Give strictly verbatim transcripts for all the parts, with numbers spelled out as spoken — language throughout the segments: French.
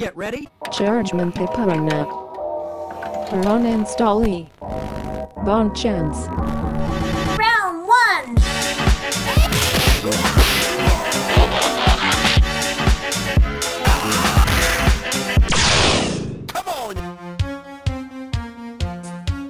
Get ready. Chargeman Piranha. Piranha installee. Bon chance. Round one.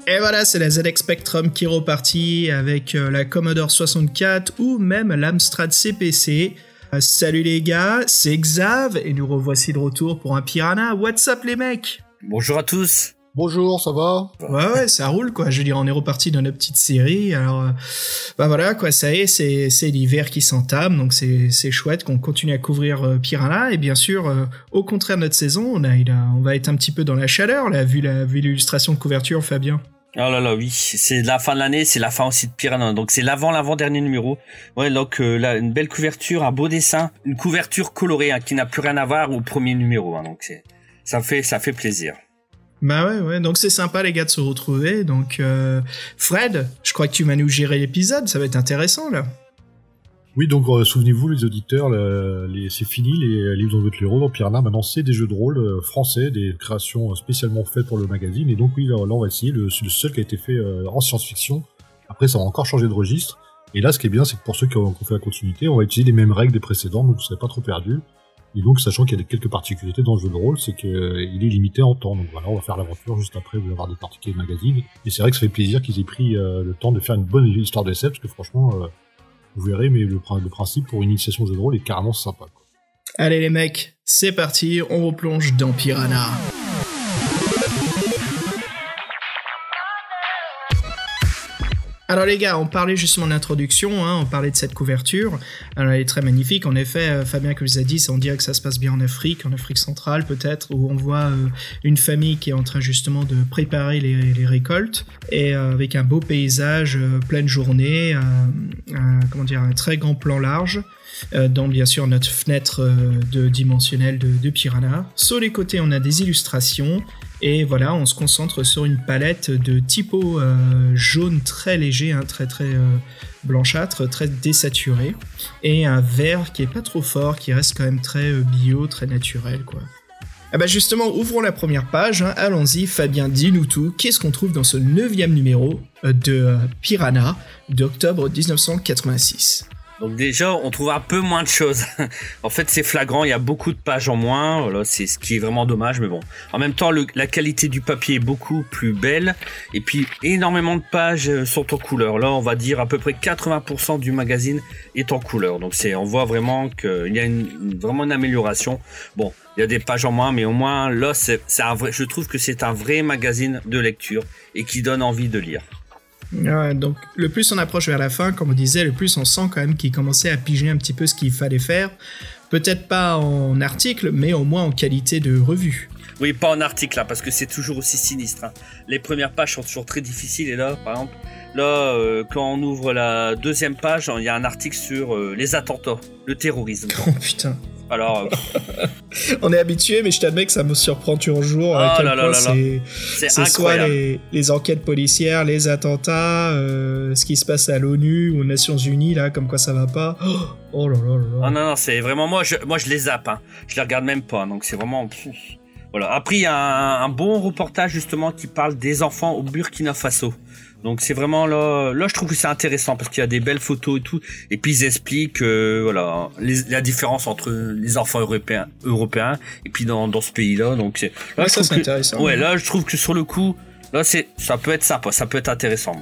Et voilà, c'est la Z X Spectrum qui est repartie avec la Commodore soixante-quatre ou même l'Amstrad C P C. Salut les gars, c'est Xav et nous revoici de retour pour un Piranha. What's up les mecs? Bonjour à tous. Bonjour, ça va? Ouais ouais, ça roule quoi. Je veux dire, on est reparti dans notre petite série. Alors bah voilà quoi, ça y est, c'est c'est l'hiver qui s'entame, donc c'est c'est chouette qu'on continue à couvrir euh, Piranha. Et bien sûr, euh, au contraire de notre saison, on a, il a on va être un petit peu dans la chaleur là, vu la vu l'illustration de couverture, Fabien. Oh là là, oui, c'est la fin de l'année, c'est la fin aussi de Piranha, donc c'est l'avant, l'avant-dernier numéro. Ouais, donc euh, là, une belle couverture, un beau dessin, une couverture colorée hein, qui n'a plus rien à voir au premier numéro, hein, donc c'est, ça fait, ça fait plaisir. Bah ouais, ouais, donc c'est sympa les gars de se retrouver, donc euh, Fred, je crois que tu vas nous gérer l'épisode, ça va être intéressant là. Oui, donc euh, souvenez-vous les auditeurs, le, les, c'est fini, les livres dont vous êtes les héros dans Piranha, maintenant c'est des jeux de rôle euh, français, des créations euh, spécialement faites pour le magazine, et donc oui, là, là on va essayer, le, le seul qui a été fait euh, en science-fiction, après ça va encore changer de registre, et là ce qui est bien c'est que pour ceux qui ont, qui ont fait la continuité, on va utiliser les mêmes règles des précédents, donc vous ne serez pas trop perdus, et donc sachant qu'il y a quelques particularités dans le jeu de rôle, c'est qu'il euh, est limité en temps, donc voilà, on va faire l'aventure juste après, vous allez avoir des particules de magazine, et c'est vrai que ça fait plaisir qu'ils aient pris euh, le temps de faire une bonne histoire d'essai, parce que franchement... Euh, Vous verrez, mais le, le principe pour une initiation au jeu de rôle est carrément sympa. Quoi. Allez les mecs, c'est parti, on replonge dans Piranha. Alors les gars, on parlait justement de l'introduction, hein, on parlait de cette couverture. Alors elle est très magnifique, en effet, Fabien que vous a dit, ça, on dirait que ça se passe bien en Afrique, en Afrique centrale peut-être, où on voit euh, une famille qui est en train justement de préparer les, les récoltes, et euh, avec un beau paysage, euh, pleine journée, euh, un, comment dire, un très grand plan large, euh, dans bien sûr notre fenêtre euh, de, dimensionnelle de, de Piranha. Sur les côtés, on a des illustrations. Et voilà, on se concentre sur une palette de typos euh, jaune très léger, hein, très très euh, blanchâtre, très désaturé, et un vert qui est pas trop fort, qui reste quand même très euh, bio, très naturel, quoi. Ah bah justement, ouvrons la première page, hein, allons-y, Fabien, dis-nous tout, qu'est-ce qu'on trouve dans ce neuvième numéro euh, de euh, Piranha d'octobre dix-neuf cent quatre-vingt-six? Donc déjà, on trouve un peu moins de choses. En fait, c'est flagrant, il y a beaucoup de pages en moins, voilà, c'est ce qui est vraiment dommage, mais bon. En même temps, le, la qualité du papier est beaucoup plus belle, et puis énormément de pages sont en couleur. Là, on va dire à peu près quatre-vingts pour cent du magazine est en couleur, donc c'est, on voit vraiment qu'il y a une, vraiment une amélioration. Bon, il y a des pages en moins, mais au moins, là, c'est, c'est un vrai, je trouve que c'est un vrai magazine de lecture, et qui donne envie de lire. Ouais, donc le plus on approche vers la fin, comme on disait, le plus on sent quand même qu'il commençait à piger un petit peu ce qu'il fallait faire, peut-être pas en article, mais au moins en qualité de revue. Oui, pas en article là, parce que c'est toujours aussi sinistre, hein. Les premières pages sont toujours très difficiles, et là, par exemple, là, euh, quand on ouvre la deuxième page, il y a un article sur euh, les attentats, le terrorisme. Oh putain. Alors, euh... on est habitué, mais je t'admets que ça me surprend toujours. Oh à quel là point là c'est, là. c'est, c'est soit les, les enquêtes policières, les attentats, euh, ce qui se passe à l'ONU ou aux Nations Unies, là, comme quoi ça va pas. Oh là là là. Ah non non, c'est vraiment moi, je, moi je les zappe, hein. Je les regarde même pas, donc c'est vraiment. Voilà. Après, il y a un, un bon reportage justement qui parle des enfants au Burkina Faso. Donc c'est vraiment là, là je trouve que c'est intéressant parce qu'il y a des belles photos et tout, et puis ils expliquent euh, voilà les, la différence entre les enfants européens, européens et puis dans dans ce pays-là. Donc c'est, là, ouais, ça c'est que, intéressant. Ouais, là je trouve que sur le coup, là c'est ça peut être sympa, ça peut être intéressant.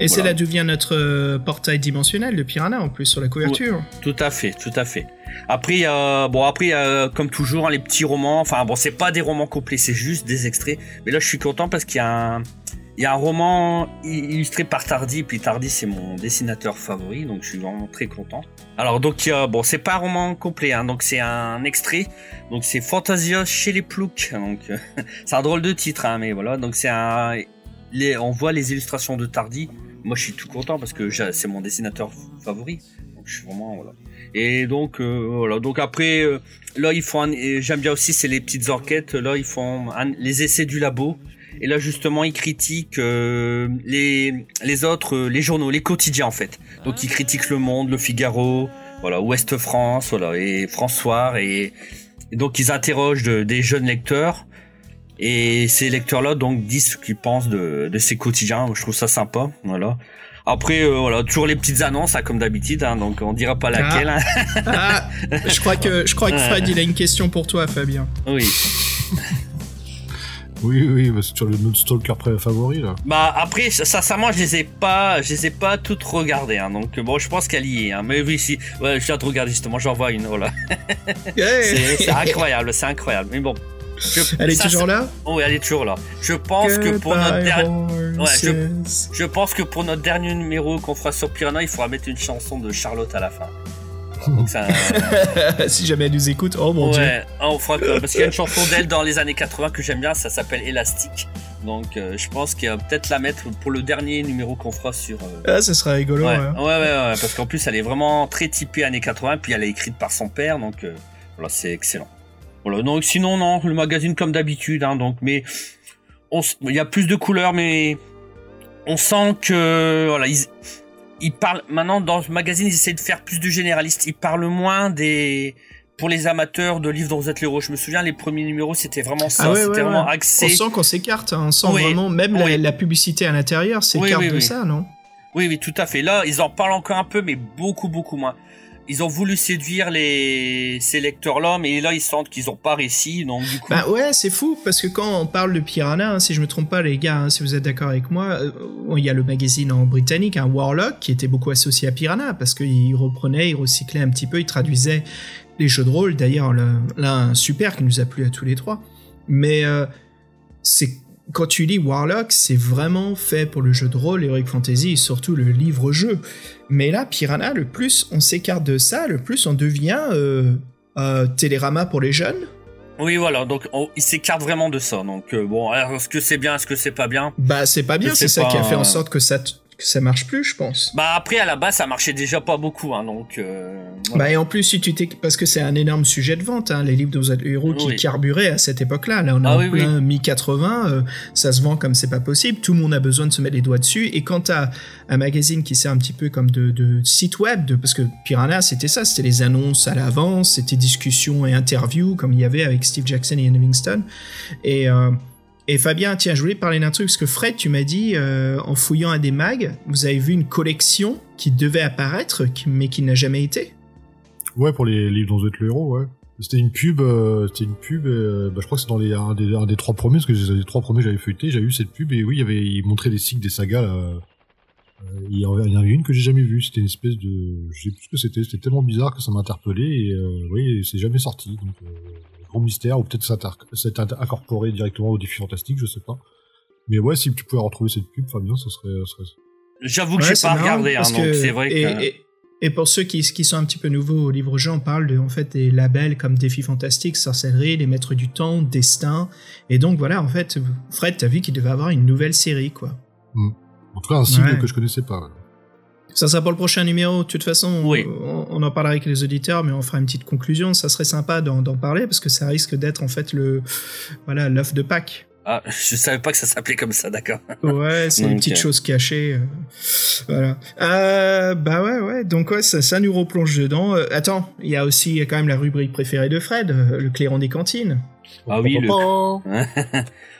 Et voilà. C'est là d'où vient notre portail dimensionnel, le Piranha, en plus, sur la couverture. Tout à fait, tout à fait. Après, euh, bon, après, euh, comme toujours, hein, les petits romans, enfin, bon, c'est pas des romans complets, c'est juste des extraits. Mais là, je suis content parce qu'il y a un, il y a un roman illustré par Tardi, puis Tardi, c'est mon dessinateur favori, donc je suis vraiment très content. Alors, donc, euh, bon, c'est pas un roman complet, hein, donc c'est un extrait. Donc, c'est Fantasia chez les Ploucs. Donc, euh, c'est un drôle de titre, hein, mais voilà. Donc, c'est un, les, on voit les illustrations de Tardi. Moi, je suis tout content parce que c'est mon dessinateur favori. Donc, je suis vraiment voilà. Et donc euh, voilà. Donc après, euh, là, ils font. Un, j'aime bien aussi, c'est les petites enquêtes. Là, ils font un, les essais du labo. Et là, justement, ils critiquent euh, les les autres, euh, les journaux, les quotidiens en fait. Donc, ils critiquent Le Monde, Le Figaro, voilà, Ouest-France, voilà, et François et Et donc ils interrogent de, des jeunes lecteurs, et ces lecteurs-là donc disent ce qu'ils pensent de, de ces quotidiens. Je trouve ça sympa, voilà. Après, euh, voilà, toujours les petites annonces, hein, comme d'habitude, hein, donc on dira pas laquelle. Ah. Hein. Ah. Je crois que je crois que Fred, il a une question pour toi, Fabien. Oui. Oui, oui, c'est sur le notre stalker favori là. Bah après, sincèrement, je les ai pas, je les ai pas toutes regardées, hein, donc bon, je pense qu'elle y est. Hein, mais oui, si, ouais, je viens de regarder justement, j'en vois une, voilà. c'est, c'est incroyable, c'est incroyable. Mais bon. Je, elle est ça, toujours là. Oui, elle est toujours là. Je pense que, que pour notre dernier, ouais, je, je pense que pour notre dernier numéro qu'on fera sur Piranha, il faudra mettre une chanson de Charlotte à la fin. Donc ça, euh... si jamais elle nous écoute, oh mon ouais, dieu. On fera que... parce qu'il y a une chanson d'elle dans les années quatre-vingts que j'aime bien, ça s'appelle Elastic. Donc euh, je pense qu'il va peut-être la mettre pour le dernier numéro qu'on fera sur. Euh... Ah, ça sera rigolo. Ouais. Ouais. Ouais, ouais, ouais, ouais, parce qu'en plus elle est vraiment très typée années quatre-vingts, puis elle est écrite par son père, donc euh, voilà, c'est excellent. Voilà, donc sinon non, le magazine comme d'habitude, hein, donc mais on il y a plus de couleurs, mais on sent que voilà ils ils parlent maintenant dans le magazine, ils essaient de faire plus de généraliste, ils parlent moins des pour les amateurs de livres dont vous êtes l'héros. Je me souviens les premiers numéros c'était vraiment ça, ah ouais, c'était ouais, vraiment ouais. Axé. On sent qu'on s'écarte, hein, on sent oui, vraiment même oui. la, la publicité à l'intérieur s'écarte oui, oui, de oui. ça, non ? Oui oui tout à fait. Là ils en parlent encore un peu, mais beaucoup beaucoup moins. Ils ont voulu séduire les... ces lecteurs-là, mais là, ils sentent qu'ils n'ont pas réussi, donc du coup... Bah ouais, c'est fou, parce que quand on parle de Piranha, hein, si je me trompe pas, les gars, hein, si vous êtes d'accord avec moi, il euh, y a le magazine en britannique, hein, Warlock, qui était beaucoup associé à Piranha, parce qu'il reprenait, il recyclait un petit peu, il traduisait les jeux de rôle, d'ailleurs, le, là, un super qui nous a plu à tous les trois. Mais euh, c'est... quand tu lis Warlock, c'est vraiment fait pour le jeu de rôle, l'Heroic Fantasy et surtout le livre-jeu. Mais là, Piranha, le plus on s'écarte de ça, le plus on devient euh, euh, Télérama pour les jeunes. Oui, voilà, donc on, il s'écarte vraiment de ça. Donc euh, bon, alors, est-ce que c'est bien, est-ce que c'est pas bien ? Bah, c'est pas bien, c'est, c'est pas... ça qui a fait en sorte que ça, t- que ça marche plus, je pense. Bah, après, à la base, ça marchait déjà pas beaucoup, hein, donc... Euh, voilà. Bah, et en plus, si tu t'es... parce que c'est un énorme sujet de vente, hein, les livres dont vous êtes héros qui oui. carburaient à cette époque-là. Là, on est ah, en oui, plein oui. mi-quatre-vingts, euh, ça se vend comme c'est pas possible, tout le monde a besoin de se mettre les doigts dessus, et quand t'as un magazine qui sert un petit peu comme de, de site web, de... parce que Piranha, c'était ça, c'était les annonces à l'avance, c'était discussions et interviews, comme il y avait avec Steve Jackson et Ian Livingston, et... Euh... Et Fabien, tiens, je voulais parler d'un truc, parce que Fred, tu m'as dit, euh, en fouillant à des mags, vous avez vu une collection qui devait apparaître, mais qui n'a jamais été ? Ouais, pour les livres dont vous êtes le héros, ouais. C'était une pub, euh, c'était une pub, euh, bah, je crois que c'est dans les, un, des, un des trois premiers, parce que les, les trois premiers, j'avais feuilleté, j'avais eu cette pub, et oui, il y avait, il montrait des cycles, des sagas, là. Il y en avait une que j'ai jamais vue, c'était une espèce de... Je sais plus ce que c'était, c'était tellement bizarre que ça m'a interpellé, et euh, oui, c'est jamais sorti, donc... Euh... gros mystère, ou peut-être c'est incorporé directement au Défi Fantastique, je sais pas. Mais ouais, si tu pouvais retrouver cette pub, Fabien, ça serait... Ça serait... J'avoue que ouais, j'ai pas regardé, hein, donc que... c'est vrai et, que... Et, et pour ceux qui, qui sont un petit peu nouveaux au livre-jeu, on parle de, en fait, des labels comme Défi Fantastique, Sorcellerie, Les Maîtres du Temps, Destin, et donc voilà, en fait, Fred, t'as vu qu'il devait avoir une nouvelle série, quoi. Mmh. En tout cas, un signe ouais. que je connaissais pas, ouais. Ça sera pour le prochain numéro. De toute façon, oui. on, on en parlera avec les auditeurs, mais on fera une petite conclusion. Ça serait sympa d'en, d'en parler, parce que ça risque d'être en fait le, voilà, l'œuf de Pâques. Ah, je savais pas que ça s'appelait comme ça, d'accord. Ouais, c'est donc, une petite okay. chose cachée. Voilà. Euh, bah ouais, ouais. Donc ouais, ça, ça nous replonge dedans. Euh, attends, il y a aussi quand même la rubrique préférée de Fred, le clairon des cantines. Ah oui, le...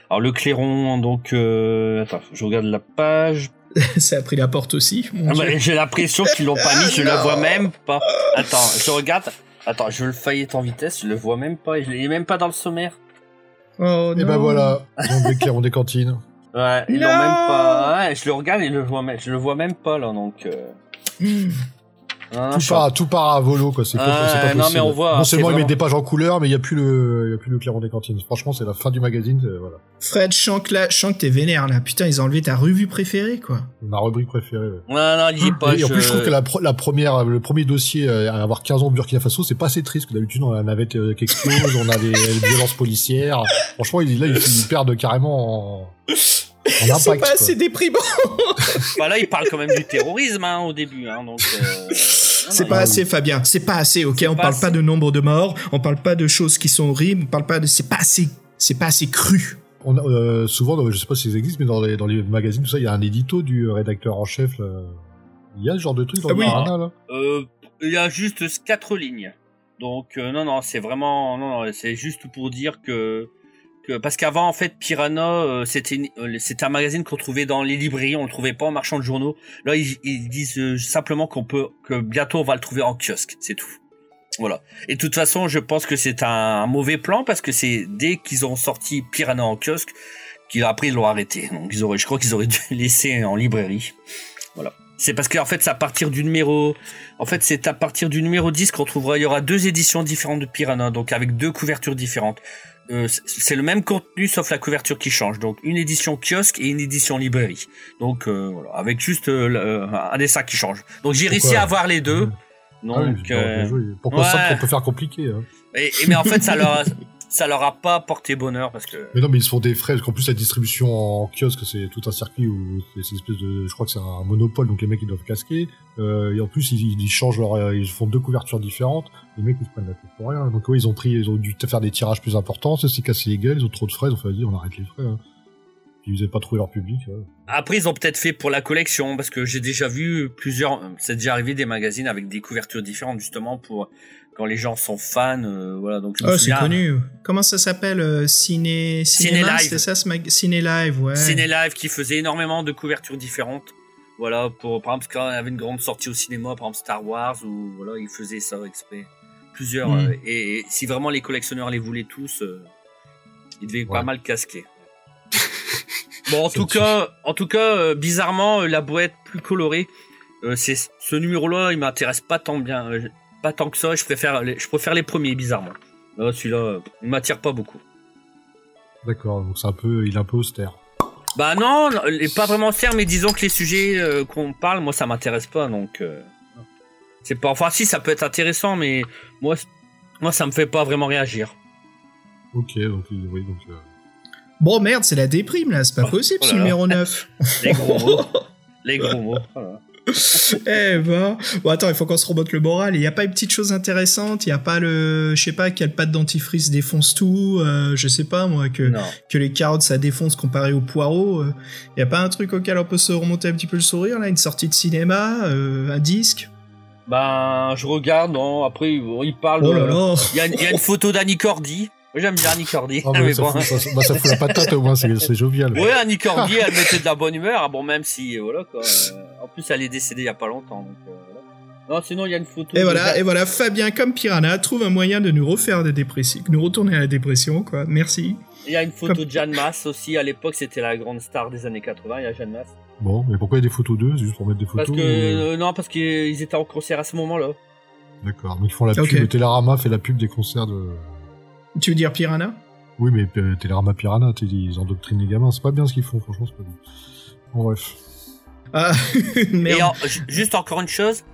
Alors le clairon, donc... Euh... Attends, je regarde la page... Ça a pris la porte aussi. Mon ah bah, j'ai l'impression qu'ils l'ont pas mis, je la vois même pas. Attends, je regarde. Attends, je le feuillette en vitesse, je le vois même pas. Je l'ai même pas dans le sommaire. Oh non. Et ben voilà, on déclare des cantines. Ouais, ils non. l'ont même pas. Ouais, je le regarde et le vois même, je le vois même pas là, donc. Euh... Mmh. Ah, tout, part, tout part à volo, quoi. C'est, euh, pas, c'est pas possible. Non, mais on voit, non seulement ils mettent des pages en couleur, mais il n'y a plus le, il y a plus le clairon des cantines. Franchement, c'est la fin du magazine, voilà. Fred, je sens que là, je sens que t'es vénère, là. Putain, ils ont enlevé ta revue préférée, quoi. Ma rubrique préférée, ouais. Non, non, il y est pas. Et je... en plus, je trouve que la, pro- la première, le premier dossier à avoir quinze ans au Burkina Faso, c'est pas assez triste, que d'habitude, on avait euh, quelque chose, on avait des violences policières. Franchement, il, là, ils, ils perdent carrément en... Impact, c'est pas assez déprimant. Bah là, il parle quand même du terrorisme, hein, au début, hein, donc. Euh... Non, c'est non, pas non, assez, non. Fabien. C'est pas assez. Ok, c'est on parle assez. Pas de nombre de morts, on parle pas de choses qui sont horribles, on parle pas de. C'est pas assez. C'est pas assez cru. On a, euh, souvent, je sais pas si ça existe, mais dans les, dans les magazines, tout ça, il y a un édito du rédacteur en chef. Là. Il y a ce genre de truc dans ah, le oui. Piranha, là. Euh, il y a juste quatre lignes. Donc euh, non non c'est vraiment non, non c'est juste pour dire que, que parce qu'avant en fait Piranha euh, c'était une, euh, c'était un magazine qu'on trouvait dans les librairies, on le trouvait pas en marchand de journaux. Là ils, ils disent euh, simplement qu'on peut que bientôt on va le trouver en kiosque, c'est tout. Voilà. Et de toute façon je pense que c'est un, un mauvais plan parce que c'est dès qu'ils ont sorti Piranha en kiosque qu'ils après ils l'ont arrêté. Donc ils auraient, je crois qu'ils auraient dû le laisser en librairie. Voilà. C'est parce qu'en fait, c'est à partir du numéro, en fait, c'est à partir du numéro dix qu'on trouvera, il y aura deux éditions différentes de Piranha, donc avec deux couvertures différentes. Euh, c'est le même contenu, sauf la couverture qui change. Donc, une édition kiosque et une édition librairie. Donc, euh, voilà, avec juste euh, un dessin qui change. Donc, j'ai réussi Pourquoi à avoir les deux. Mmh. Donc, ah oui, euh... pourquoi ouais. ça, on peut faire compliqué. Hein. Et, et mais en fait, ça leur a, ça leur a pas porté bonheur parce que. Mais non, mais ils se font des frais parce qu'en plus la distribution en kiosque c'est tout un circuit où c'est une espèce de, je crois que c'est un monopole donc les mecs ils doivent casquer. Euh, et en plus ils, ils changent leur, ils font deux couvertures différentes. Les mecs ils se prennent la tête pour rien. Donc oui ils ont pris, ils ont dû faire des tirages plus importants. Ça s'est cassé les gueules, ils ont trop de frais, ils ont fait vas-y on arrête les frais. Hein. Ils n'avaient pas trouvé leur public. Ouais. Après, ils ont peut-être fait pour la collection, parce que j'ai déjà vu plusieurs... C'est déjà arrivé des magazines avec des couvertures différentes, justement, pour quand les gens sont fans. Euh, voilà, donc oh, c'est là, connu. Hein. Comment ça s'appelle euh, Ciné... Ciné Live. C'était ça, ce mag... Ciné Live, ouais. Ciné Live, qui faisait énormément de couvertures différentes. Voilà, pour... Par exemple, quand il y avait une grande sortie au cinéma, par exemple Star Wars, ou voilà, ils faisaient ça exprès. Plusieurs. Mmh. Euh, et, et si vraiment les collectionneurs les voulaient tous, euh, ils devaient ouais. pas mal casquer. Bon, en tout cas, en tout cas, euh, bizarrement, euh, la boîte plus colorée, euh, c'est ce numéro-là, il m'intéresse pas tant bien, euh, pas tant que ça. Je préfère, les, je préfère les premiers, bizarrement. Là, celui-là, euh, il m'attire pas beaucoup. D'accord, donc c'est un peu, il est un peu austère. Bah non, il est pas vraiment austère, mais disons que les sujets euh, qu'on parle, moi, ça m'intéresse pas, donc euh, c'est pas. Enfin, si, ça peut être intéressant, mais moi, moi, ça me fait pas vraiment réagir. Ok, donc oui, donc. Euh... Bon merde, c'est la déprime là, c'est pas possible oh, oh là ce là. Numéro neuf. Les gros mots. Les gros mots. Oh là. Eh ben, bon attends, il faut qu'on se remonte le moral, il y a pas une petite chose intéressante, il y a pas le je sais pas quelle pâte dentifrice défonce tout, euh, je sais pas moi que non. que les carottes ça défonce comparé aux poireaux, il euh, y a pas un truc auquel on peut se remonter un petit peu le sourire là, une sortie de cinéma, euh, un disque. Ben, je regarde, non, après il parle oh là là. Il y a, y a une photo d'Annie Cordy. J'aime bien Annie Cordy. Oh, mais ah, mais ça, bon. fout, ça, bah, ça fout la patate au moins, c'est, c'est jovial. Ouais, Annie Cordy, elle mettait de la bonne humeur, bon, même si, voilà quoi. Euh, en plus, elle est décédée il y a pas longtemps. Donc, euh, voilà. Non, sinon, il y a une photo. Et voilà, de... et voilà, Fabien, comme Piranha, trouve un moyen de nous refaire des dépressifs, nous retourner à la dépression, quoi. Merci. Il y a une photo comme... de Jeanne Mas aussi, à l'époque, c'était la grande star des années quatre-vingts, il y a Jeanne Mas. Bon, mais pourquoi il y a des photos d'eux? C'est juste pour mettre des photos? Parce que, euh... Euh, non, parce qu'ils étaient en concert à ce moment-là. D'accord, donc ils font la pub, okay. Le Télérama fait la pub des concerts de. Tu veux dire Piranha? Oui, mais euh, Télérama Piranha, ils endoctrinent les gamins, c'est pas bien ce qu'ils font, franchement, c'est pas bien. Bon, bref. Ah, merde. Et en, juste encore une chose,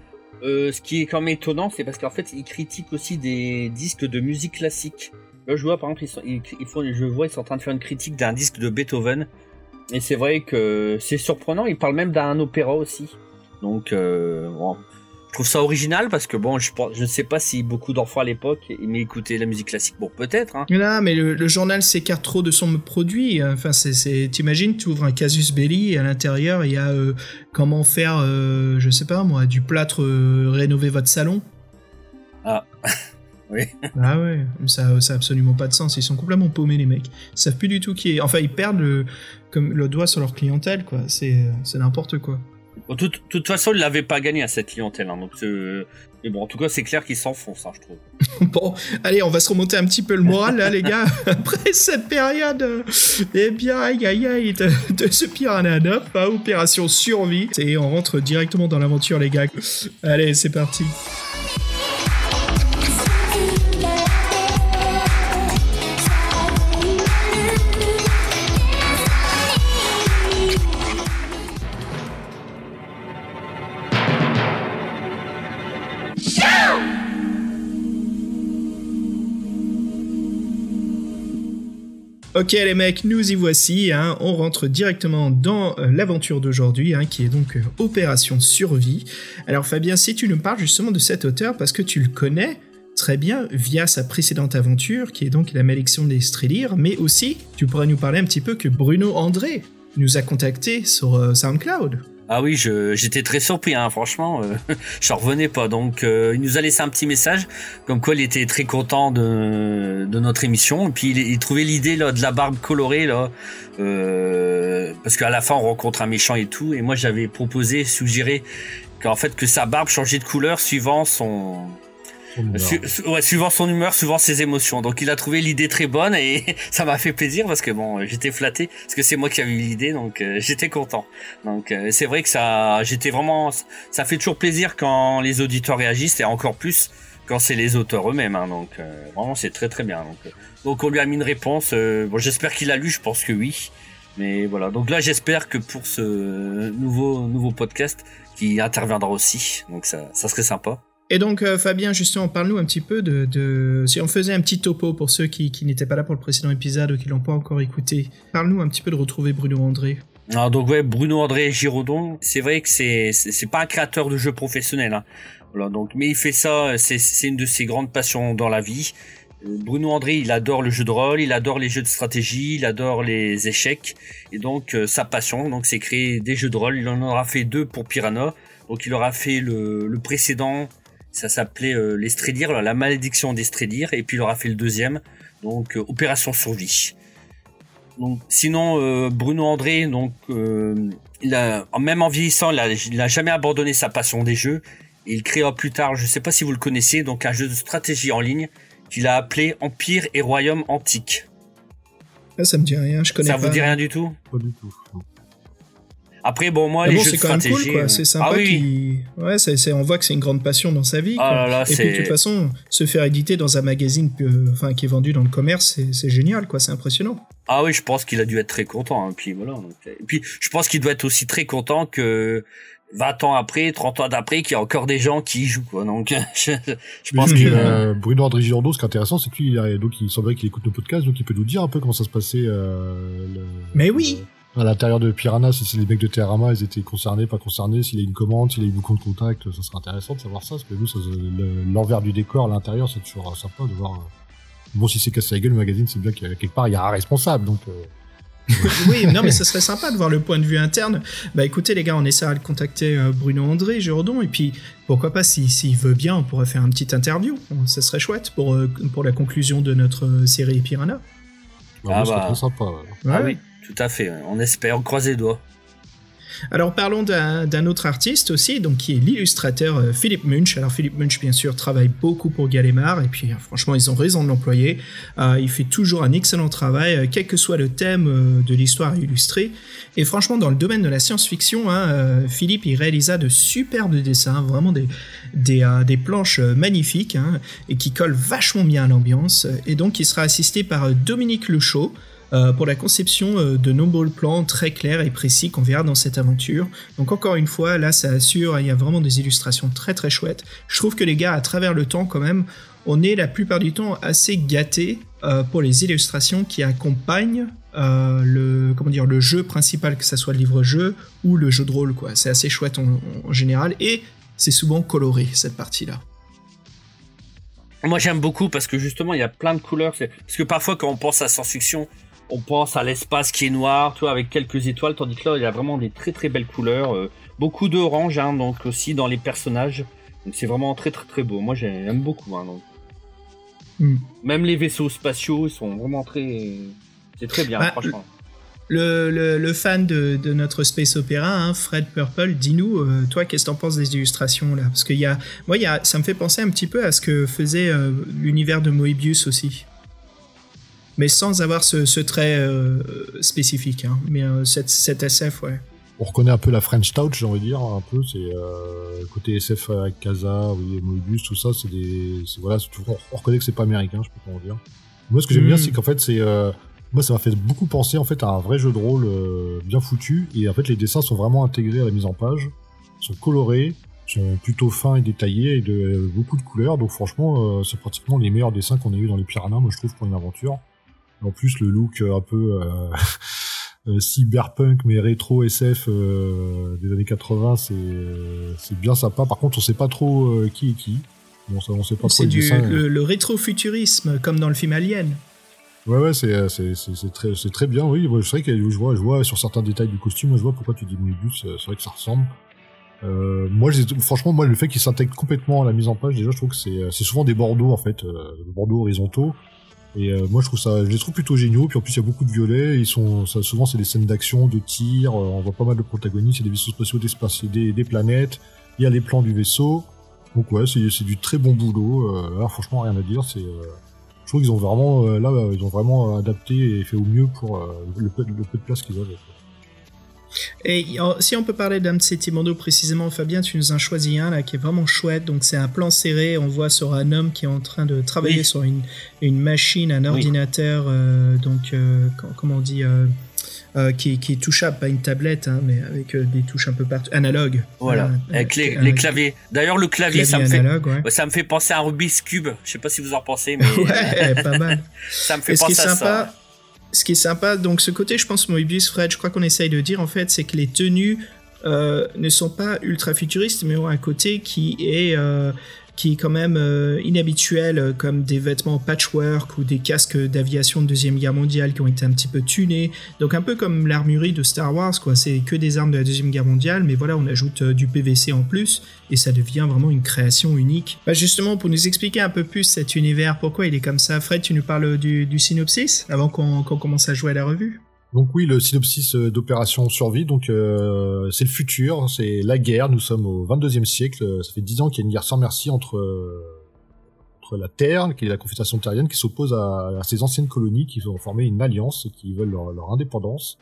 euh, ce qui est quand même étonnant, c'est parce qu'en fait, ils critiquent aussi des disques de musique classique. Là, je vois, par exemple, ils sont, ils, ils font, je vois, ils sont en train de faire une critique d'un disque de Beethoven, et c'est vrai que c'est surprenant, ils parlent même d'un opéra aussi. Donc, euh, bon... Je trouve ça original parce que bon, je je ne sais pas si beaucoup d'enfants à l'époque aimaient écouter la musique classique. Bon, peut-être. Hein. Non, mais le, le journal s'écarte trop de son produit. Enfin, c'est, c'est. T'imagines, tu ouvres un casus belli et à l'intérieur il y a euh, comment faire, euh, je sais pas moi, du plâtre, euh, rénover votre salon. Ah, oui. Ah ouais, ça, ça a absolument pas de sens. Ils sont complètement paumés les mecs. Ils savent plus du tout qui est. Enfin, ils perdent le, comme le doigt sur leur clientèle quoi. C'est, c'est n'importe quoi. De toute, toute façon, il l'avait pas gagné à cette clientèle. Hein, donc euh, mais bon, en tout cas, c'est clair qu'ils s'enfoncent, hein, je trouve. Bon, allez, on va se remonter un petit peu le moral, là, les gars. Après cette période, euh, eh bien, aïe, aïe, aïe, de, de ce Piranha neuf, hein, opération survie. Et on rentre directement dans l'aventure, les gars. Allez, c'est parti. Ok les mecs, nous y voici, hein. On rentre directement dans euh, l'aventure d'aujourd'hui, hein, qui est donc euh, Opération Survie. Alors Fabien, si tu nous parles justement de cet auteur, parce que tu le connais très bien via sa précédente aventure, qui est donc La Malédiction des Strelir, mais aussi, tu pourrais nous parler un petit peu que Bruno André nous a contacté sur euh, SoundCloud. Ah oui, je, j'étais très surpris, hein, franchement, euh, j'en revenais pas. Donc, euh, il nous a laissé un petit message, comme quoi il était très content de, de notre émission. Et puis, il, il trouvait l'idée là, de la barbe colorée, là, euh, parce qu'à la fin, on rencontre un méchant et tout. Et moi, j'avais proposé, suggéré qu'en fait, que sa barbe changeait de couleur suivant son... Su, su, ouais, suivant son humeur, suivant ses émotions. Donc il a trouvé l'idée très bonne et ça m'a fait plaisir parce que bon, j'étais flatté parce que c'est moi qui avais eu l'idée, donc euh, j'étais content. Donc euh, c'est vrai que ça, j'étais vraiment, ça fait toujours plaisir quand les auditeurs réagissent et encore plus quand c'est les auteurs eux-mêmes. Hein, donc euh, vraiment c'est très très bien. Donc, euh, donc on lui a mis une réponse. Euh, bon, j'espère qu'il a lu, je pense que oui. Mais voilà. Donc là j'espère que pour ce nouveau nouveau podcast qui interviendra aussi. Donc ça, ça serait sympa. Et donc, euh, Fabien, justement, parle-nous un petit peu de, de... Si on faisait un petit topo pour ceux qui, qui n'étaient pas là pour le précédent épisode ou qui l'ont pas encore écouté, parle-nous un petit peu de retrouver Bruno André. Alors, donc, ouais, Bruno André Giraudon, c'est vrai que c'est, c'est, c'est pas un créateur de jeux professionnel. Hein. Voilà, donc, mais il fait ça, c'est, c'est une de ses grandes passions dans la vie. Bruno André, il adore le jeu de rôle, il adore les jeux de stratégie, il adore les échecs. Et donc, euh, sa passion, donc, c'est créer des jeux de rôle. Il en aura fait deux pour Piranha. Donc, il aura fait le, le précédent... Ça s'appelait euh, les Strelir, la Malédiction des Strelir, et puis il aura fait le deuxième, donc euh, Opération Survie. Donc sinon euh, Bruno André, donc euh, il a, même en vieillissant, il a, il a jamais abandonné sa passion des jeux. Et il créa plus tard, je sais pas si vous le connaissez, donc un jeu de stratégie en ligne qu'il a appelé Empire et Royaume Antique. Ah, ça me dit rien, je connais ça pas. Ça vous dit rien du tout ? Pas du tout. Après bon moi mais les bon, jeux de stratégie c'est quand même cool quoi, c'est sympa. Ah, oui. Qui... ouais c'est, c'est on voit que c'est une grande passion dans sa vie quoi. Ah, là, là, et c'est... puis de toute façon se faire éditer dans un magazine que... enfin qui est vendu dans le commerce c'est, c'est génial quoi, c'est impressionnant. Ah oui, je pense qu'il a dû être très content hein. Puis voilà donc... et puis je pense qu'il doit être aussi très content que vingt ans après, trente ans d'après, qu'il y a encore des gens qui y jouent quoi. Donc je, je pense que euh, Bruno André Giraudon, ce qui est intéressant, c'est qu'il a... donc il semblerait qu'il écoute le podcast, donc il peut nous dire un peu comment ça se passait euh, le... mais oui euh... à l'intérieur de Piranha, si c'est les mecs de Télérama, ils étaient concernés, pas concernés, s'il y a une commande, s'il y a eu beaucoup de contacts, ça serait intéressant de savoir ça, parce que nous, ça, le, l'envers du décor, l'intérieur, c'est toujours sympa de voir. Bon, si c'est cassé la gueule, le magazine, c'est bien qu'il y a, quelque part, il y a un responsable, donc... Euh... oui, non, mais ça serait sympa de voir le point de vue interne. Bah écoutez, les gars, on essaiera de contacter euh, Bruno André Giraudon, et puis pourquoi pas, s'il si, si veut bien, on pourrait faire une petite interview. Bon, ça serait chouette pour, euh, pour la conclusion de notre euh, série Piranha. Bah, ah bah... c'est trop sympa, ouais. Ah oui. Tout à fait, on espère, on croise les doigts. Alors parlons d'un, d'un autre artiste aussi, donc qui est l'illustrateur Philippe Munch. Alors Philippe Munch, bien sûr, travaille beaucoup pour Gallimard, et puis franchement, ils ont raison de l'employer. Euh, il fait toujours un excellent travail, quel que soit le thème de l'histoire à illustrer. Et franchement, dans le domaine de la science-fiction, hein, Philippe, il réalisa de superbes dessins, vraiment des, des, euh, des planches magnifiques, hein, et qui collent vachement bien à l'ambiance. Et donc, il sera assisté par Dominique Lechaud, Euh, pour la conception euh, de nombreux plans très clairs et précis qu'on verra dans cette aventure. Donc encore une fois, là ça assure, il y a vraiment des illustrations très très chouettes. Je trouve que les gars, à travers le temps quand même, on est la plupart du temps assez gâtés euh, pour les illustrations qui accompagnent euh, le, comment dire, le jeu principal, que ça soit le livre-jeu ou le jeu de rôle, quoi. C'est assez chouette en, en général, et c'est souvent coloré cette partie-là. Moi j'aime beaucoup parce que justement il y a plein de couleurs, parce que parfois quand on pense à science-fiction, on pense à l'espace qui est noir, tu vois, avec quelques étoiles, tandis que là, il y a vraiment des très très belles couleurs, euh, beaucoup d'orange, hein, donc aussi dans les personnages. Donc c'est vraiment très très très beau. Moi, j'aime beaucoup. Hein, donc. Mm. Même les vaisseaux spatiaux, ils sont vraiment très, c'est très bien, bah, franchement. Le, le, le fan de, de notre space opéra, hein, Fred Purple, dis-nous, euh, toi, qu'est-ce que t'en penses des illustrations là ? Parce que y a, moi, y a, ça me fait penser un petit peu à ce que faisait euh, l'univers de Moebius aussi. Mais sans avoir ce, ce trait euh, spécifique, hein. Mais euh, cette, cette S F, ouais. On reconnaît un peu la French Touch, j'ai envie de dire, un peu. C'est euh, côté S F avec Casa, oui, Moebius, tout ça, c'est des, c'est, voilà, c'est toujours, on reconnaît que c'est pas américain, je peux pas en dire. Moi, ce que j'aime mmh. bien, c'est qu'en fait, c'est, euh, moi, ça m'a fait beaucoup penser en fait à un vrai jeu de rôle euh, bien foutu, et en fait, les dessins sont vraiment intégrés à la mise en page, sont colorés, sont plutôt fins et détaillés, et de euh, beaucoup de couleurs. Donc, franchement, euh, c'est pratiquement les meilleurs dessins qu'on a eu dans les Piranhas, moi, je trouve, pour une aventure. En plus, le look un peu euh, cyberpunk, mais rétro S F euh, des années quatre-vingts, c'est, c'est bien sympa. Par contre, on sait pas trop euh, qui est qui. Bon, ça, on sait pas c'est trop du, les dessins. Le, le rétro-futurisme, comme dans le film Alien. Ouais, ouais, c'est, c'est, c'est très, c'est très bien, oui. C'est vrai que je vois, je vois sur certains détails du costume, je vois pourquoi tu dis Moebius, c'est vrai que ça ressemble. Euh, moi, j'ai, franchement, moi, le fait qu'il s'intègre complètement à la mise en page, déjà, je trouve que c'est, c'est souvent des bordeaux, en fait, euh, bordeaux horizontaux. Et euh, moi, je trouve ça, je les trouve plutôt géniaux. Puis en plus, il y a beaucoup de violets. Ils sont, ça, souvent, c'est des scènes d'action, de tir. Euh, on voit pas mal de protagonistes. Il y a des vaisseaux spatiaux, des, des, des planètes. Il y a les plans du vaisseau. Donc ouais, c'est, c'est du très bon boulot. Euh, là, franchement, rien à dire. C'est, euh, je trouve qu'ils ont vraiment, euh, là, ils ont vraiment adapté et fait au mieux pour euh, le, peu, le peu de place qu'ils avaient. Et si on peut parler d'un de ces Timando précisément, Fabien, tu nous en choisis un là qui est vraiment chouette. Donc c'est un plan serré, on voit sur un homme qui est en train de travailler oui. sur une une machine, un ordinateur, oui. euh, donc euh, comment on dit, euh, euh, qui qui est touchable, pas une tablette, hein, mais avec euh, des touches un peu partout, analogue. Voilà, euh, avec les, euh, les claviers. D'ailleurs le clavier, clavier ça me fait analogue, ouais. ça me fait penser à un Rubik's Cube. Je sais pas si vous en pensez, mais ouais, pas mal. Ça me fait Est-ce penser à sympa, ça. Ce qui est sympa, donc ce côté, je pense, Moebius, Fred, je crois qu'on essaye de dire, en fait, c'est que les tenues euh, ne sont pas ultra futuristes, mais ont un côté qui est, euh, qui est quand même euh, inhabituel, comme des vêtements patchwork ou des casques d'aviation de Deuxième Guerre mondiale qui ont été un petit peu tunés. Donc un peu comme l'armurerie de Star Wars, quoi. C'est que des armes de la Deuxième Guerre mondiale, mais voilà, on ajoute euh, du P V C en plus, et ça devient vraiment une création unique. Bah, justement, pour nous expliquer un peu plus cet univers, pourquoi il est comme ça, Fred, tu nous parles du, du synopsis avant qu'on, qu'on commence à jouer à la revue. Donc oui, le synopsis d'Opération Survie, donc euh, c'est le futur, c'est la guerre, nous sommes au vingt-deuxième siècle, ça fait dix ans qu'il y a une guerre sans merci entre, euh, entre la Terre, qui est la Confédération terrienne, qui s'oppose à, à ces anciennes colonies qui ont formé une alliance et qui veulent leur, leur indépendance.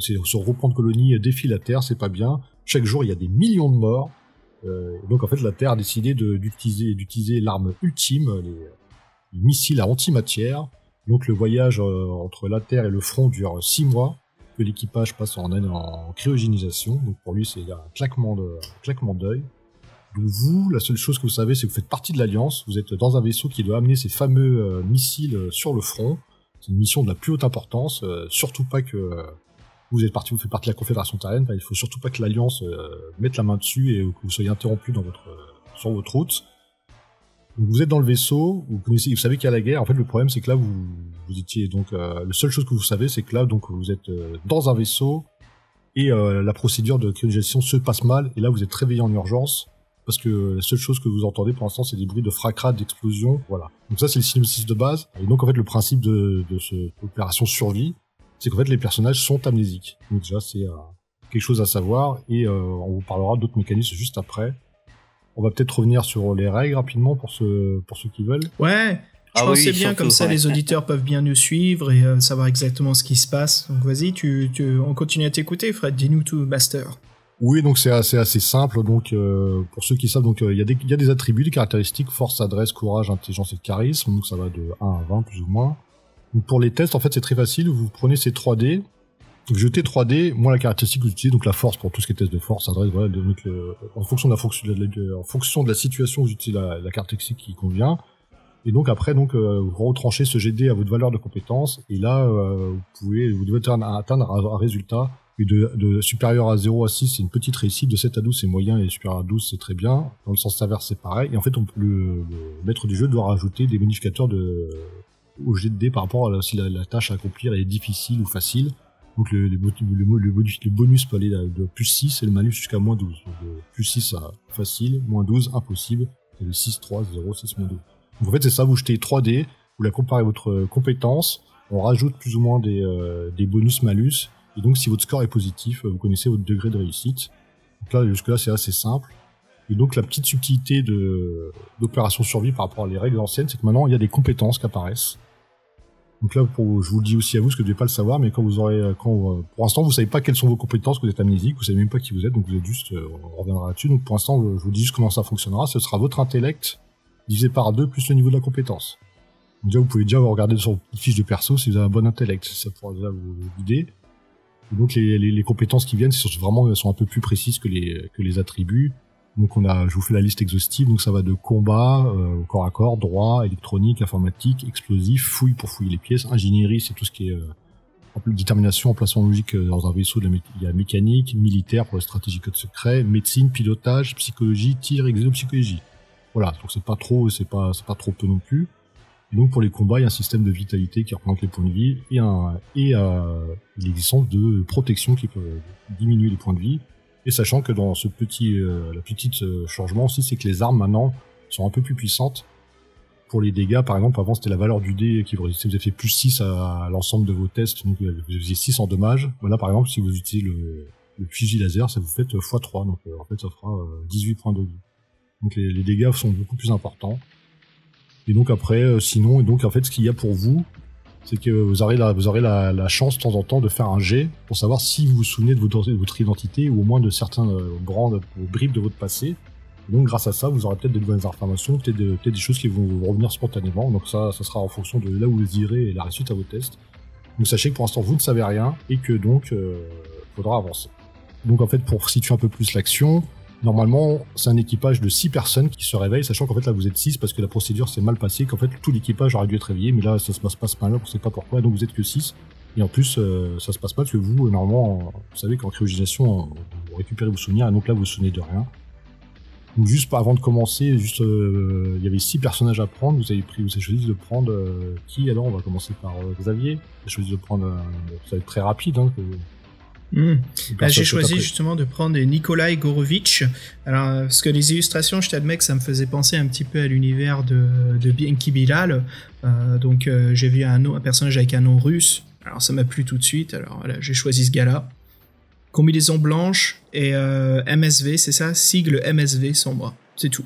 C'est se reprendre colonie, défie la Terre, c'est pas bien. Chaque jour, il y a des millions de morts. Euh, donc en fait, la Terre a décidé de, d'utiliser, d'utiliser l'arme ultime, les, les missiles à antimatière. Donc le voyage euh, entre la Terre et le front dure six mois, que l'équipage passe en, en, en cryogénisation, donc pour lui c'est un claquement, de, un claquement d'œil. Donc vous, la seule chose que vous savez, c'est que vous faites partie de l'Alliance, vous êtes dans un vaisseau qui doit amener ces fameux euh, missiles sur le front, c'est une mission de la plus haute importance, euh, surtout pas que euh, vous êtes parti, vous faites partie de la Confédération terrienne, ben, il faut surtout pas que l'Alliance euh, mette la main dessus et que vous soyez interrompu dans votre, euh, sur votre route. Donc vous êtes dans le vaisseau, vous connaissez, vous savez qu'il y a la guerre. En fait, le problème, c'est que là, vous, vous étiez donc euh, la seule chose que vous savez, c'est que là, donc vous êtes euh, dans un vaisseau et euh, la procédure de cryogénisation se passe mal. Et là, vous êtes réveillé en urgence parce que la seule chose que vous entendez pour l'instant, c'est des bruits de fracas, d'explosions, voilà. Donc ça, c'est le synopsis de base. Et donc en fait, le principe de, de cette opération survie, c'est qu'en fait, les personnages sont amnésiques. Donc déjà, c'est euh, quelque chose à savoir. Et euh, on vous parlera d'autres mécanismes juste après. On va peut-être revenir sur les règles rapidement pour ceux, pour ceux qui veulent. Ouais, je ah pense oui, que c'est bien, comme ça vrai. Les auditeurs peuvent bien nous suivre et euh, savoir exactement ce qui se passe. Donc vas-y, tu, tu, on continue à t'écouter, Fred, dis-nous tout, master. Oui, donc c'est assez, assez simple. Donc euh, pour ceux qui savent, il euh, y, y a des attributs, des caractéristiques, force, adresse, courage, intelligence et charisme. Donc ça va de un à vingt plus ou moins. Donc, pour les tests, en fait, c'est très facile. Vous prenez ces trois dés. Donc, jeter trois dés, moi, la caractéristique que j'utilise, donc la force, pour tout ce qui est test de force, adresse, voilà, donc, euh, en fonction de la fonction, de, de, en fonction de la situation, j'utilise la, la caractéristique qui convient. Et donc, après, donc, euh, vous retranchez ce G D à votre valeur de compétence, et là, euh, vous pouvez, vous devez atteindre, atteindre un, un résultat, et de, de supérieur à zéro à six, c'est une petite réussite, de sept à douze, c'est moyen, et supérieur à douze, c'est très bien. Dans le sens inverse, c'est pareil. Et en fait, on peut, le, le maître du jeu doit rajouter des modificateurs de, au G D par rapport à la, si la, la tâche à accomplir est difficile ou facile. Donc le, le, le, le, bonus, le bonus peut aller de plus six et le malus jusqu'à moins douze. Donc de plus six à facile, moins douze, impossible, et le six, trois, zéro, six, moins douze. Donc en fait c'est ça, vous jetez trois dés, vous la comparez à votre compétence, on rajoute plus ou moins des, euh, des bonus-malus, et donc si votre score est positif, vous connaissez votre degré de réussite. Donc là, jusque-là c'est assez simple. Et donc la petite subtilité de, d'opération survie par rapport à les règles anciennes, c'est que maintenant il y a des compétences qui apparaissent. Donc là, pour, je vous le dis aussi à vous, parce que vous ne devez pas le savoir, mais quand vous aurez, quand, pour l'instant, vous savez pas quelles sont vos compétences, que vous êtes amnésique, vous savez même pas qui vous êtes, donc vous êtes juste, on reviendra là-dessus. Donc pour l'instant, je vous dis juste comment ça fonctionnera. Ce sera votre intellect divisé par deux plus le niveau de la compétence. Donc déjà, vous pouvez déjà regarder sur votre fiche de perso si vous avez un bon intellect, ça pourra déjà vous guider. Et donc les, les, les compétences qui viennent, c'est vraiment, elles sont un peu plus précises que les, que les attributs. Donc on a, je vous fais la liste exhaustive, donc ça va de combat, euh, corps à corps, droit, électronique, informatique, explosif, fouille pour fouiller les pièces, ingénierie, c'est tout ce qui est euh, détermination, emplacement logique euh, dans un vaisseau, de la mé- il y a mécanique, militaire pour la stratégie code secret, médecine, pilotage, psychologie, tir, exopsychologie. Voilà, donc c'est pas trop, c'est pas, c'est pas trop peu non plus. Donc pour les combats, il y a un système de vitalité qui représente les points de vie et, un, et euh, l'existence de protection qui peut diminuer les points de vie. Et sachant que dans ce petit, euh, la petite euh, changement aussi, c'est que les armes maintenant sont un peu plus puissantes pour les dégâts. Par exemple, avant c'était la valeur du dé qui vous faisait fait plus six à, à l'ensemble de vos tests, donc vous faisiez six en dommages. Voilà, par exemple, si vous utilisez le, le fusil laser, ça vous fait fois trois, donc euh, en fait ça fera euh, dix-huit points de vie. Donc les, les dégâts sont beaucoup plus importants. Et donc après, euh, sinon, et donc en fait, ce qu'il y a pour vous, c'est que vous aurez la, vous aurez la, la chance de temps en temps de faire un jet pour savoir si vous vous souvenez de votre, de votre identité ou au moins de certains euh, brands, bribes de votre passé. Et donc grâce à ça, vous aurez peut-être des nouvelles informations, peut-être, de, peut-être des choses qui vont vous revenir spontanément. Donc ça, ça sera en fonction de là où vous irez et la réussite à vos tests. Donc sachez que pour l'instant, vous ne savez rien et que donc il euh, faudra avancer. Donc en fait, pour situer un peu plus l'action, normalement, c'est un équipage de six personnes qui se réveillent, sachant qu'en fait là vous êtes six parce que la procédure s'est mal passée, qu'en fait tout l'équipage aurait dû être réveillé, mais là ça se passe pas mal, on ne sait pas pourquoi, donc vous êtes que six. Et en plus, euh, ça se passe pas parce que vous, normalement, vous savez qu'en cryogénisation, vous récupérez vos souvenirs, et donc là vous vous souvenez de rien. Donc juste avant de commencer, juste, euh, il y avait six personnages à prendre, vous avez pris, vous avez choisi de prendre euh, qui? Alors on va commencer par euh, Xavier, vous avez choisi de prendre, euh, ça va être très rapide, hein. Que, Mmh. Là, j'ai choisi après. justement de prendre Nikolai Gorovitch. Alors, parce que les illustrations, je t'admets que ça me faisait penser un petit peu à l'univers de, de Bienki Bilal. Euh, donc, euh, j'ai vu un, nom, un personnage avec un nom russe. Alors, ça m'a plu tout de suite. Alors, voilà, j'ai choisi ce gars-là. Combinaison blanche et euh, M S V, c'est ça? Sigle M S V sans moi. C'est tout.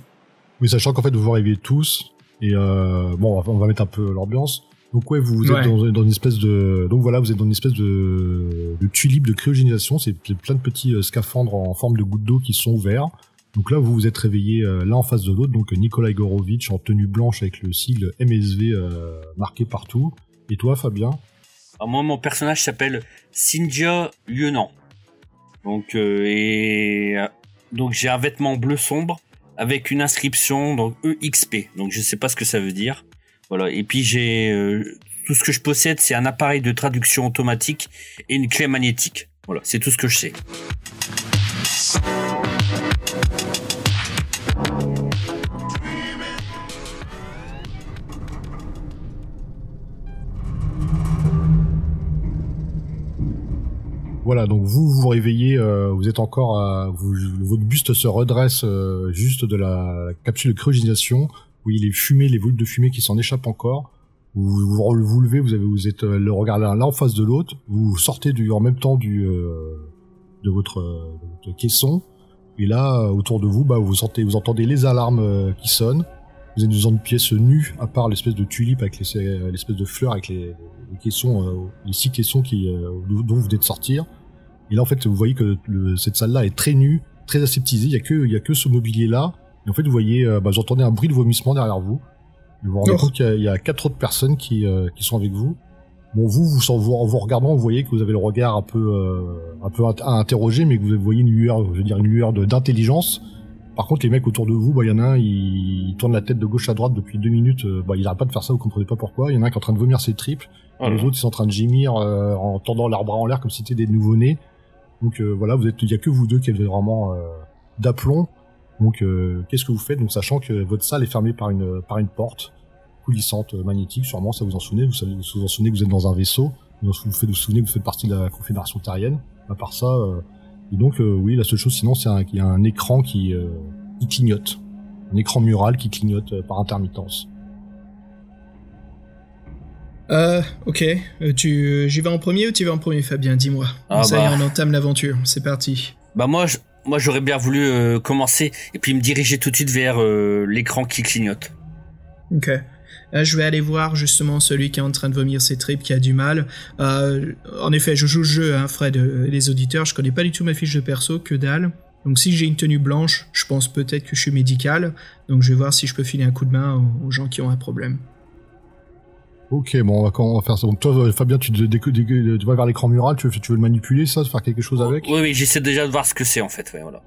Oui, sachant qu'en fait, vous vous réveillez tous. Et euh, bon, on va, on va mettre un peu l'ambiance. Donc ouais, vous, vous êtes ouais. Dans, dans une espèce de donc voilà, vous êtes dans une espèce de, de tulipe de cryogénisation. C'est plein de petits euh, scaphandres en forme de gouttes d'eau qui sont ouverts. Donc là, vous vous êtes réveillés euh, l'un en face de l'autre. Donc Nikolai Gorovitch en tenue blanche avec le sigle M S V euh, marqué partout. Et toi, Fabien? Alors moi, mon personnage s'appelle Sinja Yunan. Donc euh, et euh, donc j'ai un vêtement bleu sombre avec une inscription donc E X P. Donc je sais pas ce que ça veut dire. Voilà, et puis j'ai euh, tout ce que je possède, c'est un appareil de traduction automatique et une clé magnétique. Voilà, c'est tout ce que je sais. Voilà, donc vous vous réveillez, euh, vous êtes encore à, vous, votre buste se redresse euh, juste de la capsule de cryogénisation. Oui, les fumées, les volutes de fumée qui s'en échappent encore. Vous vous, vous levez, vous, avez, vous êtes le regard l'un en face de l'autre. Vous sortez du, en même temps du, euh, de, votre, de votre caisson. Et là, autour de vous, bah, vous, sentez, vous entendez les alarmes euh, qui sonnent. Vous êtes dans une pièce nue, à part l'espèce de tulipe avec les, l'espèce de fleurs, avec les, les caissons, euh, les six caissons qui, euh, dont vous venez de sortir. Et là, en fait, vous voyez que le, cette salle-là est très nue, très aseptisée. Il n'y a que, il n'y a que ce mobilier-là. Et en fait, vous voyez, euh, bah, vous entendez un bruit de vomissement derrière vous. Vous vous rendez oh. compte qu'il y a, il y a quatre autres personnes qui, euh, qui sont avec vous. Bon, vous, vous, vous, en vous regardant, vous voyez que vous avez le regard un peu, euh, un peu à interroger, mais que vous voyez une lueur, je veux dire, une lueur de, d'intelligence. Par contre, les mecs autour de vous, bah, il y en a un, il, il tourne la tête de gauche à droite depuis deux minutes, bah, il n'arrête pas de faire ça, vous comprenez pas pourquoi. Il y en a un qui est en train de vomir ses tripes. Oh. Et les autres, ils sont en train de gémir, euh, en tendant leurs bras en l'air comme si c'était des nouveau-nés. Donc, euh, voilà, vous êtes, il y a que vous deux qui êtes vraiment, euh, d'aplomb. Donc, euh, qu'est-ce que vous faites? Donc, sachant que votre salle est fermée par une par une porte coulissante magnétique, sûrement ça vous en souvenez. Vous savez, vous vous en souvenez que vous êtes dans un vaisseau. Vous vous faites vous souvenez que vous faites partie de la Confédération terrienne. À part ça, euh, et donc euh, oui, la seule chose sinon, c'est un, qu'il y a un écran qui, euh, qui clignote, un écran mural qui clignote euh, par intermittence. Euh, ok. Euh, tu, j'y vais en premier ou tu vas en premier, Fabien? Dis-moi. Ah, ça bah... y est, on entame l'aventure. C'est parti. Bah moi je. Moi, j'aurais bien voulu euh, commencer et puis me diriger tout de suite vers euh, l'écran qui clignote. Ok. Euh, je vais aller voir justement celui qui est en train de vomir ses tripes, qui a du mal. Euh, en effet, je joue le jeu, hein, Fred, euh, les auditeurs. Je connais pas du tout ma fiche de perso, que dalle. Donc, si j'ai une tenue blanche, je pense peut-être que je suis médical. Donc, je vais voir si je peux filer un coup de main aux, aux gens qui ont un problème. Ok, bon, on va, on va faire ça. Donc toi, Fabien, tu, dé- dé- dé- tu vas vers l'écran mural, tu veux, tu veux le manipuler, ça, faire quelque chose avec? Oui, oui, j'essaie déjà de voir ce que c'est, en fait, ouais, voilà.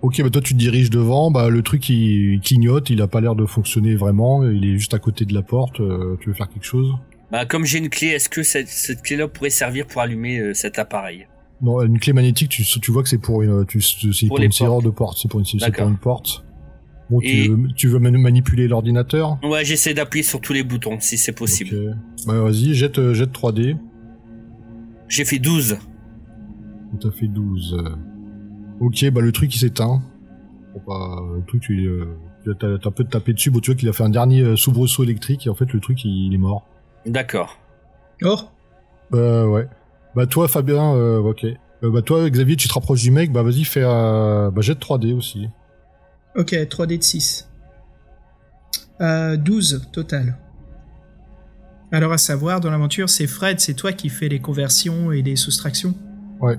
Ok, bah toi, tu te diriges devant, bah le truc, il, il clignote, il a pas l'air de fonctionner vraiment, il est juste à côté de la porte, euh, tu veux faire quelque chose? Bah, comme j'ai une clé, est-ce que cette, cette clé-là pourrait servir pour allumer euh, cet appareil? Non, une clé magnétique, tu, tu vois que c'est pour une, tu, c'est pour, pour une serrure de porte, c'est pour une, c'est pour une porte. Bon, et... tu, veux, tu veux manipuler l'ordinateur? Ouais, j'essaie d'appuyer sur tous les boutons, si c'est possible. Okay. Bah, vas-y, jette, jette trois D. J'ai fait douze. T'as fait douze. Ok, bah le truc, il s'éteint. Bah, le truc, tu euh, t'as, t'as un peu de taper dessus. Bon, tu vois qu'il a fait un dernier soubresaut électrique, et en fait, le truc, il, il est mort. D'accord. Or euh, ouais. Bah toi, Fabien, euh, ok. Euh, bah toi, Xavier, tu te rapproches du mec, bah vas-y, fais... Euh, bah jette trois D aussi. Ok, trois D de six. Euh, douze total. Alors, à savoir, dans l'aventure, c'est Fred, c'est toi qui fais les conversions et les soustractions. Ouais.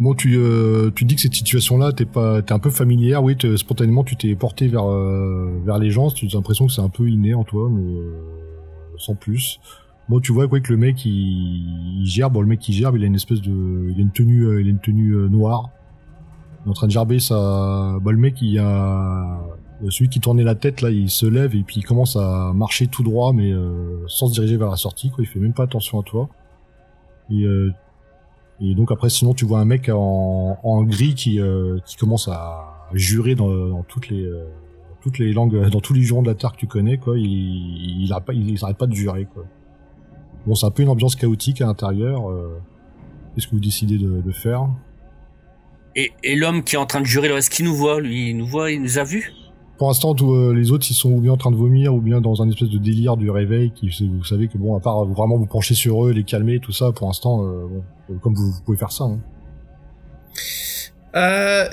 Bon, tu, euh, tu dis que cette situation-là, t'es, pas, t'es un peu familière, oui, spontanément, tu t'es porté vers, euh, vers les gens, tu as l'impression que c'est un peu inné en toi, mais euh, sans plus. Bon, tu vois quoi, que le mec, il, il gerbe, bon, le mec qui gerbe, il a une espèce de... Il a une tenue, euh, il a une tenue euh, noire. Il est en train de gerber sa... Bah, le mec, il a... Celui qui tournait la tête, là, il se lève et puis il commence à marcher tout droit, mais euh, sans se diriger vers la sortie, quoi. Il fait même pas attention à toi. Et, euh, et donc après, sinon, tu vois un mec en, en gris qui, euh, qui commence à jurer dans, dans toutes les euh, toutes les langues, dans tous les jurons de la terre que tu connais, quoi. Il il arrête pas, il arrête pas de jurer, quoi. Bon, c'est un peu une ambiance chaotique à l'intérieur. Euh, qu'est-ce que vous décidez de, de faire ? Et, et l'homme qui est en train de jurer, là, est-ce qu'il nous voit ? Lui, il nous voit, il nous a vus ? Pour l'instant, tout, euh, les autres, ils sont ou bien en train de vomir, ou bien dans un espèce de délire du réveil. Qui, vous savez que, bon, à part vraiment vous pencher sur eux, les calmer, tout ça, pour l'instant, euh, bon, comme vous, vous pouvez faire ça. Hein. Euh,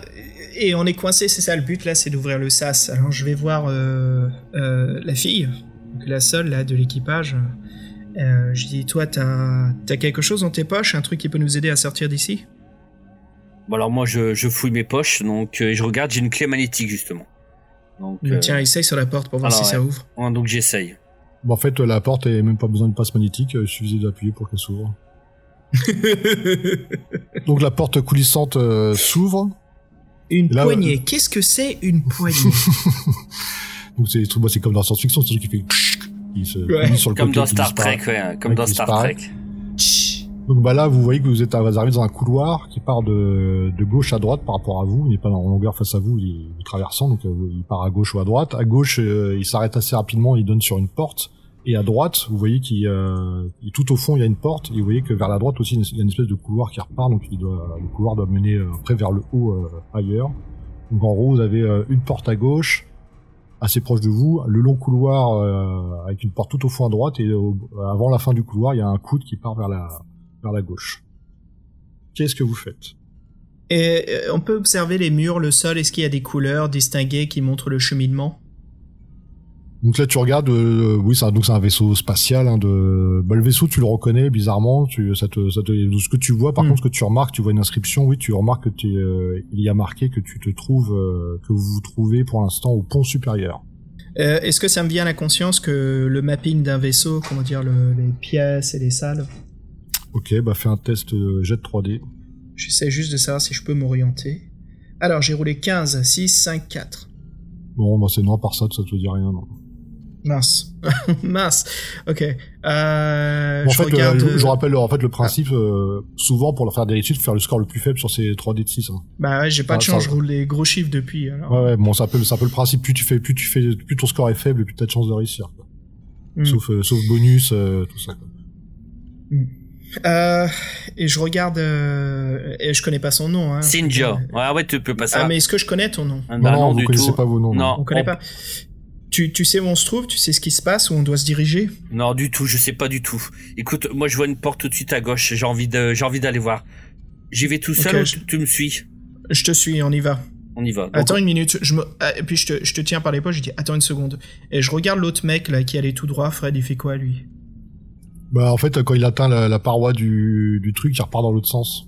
et on est coincé, c'est ça le but, là, c'est d'ouvrir le sas. Alors, je vais voir euh, euh, la fille, donc la seule, là, de l'équipage. Euh, je dis, toi, t'as, t'as quelque chose dans tes poches, un truc qui peut nous aider à sortir d'ici ? Bon, alors, moi, je, je fouille mes poches, donc, euh, je regarde, j'ai une clé magnétique, justement. Donc, euh... tiens, essaye sur la porte pour voir alors, si ouais. Ça ouvre. Ouais, donc j'essaye. Bon, en fait, la porte n'a même pas besoin de passe magnétique, il suffisait d'appuyer pour qu'elle s'ouvre. Donc la porte coulissante euh, s'ouvre. Une là, poignée. Euh... Qu'est-ce que c'est une poignée ? Donc c'est, bah, c'est comme dans la science-fiction, c'est le truc qui fait. Il se ouais. Sur le comme côté, dans Star Trek, ouais, comme dans Star Trek. Donc bah là, vous voyez que vous êtes arrivé dans un couloir qui part de, de gauche à droite par rapport à vous. Il n'est pas en longueur face à vous, il est traversant, donc il part à gauche ou à droite. À gauche, euh, il s'arrête assez rapidement, il donne sur une porte. Et à droite, vous voyez qu'il euh, tout au fond, il y a une porte. Et vous voyez que vers la droite aussi, il y a une espèce de couloir qui repart. Donc il doit, le couloir doit mener euh, après vers le haut euh, ailleurs. Donc en gros, vous avez euh, une porte à gauche, assez proche de vous, le long couloir euh, avec une porte tout au fond à droite. Et au, avant la fin du couloir, il y a un coude qui part vers la... vers la gauche. Qu'est-ce que vous faites ? Et euh, on peut observer les murs, le sol, est-ce qu'il y a des couleurs distinguées qui montrent le cheminement ? Donc là tu regardes, euh, oui, ça, donc c'est un vaisseau spatial. Hein, de... bah, le vaisseau, tu le reconnais bizarrement. Tu, ça te, ça te... Ce que tu vois, par mm. contre, ce que tu remarques, tu vois une inscription. Oui, tu remarques que euh, il y a marqué que tu te trouves, euh, que vous vous trouvez pour l'instant au pont supérieur. Euh, est-ce que ça me vient à la conscience que le mapping d'un vaisseau, comment dire, le, les pièces et les salles ? Ok, bah fais un test euh, jet trois D. J'essaie juste de savoir si je peux m'orienter. Alors, j'ai roulé quinze, six, cinq, quatre. Bon, bah c'est non, à part ça, ça te dit rien, non. Mince. Mince. Ok. Euh, bon, en je fait, regarde... Euh, je, je rappelle, en fait, le principe, ah. euh, souvent, pour faire des études, faire le score le plus faible sur ces trois D de six. Hein. Bah ouais, j'ai pas ah, de chance, ça... je roule les gros chiffres depuis. Alors. Ouais, ouais, bon, c'est un peu, c'est un peu le principe. Plus tu fais, plus tu fais, plus ton score est faible, plus t'as de chance de réussir. Quoi. Mm. Sauf, euh, sauf bonus, euh, tout ça, quoi. Mm. Euh, et je regarde, euh, et je connais pas son nom. Hein. Sinjo. Ouais, ouais, tu peux pas ça. Ah, mais est-ce que je connais ton nom ? Ah, bah, non, non, vous connaissez pas vos noms. Non, on connaît on... pas. Tu, tu sais où on se trouve ? Tu sais ce qui se passe ? Où on doit se diriger ? Non, du tout. Je sais pas du tout. Écoute, moi, je vois une porte tout de suite à gauche. J'ai envie de, j'ai envie d'aller voir. J'y vais tout seul. Okay, ou je... tu me suis ? Je te suis. On y va. On y va. Donc... Attends une minute. Je me, et puis je te, je te tiens par les poches. Je dis, attends une seconde. Et je regarde l'autre mec là qui allait tout droit. Fred, il fait quoi lui ? Bah en fait quand il atteint la, la paroi du, du truc, il repart dans l'autre sens.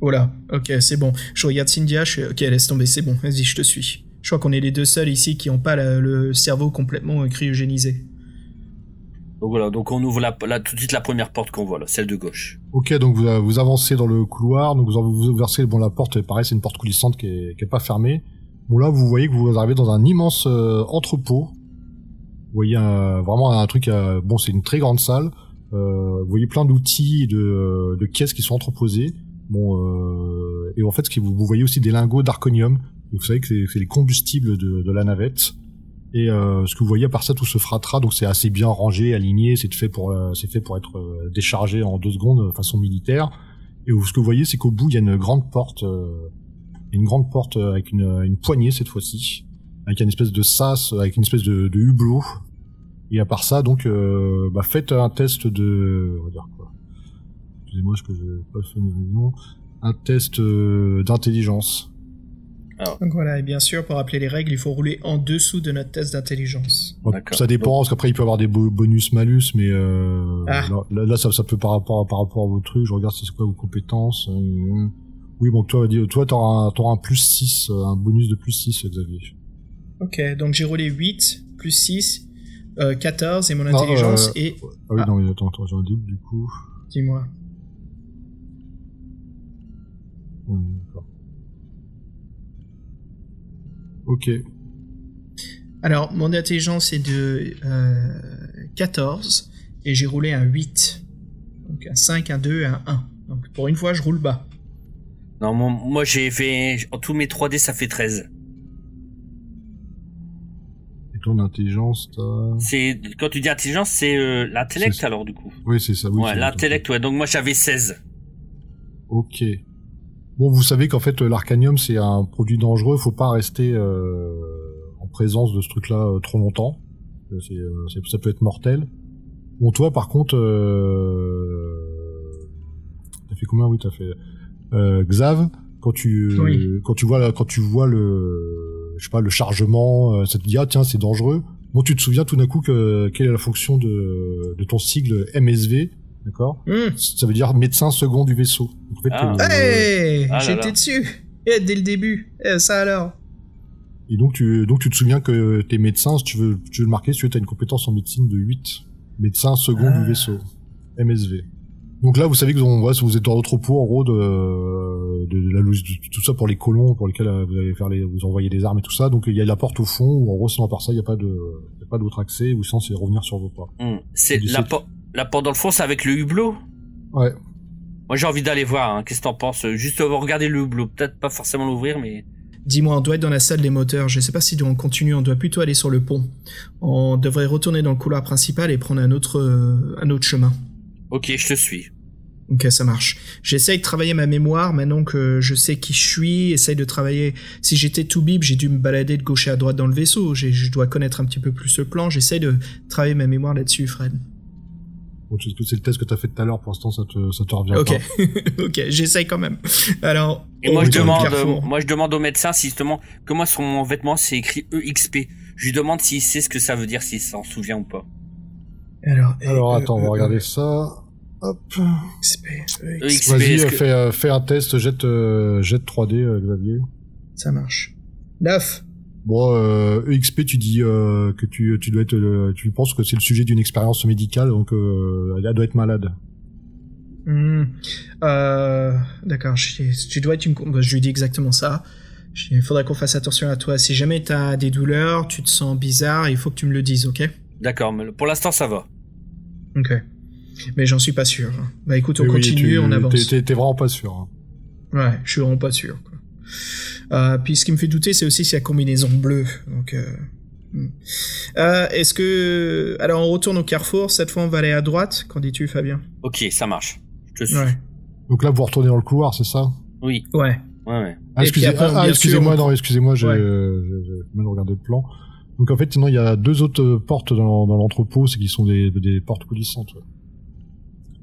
Oh là, ok c'est bon. Je regarde Cynthia, je fais ok laisse tomber, c'est bon, vas-y je te suis. Je crois qu'on est les deux seuls ici qui n'ont pas la, le cerveau complètement cryogénisé. Donc voilà, donc on ouvre la, la, tout de suite la première porte qu'on voit, là, celle de gauche. Ok, donc vous, vous avancez dans le couloir, donc vous, vous versez, bon la porte, pareil c'est une porte coulissante qui est, qui est pas fermée. Bon là vous voyez que vous arrivez dans un immense euh, entrepôt. Vous voyez un, vraiment un truc, euh, bon c'est une très grande salle. Euh, vous voyez plein d'outils et de, de caisses qui sont entreposées. Bon, euh, et en fait, ce que vous, vous voyez aussi des lingots d'arconium. Donc vous savez que c'est, c'est les combustibles de, de la navette. Et euh, ce que vous voyez, à part ça, tout se fratera, donc c'est assez bien rangé, aligné, c'est fait pour, euh, c'est fait pour être euh, déchargé en deux secondes, façon militaire. Et ce que vous voyez, c'est qu'au bout, il y a une grande porte, euh, une grande porte avec une, une poignée cette fois-ci, avec une espèce de sas, avec une espèce de, de hublot. Et à part ça, donc, euh, bah, faites un test de, on va dire quoi. Excusez-moi, je n'ai pas fait mes réunions. Un test euh, d'intelligence. Donc voilà, et bien sûr, pour rappeler les règles, il faut rouler en dessous de notre test d'intelligence. D'accord. Ça dépend, parce qu'après il peut y avoir des bonus-malus, mais euh, ah. là, là ça, ça peut par rapport, par rapport à vos trucs, je regarde c'est quoi vos compétences. Euh, oui, bon, toi, toi t'auras, t'auras un plus six, un bonus de plus six, Xavier. Ok, donc j'ai roulé huit, plus six, euh, quatorze, et mon intelligence ah, euh, est... Ah oui, ah. non, mais attends, attends, j'ai un doute, du coup... Dis-moi. Hum, d'accord. Ok. Alors, mon intelligence est de euh, quatorze et j'ai roulé un huit. Donc un cinq, un deux et un un. Donc pour une fois, je roule bas. Non, moi, moi j'ai fait... En tous mes trois dés, ça fait treize. Et ton intelligence, t'as... C'est... Quand tu dis intelligence, c'est euh, l'intellect c'est... alors du coup. Oui, c'est ça. Oui, ouais, c'est l'intellect, ouais. Donc moi, j'avais seize. Ok. Bon, vous savez qu'en fait l'arcanium c'est un produit dangereux, faut pas rester euh, en présence de ce truc-là euh, trop longtemps, c'est, euh, c'est, ça peut être mortel. Bon, toi par contre, euh... t'as fait combien ? Oui, t'as fait euh, Xav. Quand tu oui. euh, quand tu vois quand tu vois le je sais pas le chargement, euh, ça te dit ah tiens c'est dangereux. Bon, tu te souviens tout d'un coup que quelle est la fonction de de ton sigle M S V. D'accord. Mmh. Ça veut dire médecin second du vaisseau. En fait, ah. euh, hey ah j'étais là là. Dessus eh, dès le début. Eh, ça alors. Et donc tu donc tu te souviens que t'es médecin, si tu veux tu veux le marquer, si tu veux, t'as une compétence en médecine de huit, médecin second ah. du vaisseau, M S V. Donc là vous savez que vous, on, ouais, vous êtes dans votre pot en gros de, euh, de, de, la, de tout ça pour les colons pour lesquels vous allez faire les vous envoyez des armes et tout ça. Donc il y a la porte au fond où en gros sinon par ça il y a pas de y a pas d'autre accès ou sinon c'est revenir sur vos pas. Mmh. C'est la sept... porte. La porte dans le fond, c'est avec le hublot. Ouais. Moi, j'ai envie d'aller voir. Hein. Qu'est-ce que t'en penses ? Juste regarder le hublot. Peut-être pas forcément l'ouvrir, mais... Dis-moi, on doit être dans la salle des moteurs. Je sais pas si on continue. On doit plutôt aller sur le pont. On devrait retourner dans le couloir principal et prendre un autre, euh, un autre chemin. Ok, je te suis. Ok, ça marche. J'essaye de travailler ma mémoire. Maintenant que je sais qui je suis, essaye de travailler... Si j'étais tout bib, j'ai dû me balader de gauche à droite dans le vaisseau. J'ai, je dois connaître un petit peu plus le plan. J'essaye de travailler ma mémoire là-dessus, Fred. C'est le test que t'as fait tout à l'heure, pour l'instant ça te, ça te revient okay. pas. Ok, j'essaye quand même. Alors, et moi, je demande, euh, moi je demande au médecin si justement, que moi sur mon vêtement c'est écrit E X P. Je lui demande s'il sait ce que ça veut dire, s'il s'en souvient ou pas. Alors, Alors euh, attends, euh, on va regarder euh, ça. Hop. E X P. E X P. Vas-y, fais, que... euh, fais un test, jette, euh, jette trois D, euh, Xavier. Ça marche. neuf. Bon, euh, E X P, tu dis euh, que tu, tu dois être, euh, tu penses que c'est le sujet d'une expérience médicale, donc euh, elle doit être malade. Mmh. Euh, d'accord, je, tu dois être une, je lui dis exactement ça. Il faudra qu'on fasse attention à toi. Si jamais t'as des douleurs, tu te sens bizarre, il faut que tu me le dises, ok ? D'accord, mais pour l'instant ça va. Ok, mais j'en suis pas sûr. Bah écoute, on mais continue, oui, tu, on avance. T'es, t'es, t'es vraiment pas sûr. Hein. Ouais, je suis vraiment pas sûr, quoi. Euh, puis ce qui me fait douter, c'est aussi sa combinaison bleue. Donc, euh... Euh, est-ce que... Alors on retourne au carrefour, cette fois on va aller à droite, qu'en dis-tu Fabien ? Ok, ça marche, je te suis. Ouais. Donc là vous retournez dans le couloir, c'est ça ? Oui. Ouais. ouais, ouais. Ah, excusez... après, ah, excusez-moi, sûr, non, excusez-moi, j'ai, ouais. j'ai, j'ai mal regardé le plan. Donc en fait, sinon il y a deux autres portes dans, dans l'entrepôt, c'est qui sont des, des portes coulissantes. Ouais.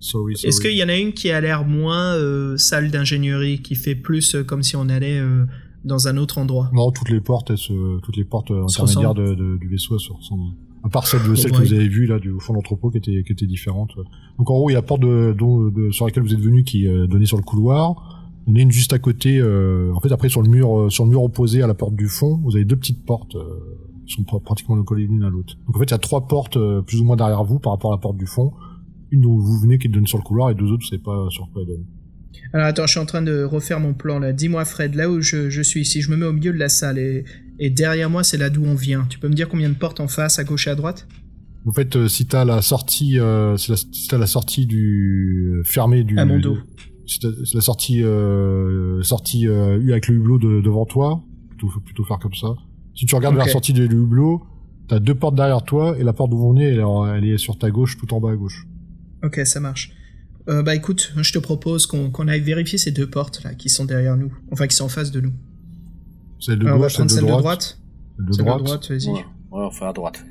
Sorry, sorry. Est-ce qu'il y en a une qui a l'air moins euh, salle d'ingénierie, qui fait plus euh, comme si on allait euh, dans un autre endroit ? Non, toutes les portes, elles se, toutes les portes intermédiaires de, de, du vaisseau se ressemblent. À part celle, de, celle oh, que oui. vous avez vue là, du fond de l'entrepôt, qui était, qui était différente. Donc en gros, il y a la porte de, de, de, sur laquelle vous êtes venu qui est euh, donnée sur le couloir. Il y en a une juste à côté. Euh, en fait, après sur le mur, euh, sur le mur opposé à la porte du fond, vous avez deux petites portes euh, qui sont pratiquement collées l'une à l'autre. Donc en fait, il y a trois portes euh, plus ou moins derrière vous par rapport à la porte du fond. Une où vous venez qui donne sur le couloir et deux autres, c'est pas sur quoi elle donne. Alors attends, je suis en train de refaire mon plan là. Dis-moi Fred, là où je, je suis, si je me mets au milieu de la salle et, et derrière moi, c'est là d'où on vient. Tu peux me dire combien de portes en face, à gauche et à droite ? En fait, euh, si t'as la sortie, euh, c'est la, si t'as la sortie du fermé du. À mon dos. C'est si la sortie, euh, sortie euh, avec le hublot de, devant toi. plutôt, faut plutôt faire comme ça. Si tu regardes okay. la sortie du hublot, t'as deux portes derrière toi et la porte d'où on est, elle, elle est sur ta gauche, tout en bas à gauche. Ok, ça marche. Euh, bah écoute, je te propose qu'on, qu'on aille vérifier ces deux portes là qui sont derrière nous, enfin qui sont en face de nous. Celle de Alors, gauche, on va prendre celle de droite. Celle de droite, droite. droite vas-y. Ouais. ouais, on fait à droite.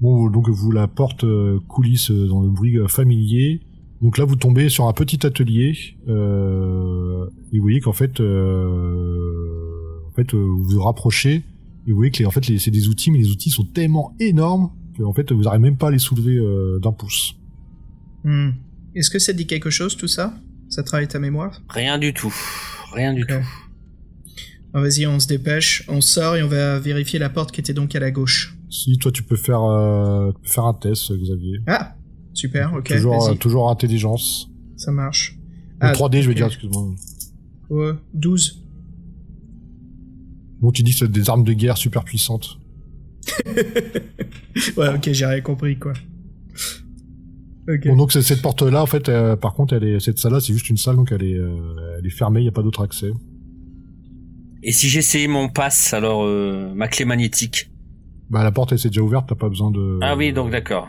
Bon, donc vous la porte euh, coulisse dans le bruit euh, familier. Donc là, vous tombez sur un petit atelier euh, et vous voyez qu'en fait, euh, en fait, euh, vous vous rapprochez et vous voyez que les, en fait, les, c'est des outils, mais les outils sont tellement énormes que en fait, vous n'arrivez même pas à les soulever euh, d'un pouce. Hmm. Est-ce que ça dit quelque chose tout ça ? Ça travaille ta mémoire ? Rien du tout, rien du okay. tout. Ah, vas-y, on se dépêche, on sort et on va vérifier la porte qui était donc à la gauche. Si, toi tu peux faire, euh, faire un test, Xavier. Ah, super, ok. Toujours, euh, toujours intelligence. Ça marche. Ou ah, trois D, je veux dire, excuse-moi. Ouais, douze. Bon, tu dis que c'est des armes de guerre super puissantes. ouais, ok, j'ai rien compris, quoi. Okay. Bon, donc cette porte-là, en fait, euh, par contre, elle est, cette salle-là, c'est juste une salle, donc elle est, euh, elle est fermée, il n'y a pas d'autre accès. Et si j'essayais mon pass, alors euh, ma clé magnétique ? Bah, la porte, elle s'est déjà ouverte, t'as pas besoin de... Ah oui, donc d'accord.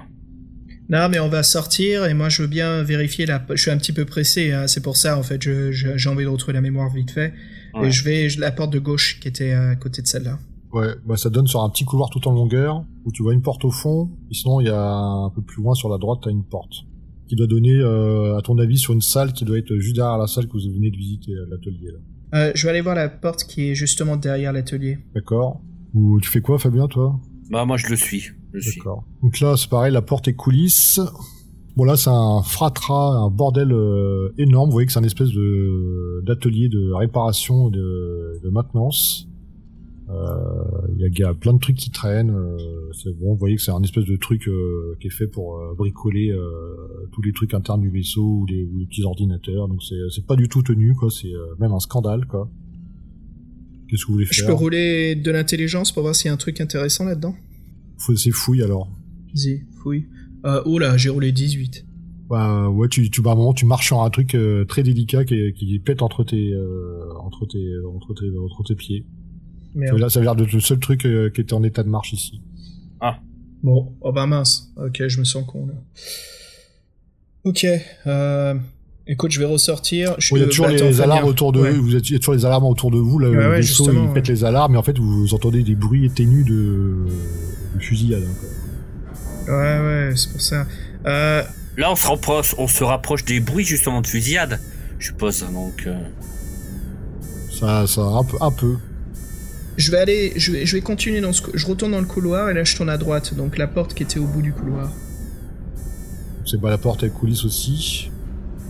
Non, mais on va sortir, et moi, je veux bien vérifier la... Je suis un petit peu pressé, hein, c'est pour ça, en fait, je, je, j'ai envie de retrouver la mémoire vite fait. Ouais. Et je vais... La porte de gauche, qui était à côté de celle-là. Ouais, bah ça donne sur un petit couloir tout en longueur, où tu vois une porte au fond, et sinon, il y a un peu plus loin, sur la droite, t'as une porte, qui doit donner, euh, à ton avis, sur une salle qui doit être juste derrière la salle que vous venez de visiter, l'atelier, là. Euh, je vais aller voir la porte qui est justement derrière l'atelier. D'accord. Ou tu fais quoi, Fabien, toi ? Bah, moi, je le suis. Je D'accord. Suis. Donc là, c'est pareil, la porte est coulisse. Bon, là, c'est un fratras, un bordel euh, énorme. Vous voyez que c'est un espèce de, d'atelier de réparation, de, de maintenance. Il euh, y, y a plein de trucs qui traînent. Euh, c'est bon, vous voyez que c'est un espèce de truc euh, qui est fait pour euh, bricoler euh, tous les trucs internes du vaisseau ou les, ou les petits ordinateurs. Donc, c'est, c'est pas du tout tenu, quoi. C'est euh, même un scandale, quoi. Qu'est-ce que vous voulez faire ? Je peux rouler de l'intelligence pour voir s'il y a un truc intéressant là-dedans ? Faut, c'est fouille alors. Vas-y, fouille. Euh, oh là, j'ai roulé dix-huit. Bah ouais, tu, tu, bah, à un moment, tu marches sur un truc euh, très délicat qui, qui pète entre tes, euh, entre tes, entre tes, entre tes pieds. Merde. Là, ça veut dire le seul truc euh, qui était en état de marche ici. Ah. Bon, oh bah mince. Ok, je me sens con là. Ok, euh... Écoute, je vais ressortir. Il ouais, y a toujours les alarmes autour de ouais. vous. Vous êtes, il y a toujours les alarmes autour de vous. Là, ouais, le ouais, vaisseau il ouais. pète les alarmes, mais en fait, vous entendez des bruits ténus de, de fusillade. Hein, ouais, ouais, c'est pour ça. Euh... Là, on se rapproche, on se rapproche des bruits justement de fusillade, je suppose. Donc, euh... ça, ça, un peu, un peu. Je vais aller, je vais, je vais continuer dans ce, je retourne dans le couloir et là, je tourne à droite, donc la porte qui était au bout du couloir. C'est pas la porte, elle coulisse aussi.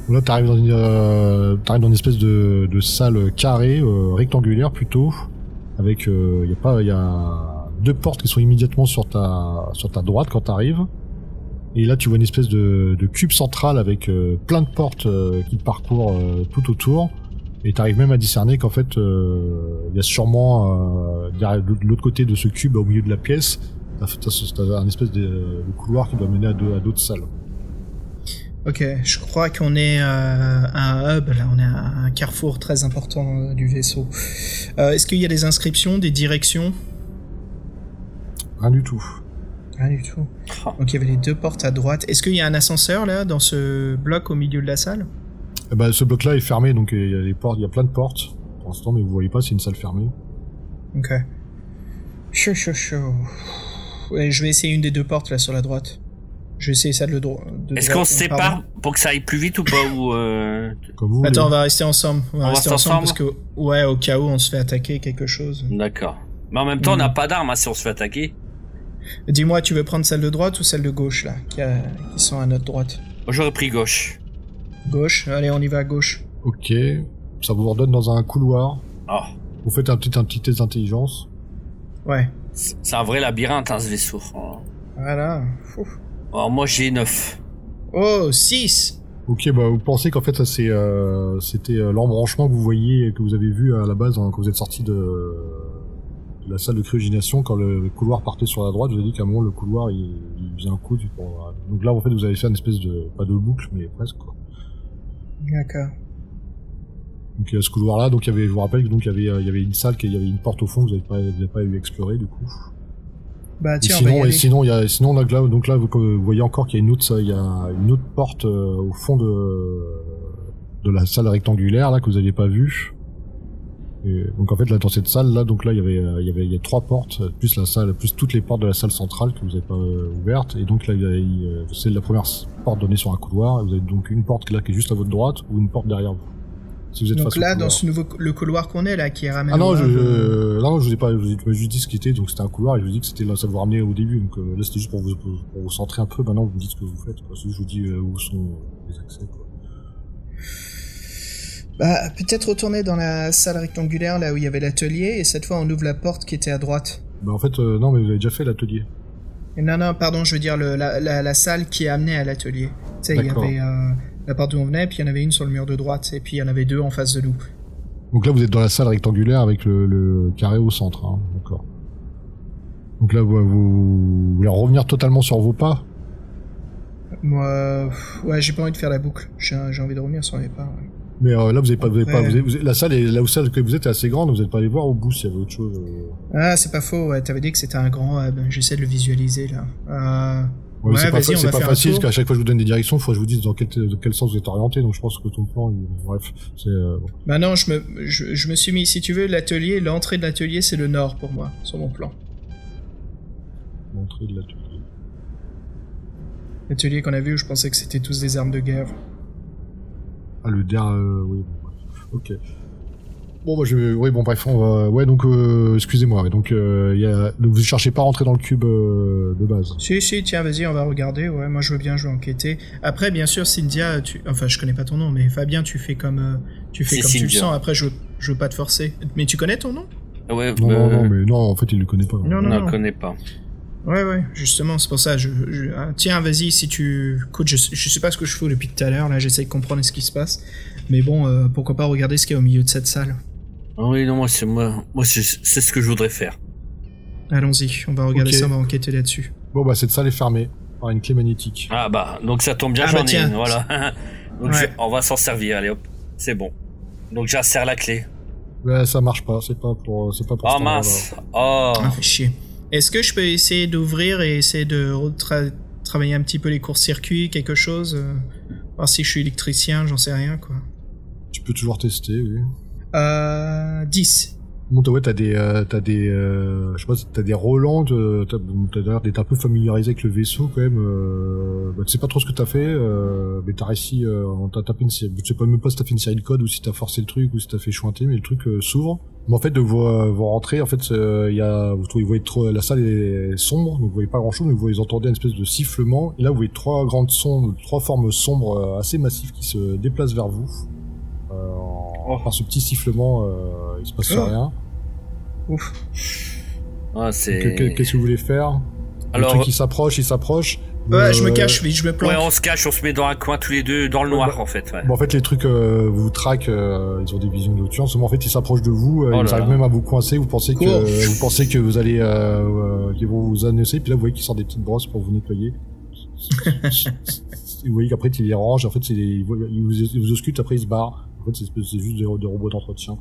Là, t'arrives dans une, euh, t'arrives dans une espèce de, de salle carrée, euh, rectangulaire plutôt, avec, euh, y a pas, y a deux portes qui sont immédiatement sur ta, sur ta droite quand t'arrives. Et là, tu vois une espèce de, de cube central avec euh, plein de portes euh, qui te parcourent euh, tout autour. Et t'arrives même à discerner qu'en fait, euh, y a sûrement, euh, derrière, de l'autre côté de ce cube, au milieu de la pièce, t'as, t'as, t'as un espèce de, de couloir qui doit mener à, de, à d'autres salles. Ok, je crois qu'on est euh, un hub, là, on est un carrefour très important euh, du vaisseau. Euh, est-ce qu'il y a des inscriptions, des directions ? Rien du tout. Rien du tout. Donc il y avait les deux portes à droite. Est-ce qu'il y a un ascenseur, là, dans ce bloc au milieu de la salle ? Eh ben, ce bloc-là est fermé, donc il y a les portes, il y a plein de portes pour l'instant, mais vous voyez pas, c'est une salle fermée. Ok. Chou, chou, chou. Ouais, je vais essayer une des deux portes, là, sur la droite. Je vais essayer ça de le droit. Est-ce qu'on se sépare pour que ça aille plus vite ou pas ou euh... Comme vous, Attends, les... on va rester ensemble. On va on rester ensemble, ensemble parce que ouais, au cas où on se fait attaquer quelque chose. D'accord. Mais en même temps, mmh. on n'a pas d'armes hein, si on se fait attaquer. Dis-moi, tu veux prendre celle de droite ou celle de gauche là, qui, a... qui sont à notre droite ? Moi, j'aurais pris gauche. Gauche. Allez, on y va à gauche. Ok. Ça vous redonne dans un couloir. Ah. Oh. Vous faites un petit, un petit test d'intelligence. Ouais. C'est un vrai labyrinthe hein, ce vaisseau. Oh. Voilà. Ouf. Alors moi j'ai neuf. Oh, six. Ok, bah vous pensez qu'en fait ça c'est, euh, c'était euh, l'embranchement que vous voyez, que vous avez vu à la base hein, quand vous êtes sorti de, de la salle de cryogénation, quand le, le couloir partait sur la droite, je vous ai dit qu'à un moment le couloir il, il faisait un coup. Pour, euh, donc là en fait vous avez fait une espèce de, pas de boucle mais presque quoi. D'accord. donc ce couloir-là. Donc il y avait, je vous rappelle, donc il y avait, il y avait une salle, il y avait une porte au fond que vous n'avez pas, vous n'avez pas eu explorée du coup. Bah, tiens, et sinon, on va y sinon, il y a, sinon là, donc là, vous, vous voyez encore qu'il y a une autre, il y a une autre porte euh, au fond de de la salle rectangulaire là que vous n'aviez pas vue. Et donc en fait là dans cette salle là, donc là il y avait il y avait il y a trois portes plus la salle plus toutes les portes de la salle centrale que vous n'avez pas euh, ouvertes, et donc là il y a, il, c'est la première porte donnée sur un couloir, et vous avez donc une porte là qui est juste à votre droite ou une porte derrière vous. Si vous êtes donc là dans ce nouveau le couloir qu'on est là qui est ramené. Ah non, je, je là non, je vous ai pas je vous ai juste dit ce qui était, donc c'était un couloir, et je vous dis que c'était là, ça vous ramenait au début, donc euh, là c'était juste pour vous pour, pour vous centrer un peu. Maintenant vous me dites ce que vous faites quoi. Je vous dis euh, où sont les accès quoi. Bah, peut-être retourner dans la salle rectangulaire, là où il y avait l'atelier, et cette fois on ouvre la porte qui était à droite. Bah en fait, euh, non, mais vous avez déjà fait l'atelier. Non, non, pardon, je veux dire le, la, la, la salle qui est amenée à l'atelier. Tu sais, il y avait euh, la porte où on venait, puis il y en avait une sur le mur de droite, et puis il y en avait deux en face de nous. Donc là, vous êtes dans la salle rectangulaire avec le, le carré au centre, hein, d'accord. Donc là, vous, vous voulez revenir totalement sur vos pas ? Moi, ouais, j'ai pas envie de faire la boucle, j'ai, j'ai envie de revenir sur mes pas, ouais. Mais euh, là, vous n'avez pas, vous avez ouais. pas vous avez, vous avez, la salle, est, là où salle que vous êtes est assez grande. Vous n'êtes pas allé voir au bout s'il y avait autre chose. Euh... Ah, c'est pas faux. Ouais, t'avais dit que c'était un grand. Euh, ben, j'essaie de le visualiser là. Euh... Ouais, ouais, c'est pas, fa- c'est pas facile parce qu'à chaque fois que je vous donne des directions, il faut que je vous dise dans quel, dans quel sens vous êtes orienté. Donc je pense que ton plan, il... bref, c'est. Euh, bon. Bah non, je me, je, je me suis mis. Si tu veux, l'atelier, l'entrée de l'atelier, c'est le nord pour moi, sur mon plan. L'entrée de l'atelier. L'atelier qu'on a vu où je pensais que c'était tous des armes de guerre. Ah, le dernier, euh, oui, bon, ok. Bon, bah, je, oui, bon, bref, on va, ouais, donc, euh, excusez-moi, mais donc, euh, y a, donc, vous cherchez pas à rentrer dans le cube euh, de base. Si, si, tiens, vas-y, on va regarder, ouais, moi, je veux bien, je veux enquêter. Après, bien sûr, Cynthia, tu, enfin, je connais pas ton nom, mais Fabien, tu fais comme, euh, tu fais c'est comme Cynthia. Tu le sens, après, je veux, je veux pas te forcer. Mais tu connais ton nom ? Ouais, non, euh... non, mais non, en fait, il le connaît pas. Non, non, non. Il le connaît pas. Ouais, ouais, justement, c'est pour ça, je, je ah, tiens, vas-y, si tu, écoute, je, je sais pas ce que je fais depuis tout à l'heure, là, j'essaie de comprendre ce qui se passe, mais bon, euh, pourquoi pas regarder ce qu'il y a au milieu de cette salle. Ah oui, non, moi, c'est, moi, moi, c'est, c'est ce que je voudrais faire. Allons-y, on va regarder okay. ça, on va enquêter là-dessus. Bon, bah, cette salle est fermée par une clé magnétique. Ah bah, donc ça tombe bien, ah, j'en bah, ai une, voilà. donc, ouais. je, on va s'en servir, allez, hop, c'est bon. Donc, j'insère la clé. Ouais, ça marche pas, c'est pas pour, c'est pas pour. Oh, mince, oh. Ah, fait chier. Est-ce que je peux essayer d'ouvrir et essayer de tra- travailler un petit peu les courts-circuits, quelque chose euh, voir si je suis électricien, j'en sais rien, quoi. Tu peux toujours tester, oui. Euh... dix. Bon, t'as, ouais, t'as des... Euh, t'as des... Euh, je sais pas, t'as des Roland, t'as, t'as l'air d'être un peu familiarisé avec le vaisseau, quand même. Euh, bah, tu sais pas trop ce que t'as fait, euh, mais t'as réussi... Euh, t'as tapé une... Je sais pas même pas si t'as fait une série de codes, ou si t'as forcé le truc, ou si t'as fait chointer, mais le truc euh, s'ouvre. Mais en fait, de vous, vous rentrer, en fait, il euh, y a, vous trouvez, vous voyez trop, la salle est sombre, donc vous voyez pas grand chose, mais vous voyez, entendez une espèce de sifflement, et là, vous voyez trois grandes sombres, trois formes sombres, euh, assez massives qui se déplacent vers vous. Euh, en, par ce petit sifflement, euh, il se passe oh. rien. Ouf. Ah, c'est... Donc, qu'est-ce que vous voulez faire? Alors. Le truc, il s'approche, il s'approche. Ouais, euh... je me cache, mais je me planque. Ouais, on se cache, on se met dans un coin tous les deux, dans le noir, ouais, bah... en fait. Ouais. Bon, en fait, les trucs euh, vous traquent, euh, ils ont des visions nocturnes. Seulement, en fait, ils s'approchent de vous, euh, oh ils arrivent même à vous coincer. Vous pensez que euh, vous pensez que vous allez, euh, euh, qu'ils vont vous annoncer. Puis là, vous voyez qu'ils sortent des petites brosses pour vous nettoyer. Vous voyez qu'après, ils les rangent. En fait, c'est des... ils vous, ils vous auscultent. Après, ils se barrent. En fait, c'est, c'est juste des, des robots d'entretien.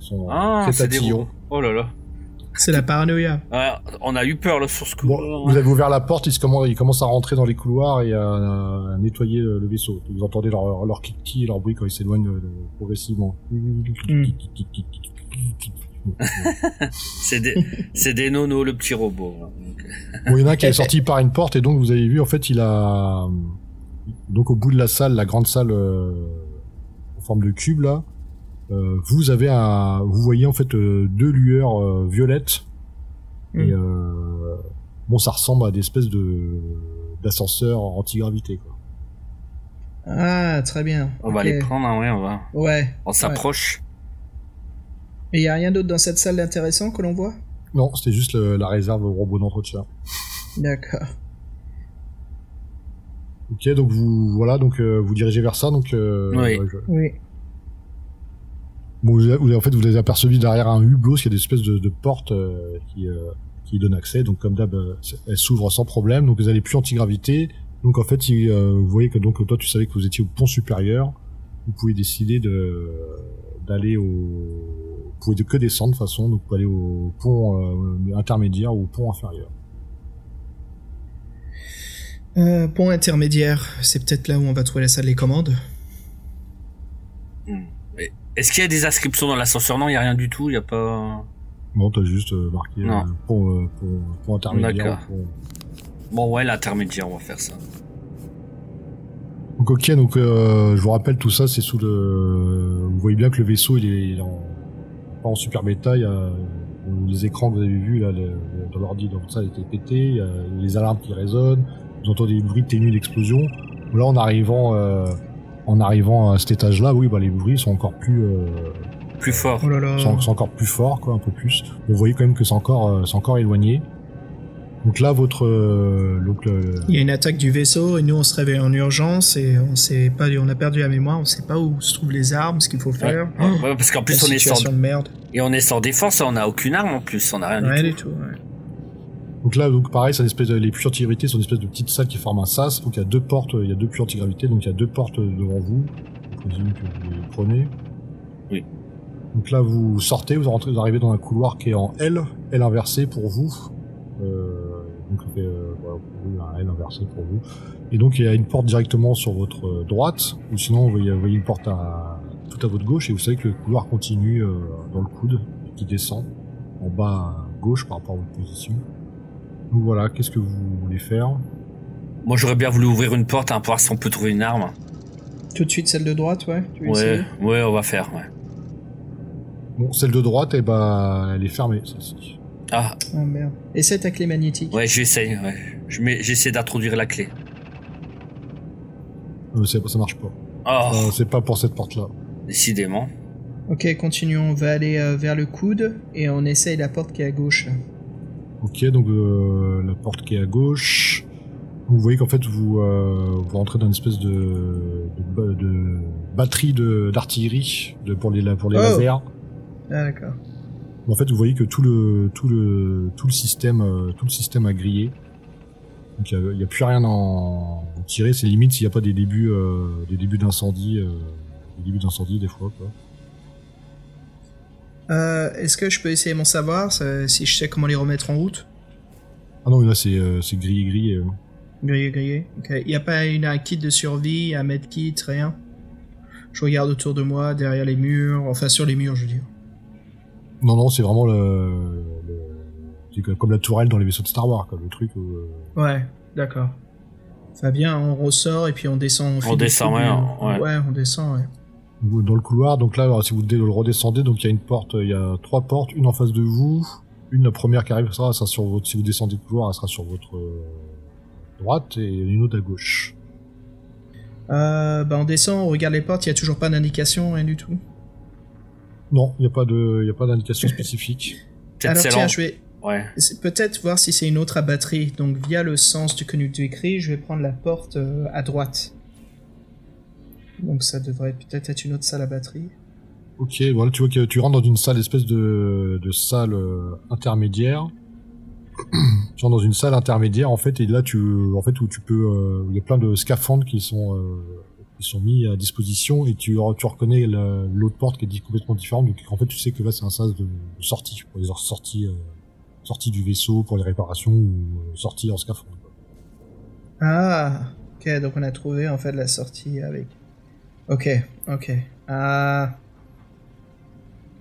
Ils sont ah, très tatillons. Des... Oh là là. C'est la paranoïa. Ouais, on a eu peur là sur ce couloir. Bon, vous avez ouvert la porte, ils, se commandent, ils commencent à rentrer dans les couloirs et à, à nettoyer le vaisseau. Vous entendez leur, leur cliquetis et leur bruit quand ils s'éloignent euh, progressivement. Mm. c'est, des, c'est des nonos, le petit robot. Bon, il y en a un qui est sorti par une porte et donc vous avez vu, en fait, il a... Donc au bout de la salle, la grande salle euh, en forme de cube là, Euh, vous avez un, vous voyez en fait euh, deux lueurs euh, violettes. Mmh. Et euh, bon, ça ressemble à des espèces de d'ascenseurs anti-gravité, quoi. Ah, très bien. On okay. va les prendre, hein, ouais, on va. Ouais. On s'approche. Ouais. Et il y a rien d'autre dans cette salle d'intéressant que l'on voit ? Non, c'était juste le, la réserve au robot d'entretien. D'accord. Ok, donc vous, voilà, donc euh, vous dirigez vers ça, donc. Euh, oui. Ouais, je... Oui. Bon, vous, vous, en fait, vous les apercevez derrière un hublot, parce qu'il y a des espèces de, de portes euh, qui, euh, qui donnent accès. Donc, comme d'hab, euh, elles s'ouvrent sans problème. Donc, vous allez plus anti-gravité. Donc, en fait, il, euh, vous voyez que donc toi, tu savais que vous étiez au pont supérieur. Vous pouvez décider de d'aller au... Vous pouvez que descendre de toute façon, donc vous pouvez aller au pont euh, intermédiaire ou au pont inférieur. Euh, pont intermédiaire, c'est peut-être là où on va trouver la salle des commandes. Mais est-ce qu'il y a des inscriptions dans l'ascenseur? Non, il n'y a rien du tout, il n'y a pas... Non, t'as juste euh, marqué euh, pont, euh, pont, pont intermédiaire. Pont... Bon ouais, l'intermédiaire, on va faire ça. Donc ok, donc euh, je vous rappelle tout ça, c'est sous le... Vous voyez bien que le vaisseau, il est, il est en... pas en super bêta, il y a les écrans que vous avez vus là, le... dans l'ordi, donc ça, il était pété, il y a les alarmes qui résonnent, vous entendez des bruits ténus d'explosion. Là, en arrivant, euh... en arrivant à cet étage-là, oui, bah les bruits sont encore plus... Euh... plus forts. Oh là là. Sont, sont encore plus forts, quoi, un peu plus. Vous voyez quand même que c'est encore, euh, c'est encore éloigné. Donc là, votre... Euh, donc, euh, il y a une attaque du vaisseau et nous, on se réveille en urgence et on sait pas, on a perdu la mémoire, on sait pas où se trouvent les armes, ce qu'il faut faire. Ouais, ouais, oh, parce qu'en plus, on est sans... de merde. Et on est sans défense, on n'a aucune arme en plus, on n'a rien, rien du tout. Du tout ouais. Donc là, donc pareil, c'est une espèce de, les puits antigravité sont une espèce de petite salle qui forme un sas, donc il y a deux portes, il y a deux puits antigravité, donc il y a deux portes devant vous, que vous les prenez. Oui. Donc là, vous sortez, vous rentrez, vous arrivez dans un couloir qui est en L, L inversé pour vous. Euh, Donc, euh, voilà, un L inversé pour vous. Et donc, il y a une porte directement sur votre droite, ou sinon, vous voyez une porte à, tout à votre gauche, et vous savez que le couloir continue euh, dans le coude, qui descend en bas à gauche par rapport à votre position. Donc voilà, qu'est-ce que vous voulez faire? Moi, j'aurais bien voulu ouvrir une porte, hein, pour voir si on peut trouver une arme. Tout de suite, celle de droite, ouais? Tu veux essayer ? Ouais, on va faire, ouais. Bon, celle de droite, eh ben, elle est fermée, celle-ci. Ah. Oh merde. Essaie ta clé magnétique. Ouais, j'essaye. Ouais. Je mets, j'essaie d'introduire la clé. Euh, ça, ça marche pas. Oh. Euh, c'est pas pour cette porte-là. Décidément. Ok, continuons. On va aller euh, vers le coude et on essaye la porte qui est à gauche. Ok, donc euh, la porte qui est à gauche. Vous voyez qu'en fait vous euh, vous rentrez dans une espèce de de, de batterie de d'artillerie de pour les pour les oh. lasers. Ah d'accord. En fait, vous voyez que tout le tout le tout le système tout le système a grillé. Donc il n'y a, a plus rien à en tirer. C'est limite s'il n'y a pas des débuts euh, des débuts d'incendie, euh, des débuts d'incendie des fois quoi. Euh, est-ce que je peux essayer mon savoir si je sais comment les remettre en route? Ah non, là c'est euh, c'est grillé grillé. Euh. Grillé grillé. Ok. Il n'y a pas une, un kit de survie, un medkit, rien. Je regarde autour de moi, derrière les murs, enfin sur les murs, je veux dire. Non, non, c'est vraiment le, le... C'est comme la tourelle dans les vaisseaux de Star Wars, comme le truc où... Ouais, d'accord. Fabien, on ressort et puis on descend. On, on descend, ouais, on... ouais. Ouais, on descend, ouais. Dans le couloir, donc là, alors, si vous le redescendez, donc il y a une porte, il y a trois portes, une en face de vous, une, la première qui arrive, elle sera sur votre... Si vous descendez le couloir, elle sera sur votre droite et une autre à gauche. Euh, bah on descend, on regarde les portes, il n'y a toujours pas d'indication, rien du tout. Non, il n'y a pas de, il a pas d'indication spécifique. Alors tiens, je vais ouais. peut-être voir si c'est une autre à batterie. Donc via le sens du connu du écrit, je vais prendre la porte euh, à droite. Donc ça devrait peut-être être une autre salle à batterie. Ok, voilà, tu vois que tu rentres dans une salle, espèce de, de salle euh, intermédiaire. Tu rentres dans une salle intermédiaire en fait, et là tu, en fait, où tu peux, euh, il y a plein de scaphandres qui sont. Euh, Ils sont mis à disposition et tu, tu reconnais la, l'autre porte qui est complètement différente. Donc en fait, tu sais que là, c'est un sas de, de sortie, pour les sorties, euh, sorties du vaisseau, pour les réparations ou euh, sorties en scaphandre. Ah, ok. Donc on a trouvé en fait la sortie avec. Ok, ok. Ah.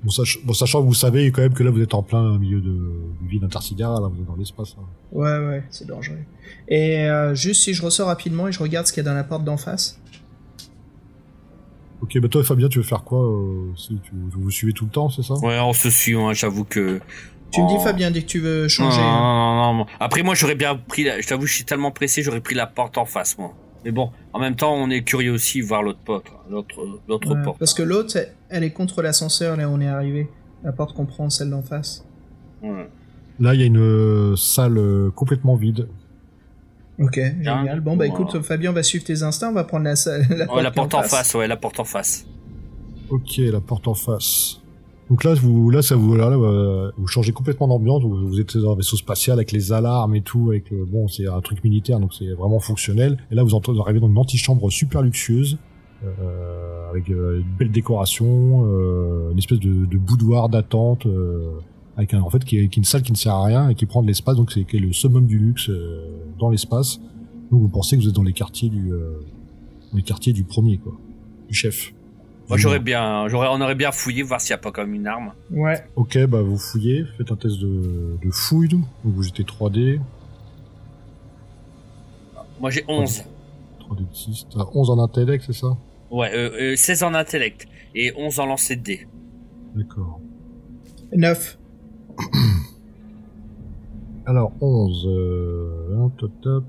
Bon, sach, bon sachant que vous savez quand même que là, vous êtes en plein milieu de, de vide intersidéral, là, vous êtes dans l'espace. Hein. Ouais, ouais, c'est dangereux. Et euh, juste si je ressors rapidement et je regarde ce qu'il y a dans la porte d'en face. Ok, bah toi Fabien, tu veux faire quoi euh, si tu, vous vous suivez tout le temps, c'est ça? Ouais, on se suit, hein, j'avoue que... Tu oh. me dis Fabien, dès que tu veux changer... Non, non, non, non. Après moi, j'aurais bien pris... La... Je t'avoue, je suis tellement pressé, j'aurais pris la porte en face, moi. Mais bon, en même temps, on est curieux aussi, voir l'autre porte. L'autre, l'autre ouais, porte. Parce que l'autre, elle est contre l'ascenseur, là où on est arrivé. La porte qu'on prend, celle d'en face. Ouais. Là, il y a une euh, salle euh, complètement vide. Ok, génial. Bon, bah voilà. Écoute, Fabien, on va suivre tes instincts, on va prendre la salle. La, ouais, la porte en face. face, ouais, la porte en face. Ok, la porte en face. Donc là, vous, là, ça vous, là, là, vous changez complètement d'ambiance. Vous, vous êtes dans un vaisseau spatial avec les alarmes et tout, avec le, bon, c'est un truc militaire, donc c'est vraiment fonctionnel. Et là, vous, entrez, vous arrivez dans une antichambre super luxueuse, euh, avec euh, une belle décoration, euh, une espèce de, de boudoir d'attente, euh, avec un, en fait, qui est, qui est une salle qui ne sert à rien et qui prend de l'espace, donc c'est qui est le summum du luxe euh, dans l'espace. Donc vous pensez que vous êtes dans les quartiers du, euh, dans les quartiers du premier, quoi, du chef. Moi, j'aurais bien, j'aurais, on aurait bien fouillé, voir s'il n'y a pas quand même une arme. Ouais. Ok, bah vous fouillez, faites un test de, de fouille, donc vous jetez trois D. Moi j'ai onze. trois D six, t'as onze en intellect, c'est ça? Ouais, euh, euh, seize en intellect et onze en lancer de dés. D'accord. neuf. Alors onze. Euh, top top.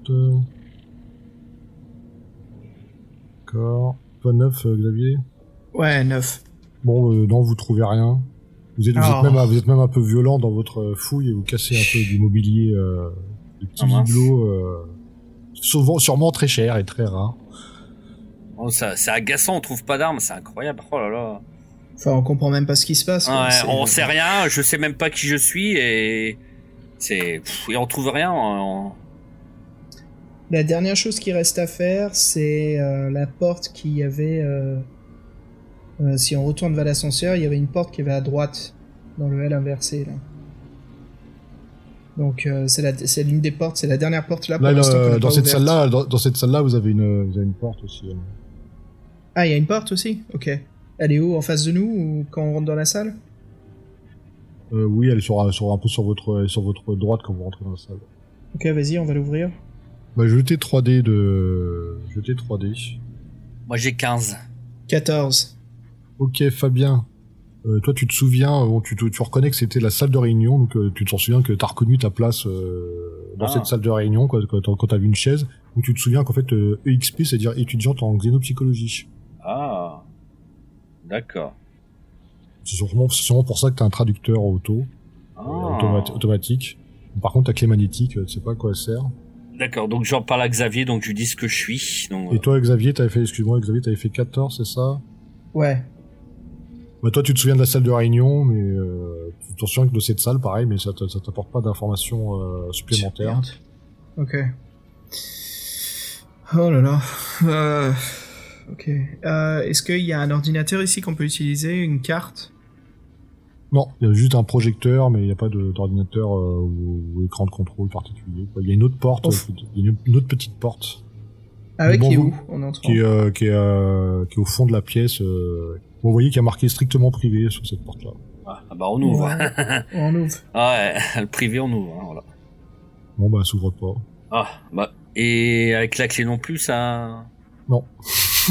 D'accord. Toi neuf, euh, Xavier? Ouais, neuf. Bon, euh, non, vous trouvez rien. Vous êtes, vous, êtes même, vous êtes même un peu violent dans votre fouille et vous cassez un peu du mobilier, euh, des petits bibelots, euh, souvent, sûrement très cher et très rare. Oh, ça, c'est agaçant, on trouve pas d'armes, c'est incroyable. Oh là là. Enfin, on comprend même pas ce qui se passe. Ah, ouais, on sait rien, je sais même pas qui je suis et c'est pff, et on trouve rien. On... La dernière chose qui reste à faire, c'est euh, la porte qu'il y avait. Euh... Euh, si on retourne vers l'ascenseur, il y avait une porte qui avait à droite, dans le L inversé, là. Donc, euh, c'est, la, c'est l'une des portes, c'est la dernière porte, là, pour là, l'instant, là, qu'on n'a dans pas cette ouverte. Salle-là, dans, dans cette salle-là, vous avez une, vous avez une porte aussi. Là. Ah, il y a une porte aussi? Ok. Elle est où, en face de nous, ou quand on rentre dans la salle? euh, Oui, elle est sur, sur, un peu sur votre, sur votre droite quand vous rentrez dans la salle. Ok, vas-y, on va l'ouvrir. Bah, jetez trois D de... Jetez trois D. Moi, j'ai quinze. quatorze. Ok, Fabien, euh, toi tu te souviens, bon, tu, tu, tu reconnais que c'était la salle de réunion, donc euh, tu t'en souviens que t'as reconnu ta place euh, dans ah. cette salle de réunion quoi, quand, quand t'as vu une chaise, où tu te souviens qu'en fait euh, E X P, c'est-à-dire étudiante en xénopsychologie. Ah, d'accord. C'est sûrement, c'est sûrement pour ça que t'as un traducteur auto, ah. euh, automati- automatique. Par contre, ta clé magnétique, tu sais pas à quoi elle sert. D'accord, donc j'en parle à Xavier, donc je lui dis ce que je suis. Donc, euh... Et toi, Xavier, t'avais fait, excuse-moi, Xavier, t'avais fait quatorze, c'est ça? Ouais. Bah toi tu te souviens de la salle de réunion, mais euh, tu t'en souviens que de cette salle, pareil, mais ça, t- ça t'apporte pas d'informations euh, supplémentaires. Ok. Oh là là. Euh, ok. Euh, est-ce qu'il y a un ordinateur ici qu'on peut utiliser, une carte? Non, il y a juste un projecteur, mais il n'y a pas de, d'ordinateur euh, ou, ou écran de contrôle particulier. Il y a une autre porte, euh, une, une autre petite porte. Ah oui, bon, qui est où? On entre. Qui est, euh, qui, est, euh, qui est au fond de la pièce. Euh, Bon, vous voyez qu'il y a marqué strictement privé sur cette porte-là. Ah bah on ouvre. Ouais. on ouvre. Ouais, le privé on ouvre. Hein, voilà. Bon bah elle s'ouvre pas. Ah bah et avec la clé non plus ça. Non.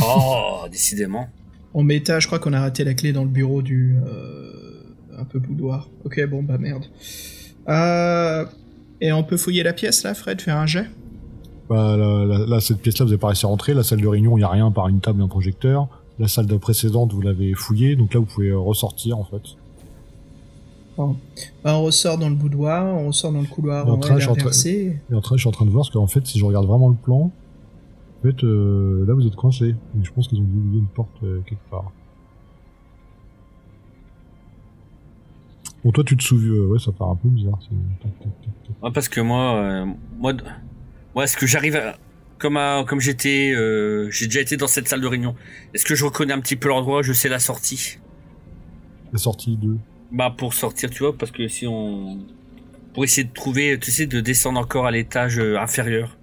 Oh décidément. On met état, je crois qu'on a raté la clé dans le bureau du euh, un peu boudoir. Ok bon bah merde. Euh, et on peut fouiller la pièce là, Fred, faire un jet. Bah là, là, là cette pièce-là vous avez pas réussi à rentrer. La salle de réunion il y a rien par une table et un projecteur. La salle de précédente, vous l'avez fouillée, donc là, vous pouvez ressortir, en fait. Oh. On ressort dans le boudoir, on ressort dans le couloir, on va inverser. Et en train, je suis en train de voir, parce qu'en fait, si je regarde vraiment le plan, en fait, euh, là, vous êtes coincés. Mais je pense qu'ils ont dû ouvrir une porte euh, quelque part. Bon, toi, tu te souviens... Euh, ouais, ça part un peu bizarre. C'est... Ouais, parce que moi... Euh, moi, moi, est-ce que j'arrive à... Comme, à, comme j'étais, euh, j'ai déjà été dans cette salle de réunion. Est-ce que je reconnais un petit peu l'endroit? Je sais la sortie. La sortie de? Bah pour sortir, tu vois, parce que si on, pour essayer de trouver, tu sais, de descendre encore à l'étage inférieur.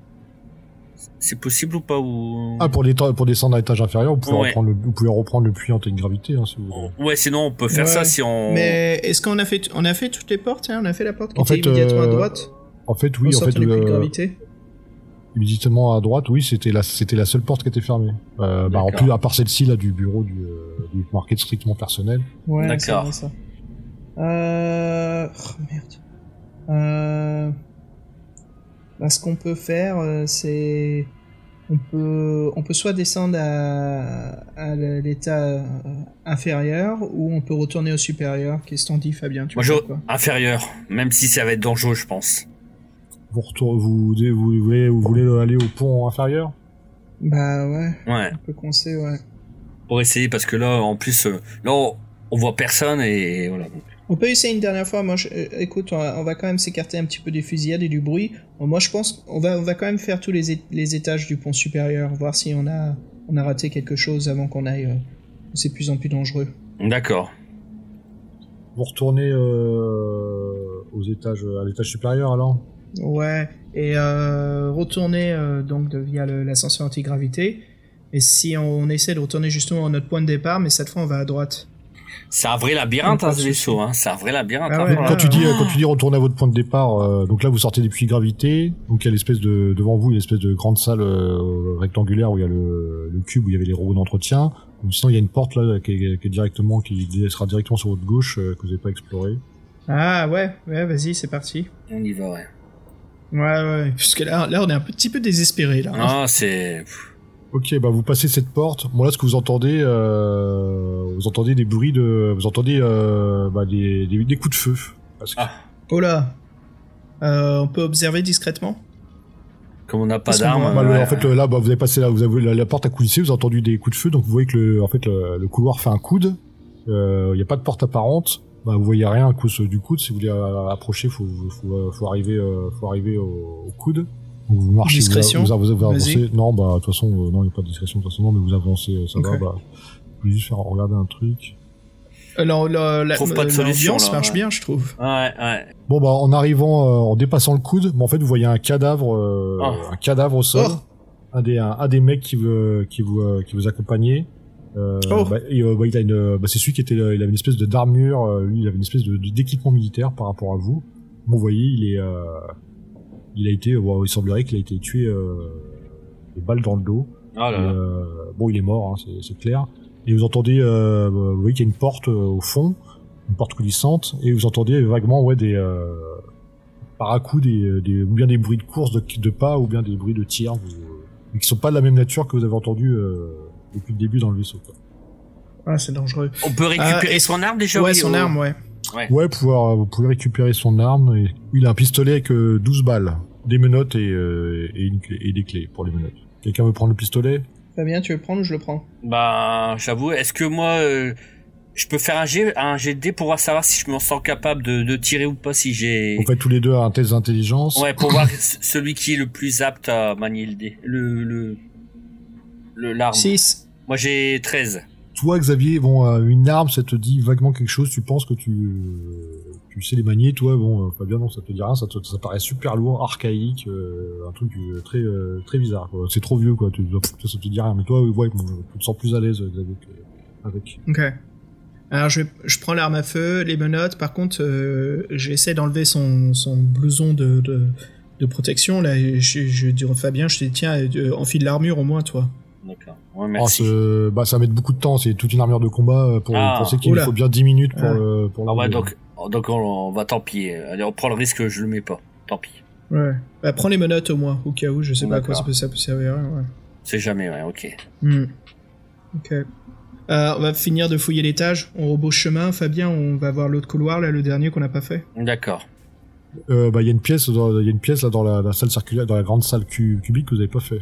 C'est possible ou pas ou... Ah pour, l'éta... pour descendre à l'étage inférieur, vous pouvez, ouais. reprendre, le... vous pouvez reprendre le puits en télégravité, hein, si vous voulez. Ouais, sinon on peut faire ouais. ça si on. Mais est-ce qu'on a fait, t... on a fait toutes les portes, hein? On a fait la porte qui en était fait, immédiatement euh... à droite. En fait, oui, on en fait. Les euh... gravité. Immédiatement à droite, oui, c'était la, c'était la seule porte qui était fermée. Euh, bah, en plus, à part celle-ci, là, du bureau du, euh, du market strictement personnel. Ouais, d'accord. C'est vrai, ça. Euh, oh, merde. Euh, bah, ce qu'on peut faire, euh, c'est, on peut, on peut soit descendre à, à l'état inférieur, ou on peut retourner au supérieur. Qu'est-ce que t'en dis, Fabien? Tu Moi, vois, je, quoi inférieur. Même si ça va être dangereux, je pense. Vous, retour, vous, vous, vous, voulez, vous voulez aller au pont inférieur? Bah ouais, ouais. Un peu coincé, ouais. Pour essayer, parce que là, en plus, là, on, on voit personne et voilà. On peut essayer une dernière fois. Moi, je, euh, écoute, on va, on va quand même s'écarter un petit peu des fusillades et du bruit. Moi, je pense qu'on va, on va quand même faire tous les, é- les étages du pont supérieur, voir si on a, on a raté quelque chose avant qu'on aille euh, c'est de plus en plus dangereux. D'accord. Vous retournez euh, aux étages, à l'étage supérieur alors ? Ouais, et euh, retourner euh, donc de, via le, l'ascenseur antigravité. Et si on, on essaie de retourner justement à notre point de départ, mais cette fois on va à droite. C'est un vrai labyrinthe, hein, ce vaisseau. Hein. C'est un vrai labyrinthe. Ah ouais, hein. Quand, ah, tu dis, ah. quand tu dis retourner à votre point de départ, euh, donc là vous sortez des puits gravité. Donc il y a l'espèce de, devant vous, il y a l'espèce de grande salle euh, rectangulaire où il y a le, le cube où il y avait les robots d'entretien. Donc, sinon il y a une porte là qui, est, qui est directement, qui sera directement sur votre gauche euh, que vous n'avez pas explorée. Ah ouais, ouais, vas-y, c'est parti. On y va, ouais. Ouais, ouais, puisque là, là on est un petit peu désespéré là. Ah, hein. c'est. Ok, bah vous passez cette porte. Bon là, ce que vous entendez, euh, vous entendez des bruits de, vous entendez euh, bah, des, des des coups de feu. Parce que... Ah. Oh là. Euh, on peut observer discrètement. Comme on n'a pas d'armes. Bah, ouais. En fait, là, bah, vous avez passé là, vous avez la, la porte a coulissé, vous avez entendu des coups de feu, donc vous voyez que le, en fait, le, le couloir fait un coude. Il euh, y a pas de porte apparente. Bah, vous voyez rien à cause du coude. Si vous voulez approcher, faut, faut, faut arriver, euh, faut arriver au, au coude. Donc vous marchez, discrétion. Vous, a, vous, a, vous avancez. Non, bah, de toute façon, euh, non, il n'y a pas de discrétion, de toute façon, non, mais vous avancez, ça okay. va, bah. Vous pouvez juste faire regarder un truc. Alors, la, la, trouve pas de solution, l'ambiance marche bien, je trouve. Ouais, ouais. Bon, bah, en arrivant, euh, en dépassant le coude, bah, en fait, vous voyez un cadavre, euh, oh. un cadavre au sol. Oh. Un des, un, un des mecs qui veut, qui vous, euh, qui vous accompagnait. Euh, oh. bah, et, euh, bah, il a une, bah, c'est celui qui était, il avait une espèce de d'armure, euh, lui, il avait une espèce de, de d'équipement militaire par rapport à vous. Bon, vous voyez, il est, euh, il a été, bon, il semblerait qu'il a été tué, euh, des balles dans le dos. Ah là là. Et, euh, bon, il est mort, hein, c'est, c'est clair. Et vous entendez, euh, vous voyez qu'il y a une porte euh, au fond, une porte coulissante, et vous entendez vaguement, ouais, des, euh, par à coup des, des, ou bien des bruits de course, de, de pas, ou bien des bruits de tir, mais qui sont pas de la même nature que vous avez entendu, euh, depuis le début dans le vaisseau, quoi. Ah, c'est dangereux. On peut récupérer euh, son arme déjà? Ouais, son ou... arme, ouais. Ouais, ouais pouvoir, vous pouvez récupérer son arme. Et... Il a un pistolet avec euh, douze balles, des menottes et, euh, et, une clé, et des clés pour les menottes. Quelqu'un veut prendre le pistolet? Fabien, tu veux le prendre ou je le prends? Bah, j'avoue, est-ce que moi, euh, je peux faire un jet, un jet de dés pour savoir si je me sens capable de, de tirer ou pas, si j'ai... On fait tous les deux un test d'intelligence. Ouais, pour voir celui qui est le plus apte à manier le dé. Le... le... Le, l'arme. six. Moi j'ai treize. Toi Xavier, bon, euh, une arme ça te dit vaguement quelque chose, tu penses que tu, euh, tu sais les manier, toi, bon, euh, Fabien, non, ça te dit rien, ça, te, ça paraît super lourd, archaïque, euh, un truc euh, très euh, très bizarre, quoi. C'est trop vieux, quoi, tu, ça te dit rien, mais toi, ouais, bon, tu te sens plus à l'aise Xavier euh, avec. Ok. Alors je, vais, je prends l'arme à feu, les menottes, par contre, euh, j'essaie d'enlever son, son blouson de, de, de protection, là, et je, je dis à Fabien, je te dis, tiens, euh, enfile l'armure au moins, toi. D'accord. Ouais, merci. Ah, ce... bah, ça va mettre beaucoup de temps, c'est toute une armure de combat pour ah, penser qu'il oula. faut bien dix minutes pour, ouais. euh, pour l'armure. Ah ouais, donc, donc on, on va tant pis. Allez, on prend le risque, je le mets pas. Tant pis. Ouais. Bah, prends les menottes au moins, au cas où, je sais D'accord. pas à quoi ça peut, ça peut servir. Ouais. C'est jamais, ouais, ok. Mm. Ok. Euh, on va finir de fouiller l'étage, on rebouche chemin. Fabien, on va voir l'autre couloir, là, le dernier qu'on n'a pas fait. D'accord. Euh, bah, il y a une pièce, dans, y a une pièce là, dans la, la salle circulaire, dans la grande salle cu- cubique que vous n'avez pas fait.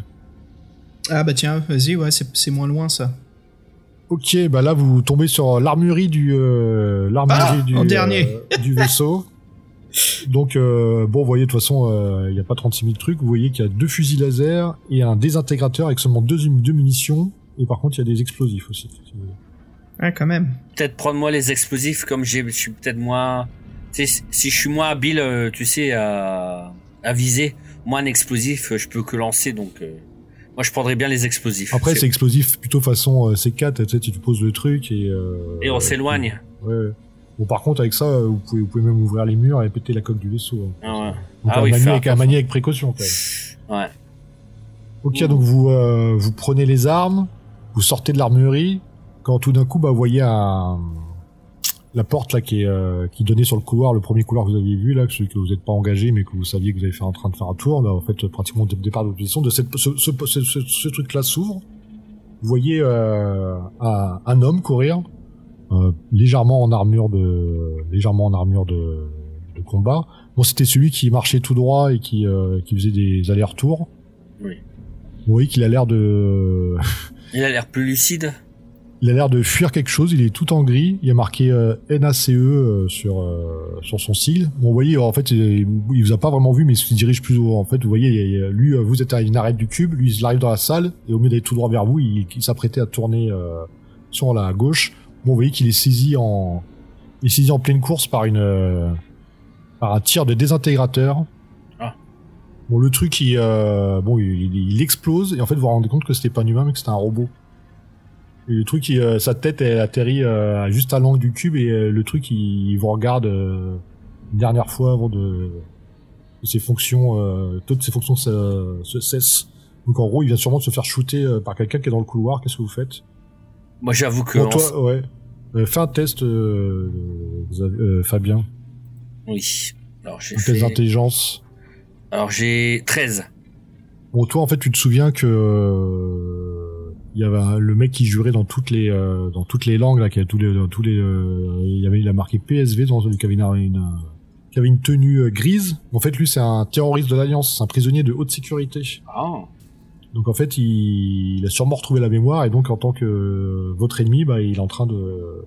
Ah bah tiens, vas-y, ouais, c'est, c'est moins loin ça. Ok, bah là vous tombez sur l'armurerie du euh, l'armurerie ah, du, en dernier. Euh, du vaisseau. Donc euh, bon, vous voyez de toute façon, il euh, y a pas trente-six mille trucs. Vous voyez qu'il y a deux fusils laser et un désintégrateur avec seulement deux, deux munitions. Et par contre, il y a des explosifs aussi. Si vous... Ah quand même. Peut-être prendre moi les explosifs comme j'ai, je suis peut-être moins, tu sais, si je suis moins habile, euh, tu sais, à, à viser. Moi, un explosif, je peux que lancer, donc. Euh... Moi, je prendrais bien les explosifs. Après, c'est, c'est explosif plutôt façon euh, C quatre, tu sais, tu poses le truc et... Euh, et on euh, s'éloigne. Ouais, ouais. Bon, par contre, avec ça, vous pouvez, vous pouvez même ouvrir les murs et péter la coque du vaisseau. Hein. Ah ouais. Donc, ah oui, manier avec, à manier avec précaution, quand même. Ouais. Ok, mmh. donc vous, euh, vous prenez les armes, vous sortez de l'armurerie, quand tout d'un coup, bah, vous voyez un... la porte, là, qui est, euh, qui donnait sur le couloir, le premier couloir que vous aviez vu, là, celui que vous n'êtes pas engagé, mais que vous saviez que vous avez fait en train de faire un tour, là, en fait, pratiquement dès le départ de votre position, de cette, ce, ce, ce, ce, ce truc-là s'ouvre. Vous voyez, euh, un, un homme courir, euh, légèrement en armure de, légèrement en armure de, de combat. Bon, c'était celui qui marchait tout droit et qui, euh, qui faisait des allers-retours. Oui. Vous voyez qu'il a l'air de... Il a l'air plus lucide. Il a l'air de fuir quelque chose, il est tout en gris, il y a marqué euh, N A C E euh, sur euh, sur son sigle. Bon, vous voyez, en fait, il, il vous a pas vraiment vu, mais il se dirige plus haut. En fait, vous voyez, lui, vous êtes à une arête du cube, lui, il arrive dans la salle, et au milieu d'aller tout droit vers vous, il, il s'apprêtait à tourner euh, sur la gauche. Bon, vous voyez qu'il est saisi en, il est saisi en pleine course par une, euh, par un tir de désintégrateur. Ah. Bon, le truc, il, euh, bon, il, il explose et en fait, vous vous rendez compte que c'était pas un humain mais que c'était un robot. Et le truc, il, euh, sa tête, elle atterrit euh, juste à l'angle du cube et euh, le truc, il, il vous regarde euh, une dernière fois avant de, de ses fonctions, euh, toutes ses fonctions euh, se cessent. Donc en gros, il vient sûrement de se faire shooter euh, par quelqu'un qui est dans le couloir. Qu'est-ce que vous faites ? Moi, j'avoue que. Bon, toi, f... ouais. Euh, fais un test, euh, euh, Fabien. Oui. Alors j'ai. Un fait... test d'intelligence. Alors j'ai treize. Bon, toi, en fait, tu te souviens que euh, il y avait le mec qui jurait dans toutes les euh, dans toutes les langues là, qui a tous les dans tous les. Euh, il y avait il a marqué P S V dans le cabinet une qui avait une tenue euh, grise. En fait, lui, c'est un terroriste de l'Alliance, c'est un prisonnier de haute sécurité. Ah. Donc en fait, il, il a sûrement retrouvé la mémoire et donc en tant que euh, votre ennemi, bah il est en train de,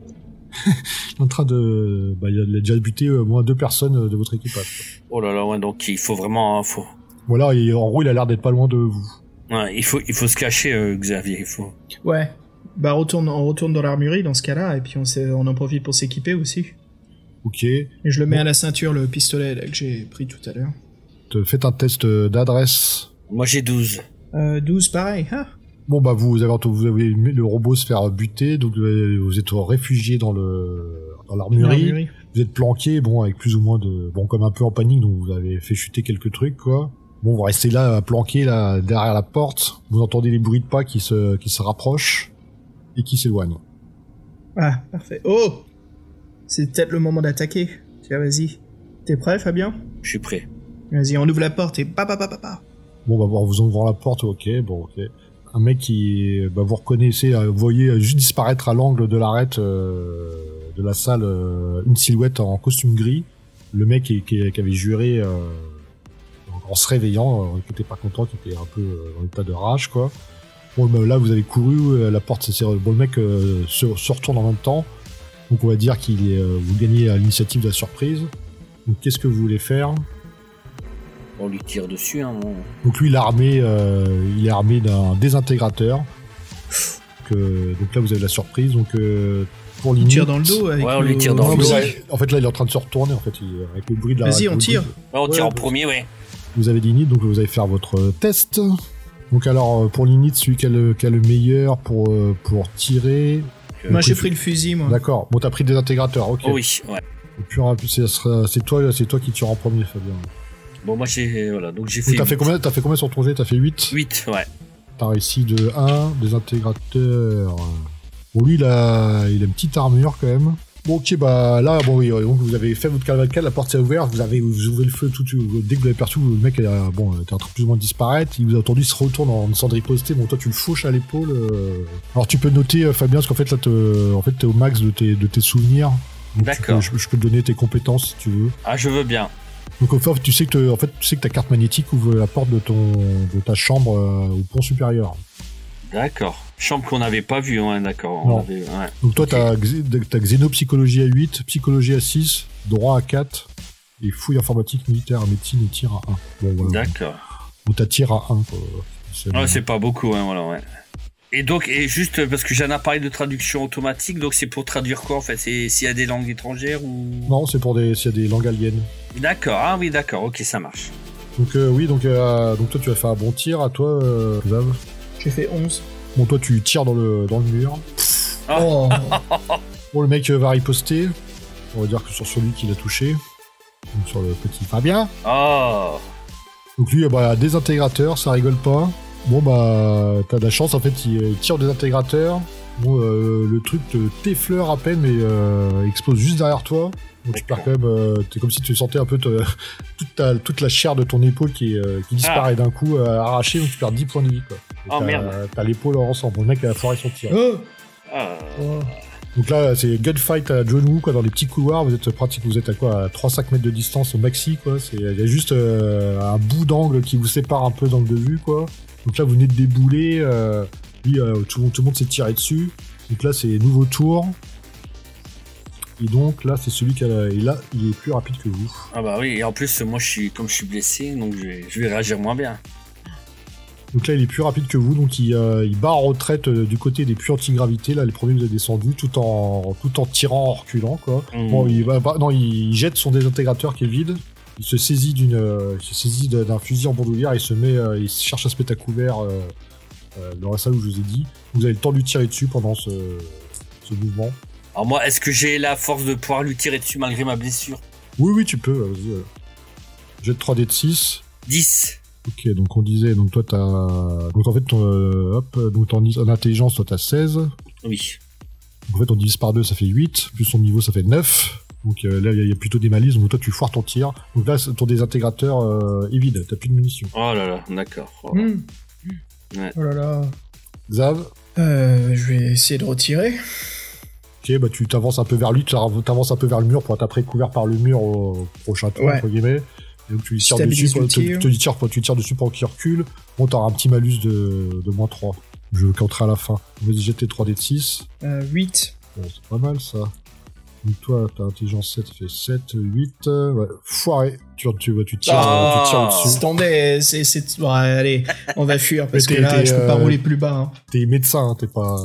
il est en train de, bah il a déjà buté au euh, moins deux personnes de votre équipage. Quoi. Oh là là, ouais, donc il faut vraiment, hein, faut. Voilà, et en gros, il a l'air d'être pas loin de vous. Ouais, il faut, il faut se cacher, euh, Xavier, il faut. Ouais, bah retourne, on retourne dans l'armurerie dans ce cas-là et puis on, s'est, on en profite pour s'équiper aussi. Ok. Et je le mets bon. À la ceinture le pistolet là, que j'ai pris tout à l'heure. Te faites un test d'adresse. Moi j'ai douze. Euh, douze, pareil. Ah. Bon, bah, vous avez, vous avez le robot se faire buter, donc vous êtes réfugié dans le, dans l'armurerie. l'armurerie. Vous êtes planqué, bon, avec plus ou moins de, bon, comme un peu en panique, donc vous avez fait chuter quelques trucs, quoi. Bon, vous restez là, planqué, là, derrière la porte. Vous entendez les bruits de pas qui se, qui se rapprochent et qui s'éloignent. Ah, parfait. Oh! C'est peut-être le moment d'attaquer. Tiens, vas-y. T'es prêt, Fabien? Je suis prêt. Vas-y, on ouvre la porte et pa, pa, pa, pa, pa. Bon, bah, vous ouvrez la porte, ok, bon, ok. Un mec qui, bah, vous reconnaissez, vous voyez juste disparaître à l'angle de l'arête euh, de la salle euh, une silhouette en costume gris. Le mec qui, qui, qui avait juré euh, en se réveillant, euh, qui était pas content, qui était un peu euh, en état de rage, quoi. Bon, bah, là, vous avez couru, la porte, c'est bon, le mec euh, se, se retourne en même temps. Donc, on va dire qu'il est, euh, vous gagnez à l'initiative de la surprise. Donc, qu'est-ce que vous voulez faire ? On lui tire dessus, hein. On... Donc lui, il est armé, euh, il est armé d'un désintégrateur. Donc, euh, donc là, vous avez la surprise. Donc euh, pour limite, on tire dans le dos. Avec ouais, on lui tire dans le dos. En fait, là, il est en train de se retourner. En fait, il... avec le bruit de la. Vas-y, on tire. Ouais, on tire ouais, en donc... premier, ouais. Vous avez l'init, donc vous allez faire votre test. Donc alors, pour l'init, celui qui a le, qui a le meilleur pour euh, pour tirer. Euh, moi, j'ai pris, pris le fusil, moi. D'accord. Bon, t'as pris le désintégrateur, ok. Oh, oui, ouais. Et puis c'est, c'est toi, c'est toi qui tire en premier, Fabien. Bon, moi j'ai. Voilà, donc j'ai fait. Donc, t'as, fait combien, t'as fait combien sur ton jet ? T'as fait huit ? huit, ouais. T'as réussi de un, des intégrateurs. Bon, lui, il a, il a une petite armure quand même. Bon, ok, bah là, bon, oui, donc vous avez fait votre cavalcade, la porte s'est ouverte, vous avez vous ouvrez le feu tout de suite. Dès que vous l'avez perçu, le mec, a, bon, t'es en train plus ou moins de disparaître. Il vous a entendu, il se retourne en essayant de riposter. Bon, toi, tu le fauches à l'épaule. Alors, tu peux noter, Fabien, parce qu'en fait, là, t'es, en fait, t'es au max de tes, de tes souvenirs. Donc, d'accord. Tu peux, je, je peux te donner tes compétences si tu veux. Ah, je veux bien. Donc en fait, tu sais que en fait, tu sais que ta carte magnétique ouvre la porte de ton de ta chambre euh, au pont supérieur. D'accord. Chambre qu'on n'avait pas vue, hein, d'accord. On avait, ouais. Donc toi, okay. t'as, t'as xénopsychologie à huit, psychologie à six, droit à quatre, et fouille informatique, militaire, médecine et tir à un. Bon, voilà. D'accord. Ou t'as tir à un. C'est, ouais, c'est pas beaucoup, hein, voilà, ouais. Et donc, et juste parce que j'ai un appareil de traduction automatique, donc c'est pour traduire quoi en fait ? C'est s'il y a des langues étrangères ou... Non, c'est pour des, s'il y a des langues aliens. D'accord, ah oui, d'accord, ok, ça marche. Donc euh, oui, donc, euh, donc toi tu vas faire un bon tir, à toi, euh, Zav. J'ai fait onze. Bon, toi tu tires dans le, dans le mur. Oh. Bon, le mec va riposter, on va dire que sur celui qui l'a touché, donc sur le petit Fabien. Oh. Donc lui, bah, désintégrateur, ça rigole pas. Bon bah t'as de la chance en fait, il tire des intégrateurs. Bon euh, le truc te t'effleure à peine mais euh, explose juste derrière toi. Donc tu perds quand même, euh, t'es comme si tu sentais un peu te, toute, ta, toute la chair de ton épaule qui, euh, qui disparaît ah. d'un coup euh, arrachée, donc tu perds dix points de vie quoi. Et oh t'as, merde. T'as l'épaule en ensemble, le mec a foiré son tir. Oh. Ah. Oh. Donc là c'est gunfight à John Woo quoi, dans les petits couloirs, vous êtes pratique, vous êtes à quoi, à trois à cinq mètres de distance au maxi quoi, il y a juste euh, un bout d'angle qui vous sépare un peu d'angle de vue quoi. Donc là, vous venez de débouler, euh, puis, euh, tout, tout le monde s'est tiré dessus. Donc là, c'est nouveau tour. Et donc là, c'est celui qui a la... Et là, il est plus rapide que vous. Ah bah oui, et en plus, moi, je suis comme je suis blessé, donc je vais, je vais réagir moins bien. Donc là, il est plus rapide que vous, donc il, euh, il barre en retraite euh, du côté des puits anti-gravité. Là, les premiers vous avez descendu tout en, tout en tirant, en reculant, quoi. Mmh. Bon, il, bah, bah, non, il, il jette son désintégrateur qui est vide. Il se saisit d'une, euh, il se saisit d'un fusil en bandoulière. Il se met, euh, il cherche à se mettre à couvert euh, euh, dans la salle où je vous ai dit. Vous avez le temps de lui tirer dessus pendant ce, ce mouvement. Alors moi, est-ce que j'ai la force de pouvoir lui tirer dessus malgré ma blessure? Oui, oui, tu peux. Vas-y. Euh, jette trois dés de six. dix. Ok, donc on disait, donc toi t'as... Donc en fait, ton, euh, hop, donc en, en intelligence, toi t'as seize. Oui. Donc en fait, on divise par deux, ça fait huit, plus son niveau, ça fait neuf. Donc euh, là, il y, y a plutôt des malices, donc toi tu foires ton tir. Donc là, ton désintégrateur euh, est vide, t'as plus de munitions. Oh là là, d'accord. Oh, mmh. Ouais. Oh là là. Xav euh, je vais essayer de retirer. Ok, bah tu t'avances un peu vers lui, tu t'avances un peu vers le mur pour être après couvert par le mur au prochain tour, ouais. Entre guillemets. Et donc tu lui tires dessus, pour, tu, tu, tires, tu tires dessus pour qu'il recule. Bon, t'auras un petit malus de, de moins trois. Je veux qu'entrer à la fin. Vas-y, jette tes trois dés de six. Euh, huit. Bon, c'est pas mal ça. Donc toi, t'as intelligence sept, ça fait sept, huit. Ouais, foiré. Tu, tu, tu tires, oh tu tires dessus. Attendez, c'est, c'est... Bon, allez, on va fuir parce que là, je peux pas euh, rouler plus bas. Hein. T'es médecin, hein, t'es pas...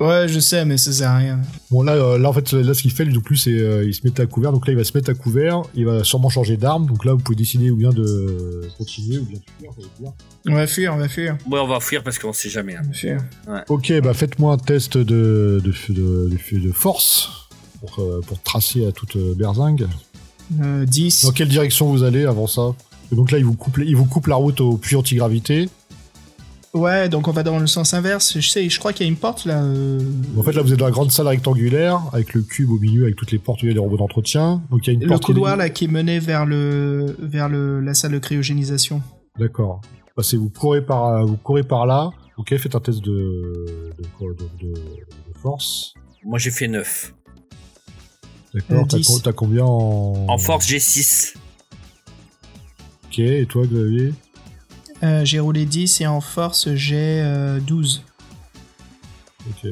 Ouais, je sais, mais ça sert à rien. Bon, là, euh, là en fait, là, ce qu'il fait, du coup, c'est euh, il se met à couvert. Donc là, il va se mettre à couvert. Il va sûrement changer d'arme. Donc là, vous pouvez décider ou bien de continuer ou bien de fuir. Dire. On va fuir, on va fuir. Ouais, on va fuir parce qu'on sait jamais. Hein. On va fuir. Ouais. Ok, bah faites-moi un test de, de, de, de, de force pour, euh, pour tracer à toute berzingue. Euh, dix. Dans quelle direction vous allez avant ça? Donc là, il vous coupe, il vous coupe la route au puits anti-gravité. Ouais, donc on va dans le sens inverse. Je sais, je crois qu'il y a une porte là. Euh... En fait, là, vous êtes dans la grande salle rectangulaire avec le cube au milieu, avec toutes les portes, il y a des robots d'entretien. Donc il y a une le porte. Le couloir qui est... là qui est mené vers le vers le la salle de cryogénisation. D'accord. Passez, vous courez par vous courez par là. Ok, faites un test de de, de, de, de force. Moi, j'ai fait neuf. D'accord. Euh, t'as, t'as combien en en force? J'ai six. Ok, et toi, Xavier? Euh, j'ai roulé dix et en force j'ai euh, douze. Ok.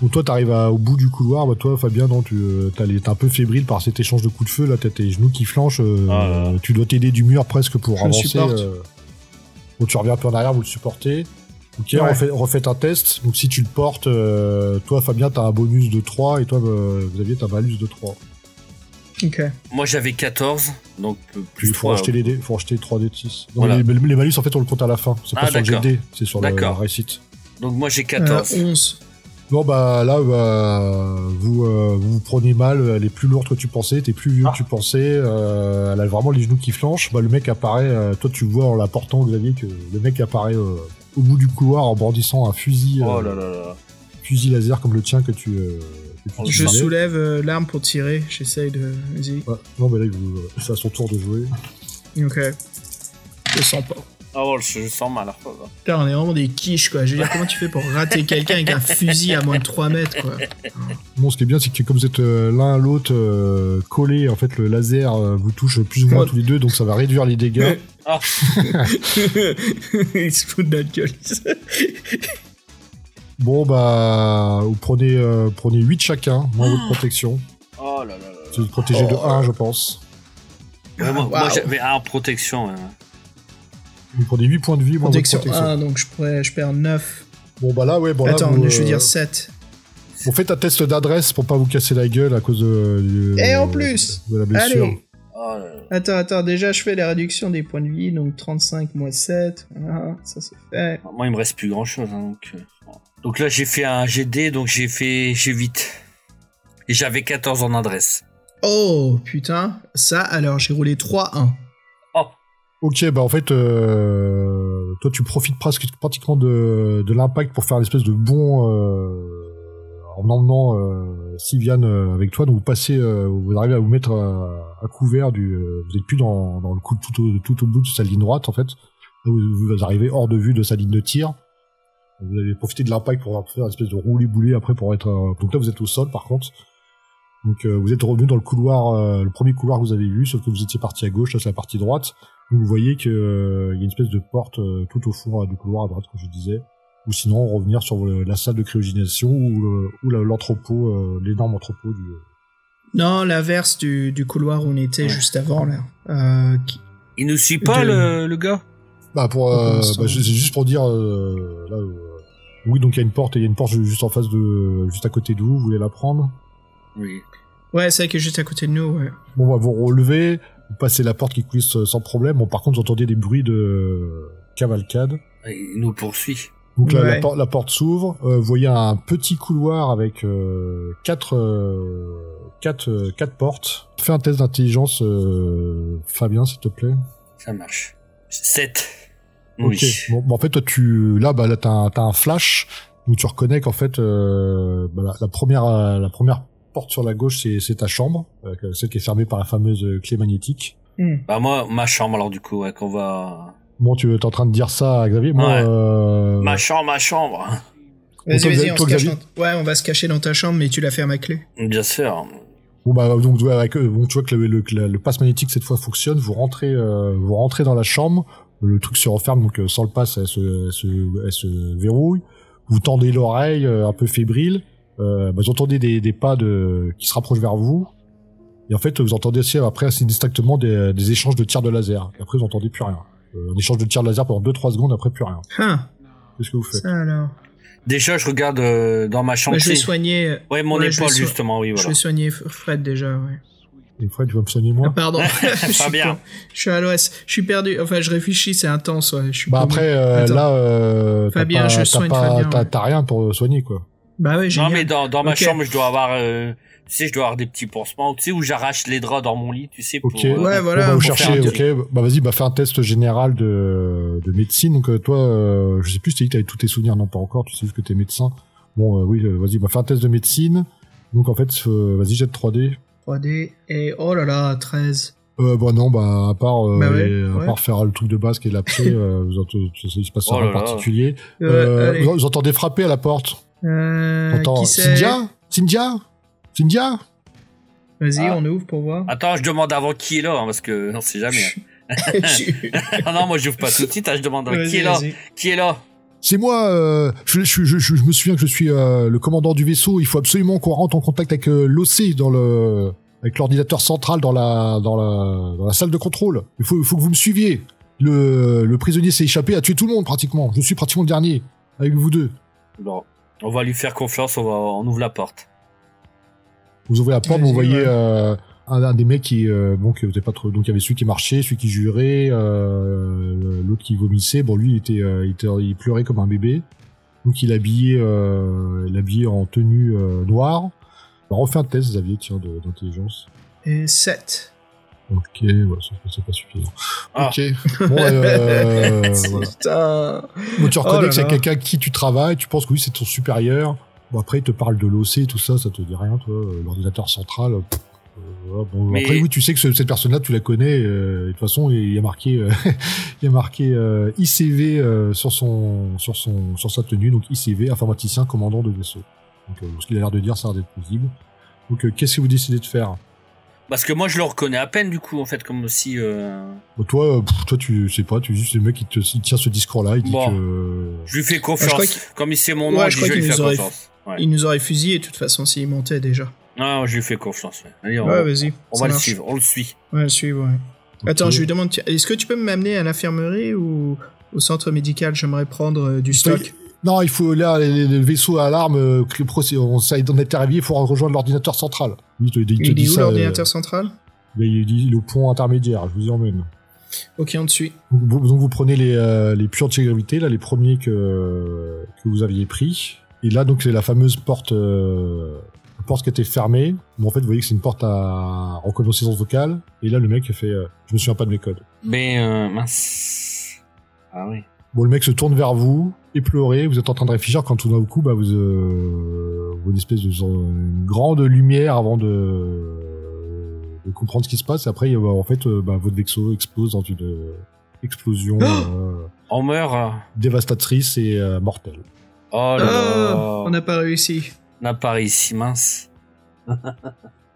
Donc toi t'arrives à, au bout du couloir, bah toi Fabien non, tu euh, t'as les, t'es un peu fébrile par cet échange de coups de feu, là t'as tes genoux qui flanchent, euh, ah. Tu dois t'aider du mur presque pour Je avancer. Euh, bon, tu reviens un peu en arrière, vous le supportez. Ok, ouais. refait, refait un test, donc si tu le portes, euh, toi Fabien t'as un bonus de trois et toi euh, Xavier t'as un malus de trois. Okay. Moi j'avais quatorze, donc plus il faut trois. Acheter les dés, faut acheter trois dés de six. Donc, voilà. les, les malus en fait on le compte à la fin, c'est ah, pas d'accord. Sur le dé, c'est sur d'accord. Le récit. Donc moi j'ai quatorze. Euh, onze. Non bah là bah, vous, euh, vous vous prenez mal, elle est plus lourde que tu pensais, t'es plus vieux ah. que tu pensais, euh, elle a vraiment les genoux qui flanchent, bah le mec apparaît, euh, toi tu vois en la portant Xavier que le mec apparaît euh, au bout du couloir en brandissant un fusil, oh là là là. Fusil laser comme le tien que tu... Euh, Je parler. soulève euh, l'arme pour tirer, j'essaye de... Vas-y. Ouais. Non mais là, vous, euh, c'est à son tour de jouer. Ok. Je sens pas. Ah oh, je, je sens mal. Putain, on est vraiment des quiches, quoi. Je veux dire, comment tu fais pour rater quelqu'un avec un fusil à moins de trois mètres, quoi. Bon, ce qui est bien, c'est que comme vous êtes euh, l'un à l'autre euh, collés, en fait, le laser euh, vous touche plus ou moins oh. tous les deux, donc ça va réduire les dégâts. Ah. Il se fout de notre gueule. Bon bah vous prenez euh, prenez huit chacun, moins oh. votre protection. Oh là là là. Vous êtes protégé oh. de un je pense. Ouais, moi, wow. moi j'avais un protection. Ouais. Vous prenez huit points de vie, protection, moins votre protection. un, donc je, pourrais, je perds neuf. Bon bah là ouais bon Attends, là. Attends, je veux euh... dire sept. Bon faites un test d'adresse pour pas vous casser la gueule à cause de, de Et en plus de la blessure. Allez. Oh là là. Attends, attends, déjà je fais la réduction des points de vie, donc trente-cinq moins sept, voilà, ça c'est fait. Moi il me reste plus grand chose, hein, donc... Donc là j'ai fait un G D, donc j'ai fait j'ai huit. Et j'avais quatorze en adresse. Oh putain, ça alors j'ai roulé trois un. Oh. Ok, bah en fait, euh, toi tu profites presque, pratiquement de, de l'impact pour faire une espèce de bond... Euh... en emmenant euh, Sylviane euh, avec toi, donc vous passez, euh, vous arrivez à vous mettre à, à couvert du, euh, vous n'êtes plus dans, dans le coup tout au, tout au bout de sa ligne droite en fait, vous, vous arrivez hors de vue de sa ligne de tir, vous avez profité de l'impact pour faire une espèce de roulé-boulé après pour être, euh, donc là vous êtes au sol par contre, donc euh, vous êtes revenu dans le couloir, euh, le premier couloir que vous avez vu, sauf que vous étiez parti à gauche, là c'est la partie droite, donc vous voyez qu'il euh, y a une espèce de porte euh, tout au fond euh, du couloir à droite comme je disais, ou sinon revenir sur le, la salle de cryogénisation ou, le, ou la, l'entrepôt, euh, l'énorme entrepôt du... Non, l'inverse du, du couloir où on était ouais. juste avant, là. Euh, qui... Il nous suit pas, de... le, le gars Bah pour, euh, bah, c'est juste pour dire euh, là, euh, oui, donc il y a une porte, il y a une porte juste en face de, juste à côté de vous. Vous voulez la prendre? Oui. Ouais, c'est vrai que juste à côté de nous. Ouais. Bon, bah, vous relevez, vous passez la porte qui coulisse sans problème. Bon, par contre, vous entendez des bruits de cavalcade. Il nous poursuit. Donc là, ouais. la, por- la porte s'ouvre. Euh, vous voyez un petit couloir avec euh, quatre, euh, quatre, euh, quatre portes. Fais un test d'intelligence, euh, Fabien, s'il te plaît. Ça marche. sept. Oui. Okay. Bon, bon, en fait, toi, tu, là, bah, là, t'as un, t'as un flash où tu reconnais qu'en fait, euh, bah, la, la première, la première porte sur la gauche, c'est, c'est ta chambre, euh, celle qui est fermée par la fameuse clé magnétique. Mm. Bah, moi, ma chambre, alors, du coup, ouais, qu'on va. Bon, tu es en train de dire ça à Xavier. Moi, ouais. euh... ma chambre, ma chambre. Vas-y, toi, vas-y, toi, on toi, se cache dans... Ouais, on va se cacher dans ta chambre, mais tu la fermes à clé. Bien sûr. Bon bah donc avec, bon, tu vois que le, le, le passe magnétique cette fois fonctionne. Vous rentrez, euh, vous rentrez dans la chambre. Le truc se referme, donc sans le passe, elle se, elle se, elle se verrouille. Vous tendez l'oreille, euh, un peu fébrile. Euh, bah, vous entendez des, des pas de qui se rapprochent vers vous. Et en fait, vous entendez aussi après assez distinctement des, des échanges de tirs de laser. Et après, vous entendez plus rien. Euh, un échange de tirs de laser pendant deux trois secondes, après plus rien. Hein. Qu'est-ce que vous faites? Ça alors. Déjà, je regarde euh, dans ma chambre. Bah, je vais soigner. Ouais, mon ouais, épaule, so- justement, oui, voilà. Je vais soigner Fred déjà, ouais. Et Fred, tu vas me soigner moi? Ah, pardon. Pas bien. Je suis à l'ouest. Je suis perdu. Enfin, je réfléchis, c'est intense, ouais. Je suis bah, après, euh, là, euh, Fabien, t'as pas, je soigne t'as, pas, Fabien, t'as, ouais. t'as rien pour soigner, quoi. Bah, ouais, j'ai. Non, mais dans, dans ma okay. chambre, je dois avoir, euh, tu sais, je dois avoir des petits pansements, tu sais, où j'arrache les draps dans mon lit, tu sais, pour. Ok, euh, ouais, voilà. Bah, vous cherchez, ok. Bah, vas-y, bah, fais un test général de, de médecine. Donc, toi, euh, je sais plus, t'as dit que t'avais tous tes souvenirs, non, pas encore, tu sais que t'es médecin. Bon, euh, oui, vas-y, bah, fais un test de médecine. Donc, en fait, euh, vas-y, jette trois D. trois D, et oh là là, treize. Euh, bah, non, bah, à part, euh, bah ouais, les, ouais. à part faire le truc de base qui est la clé, euh, il se passe rien de particulier. Euh, euh, vous entendez frapper à la porte. Euh, Attends, Cynthia Cynthia Cynthia Vas-y, ah. on ouvre pour voir. Attends, je demande avant qui est là, hein, parce que on sait jamais. Hein. Non, moi j'ouvre pas tout de suite, hein, je demande vas-y, qui est là. Qui est là? C'est moi, euh, je, je, je, je me souviens que je suis euh, le commandant du vaisseau, il faut absolument qu'on rentre en contact avec euh, l'O C dans le avec l'ordinateur central dans la dans la dans la salle de contrôle. Il faut il faut que vous me suiviez. Le le prisonnier s'est échappé, a tué tout le monde pratiquement. Je suis pratiquement le dernier avec vous deux. Non. On va lui faire confiance, on, va, on ouvre la porte. Vous ouvrez la porte, vas-y, vous voyez ouais. euh, un, un des mecs qui, euh, bon, qui était pas trop, donc il y avait celui qui marchait, celui qui jurait, euh, l'autre qui vomissait. Bon, lui, il était, euh, il était, il pleurait comme un bébé. Donc il habillait, euh, il habillait en tenue euh, noire. On refait un test, Xavier, tiens, de, d'intelligence. Et sept. Ok, ouais, c'est pas suffisant. Ah. Ok. Bon, euh, voilà. Putain. Bon, tu reconnais oh que c'est quelqu'un avec qui tu travailles, tu penses que oui, c'est ton supérieur. Bon, après, il te parle de l'O C et tout ça, ça te dit rien, toi. L'ordinateur central. Pff, euh, bon, mais... Après, oui, tu sais que ce, cette personne-là, tu la connais. Euh, et de toute façon, il y a marqué, euh, il y a marqué euh, I C V euh, sur, son, sur, son, sur sa tenue. Donc, I C V, informaticien, commandant de vaisseau. Donc, euh, ce qu'il a l'air de dire, ça a l'air d'être possible. Donc, euh, qu'est-ce que vous décidez de faire? Parce que moi je le reconnais à peine du coup en fait comme si. Euh... Bah toi, euh, pff, toi tu sais pas, tu es juste le mec qui te il tient ce discours-là, il dit bon. Que. Je lui fais confiance. Ah, comme il sait mon nom, ouais, je, je, je lui fais confiance. F... Ouais. Il nous aurait fusillé de toute façon s'il mentait déjà. Ah, je lui fais confiance. Ouais. Allez, on, ouais, vas-y. On va marche. le suivre, on le suit. Ouais, le suivre. Ouais. Okay. Attends, je lui demande, est-ce que tu peux m'amener à l'infirmerie ou au centre médical? J'aimerais prendre euh, du stock. Oui. Non, il faut, là, le vaisseau à alarme, euh, on s'est interviewé, il faut rejoindre l'ordinateur central. Il, te, il, te il dit est où ça, l'ordinateur euh, central? Il dit le pont intermédiaire, je vous y emmène. Ok, on te suit. Donc, donc vous prenez les, euh, les puits anti-gravité, là, les premiers que, que vous aviez pris. Et là, donc, c'est la fameuse porte, euh, porte qui était fermée. Bon, en fait, vous voyez que c'est une porte à reconnaissance vocale. Et là, le mec fait, euh, je me souviens pas de mes codes. Mais, euh, mince. Ah oui. Bon, le mec se tourne vers vous, éploré, vous êtes en train de réfléchir, quand tout d'un coup, bah, vous, euh, vous avez une espèce de, une grande lumière avant de, de comprendre ce qui se passe. Après, il y a, en fait, bah, votre vaisseau explose dans une explosion, oh euh, on meurt. Dévastatrice et euh, mortelle. Oh là là. Oh, on n'a pas réussi. On n'a pas réussi, mince.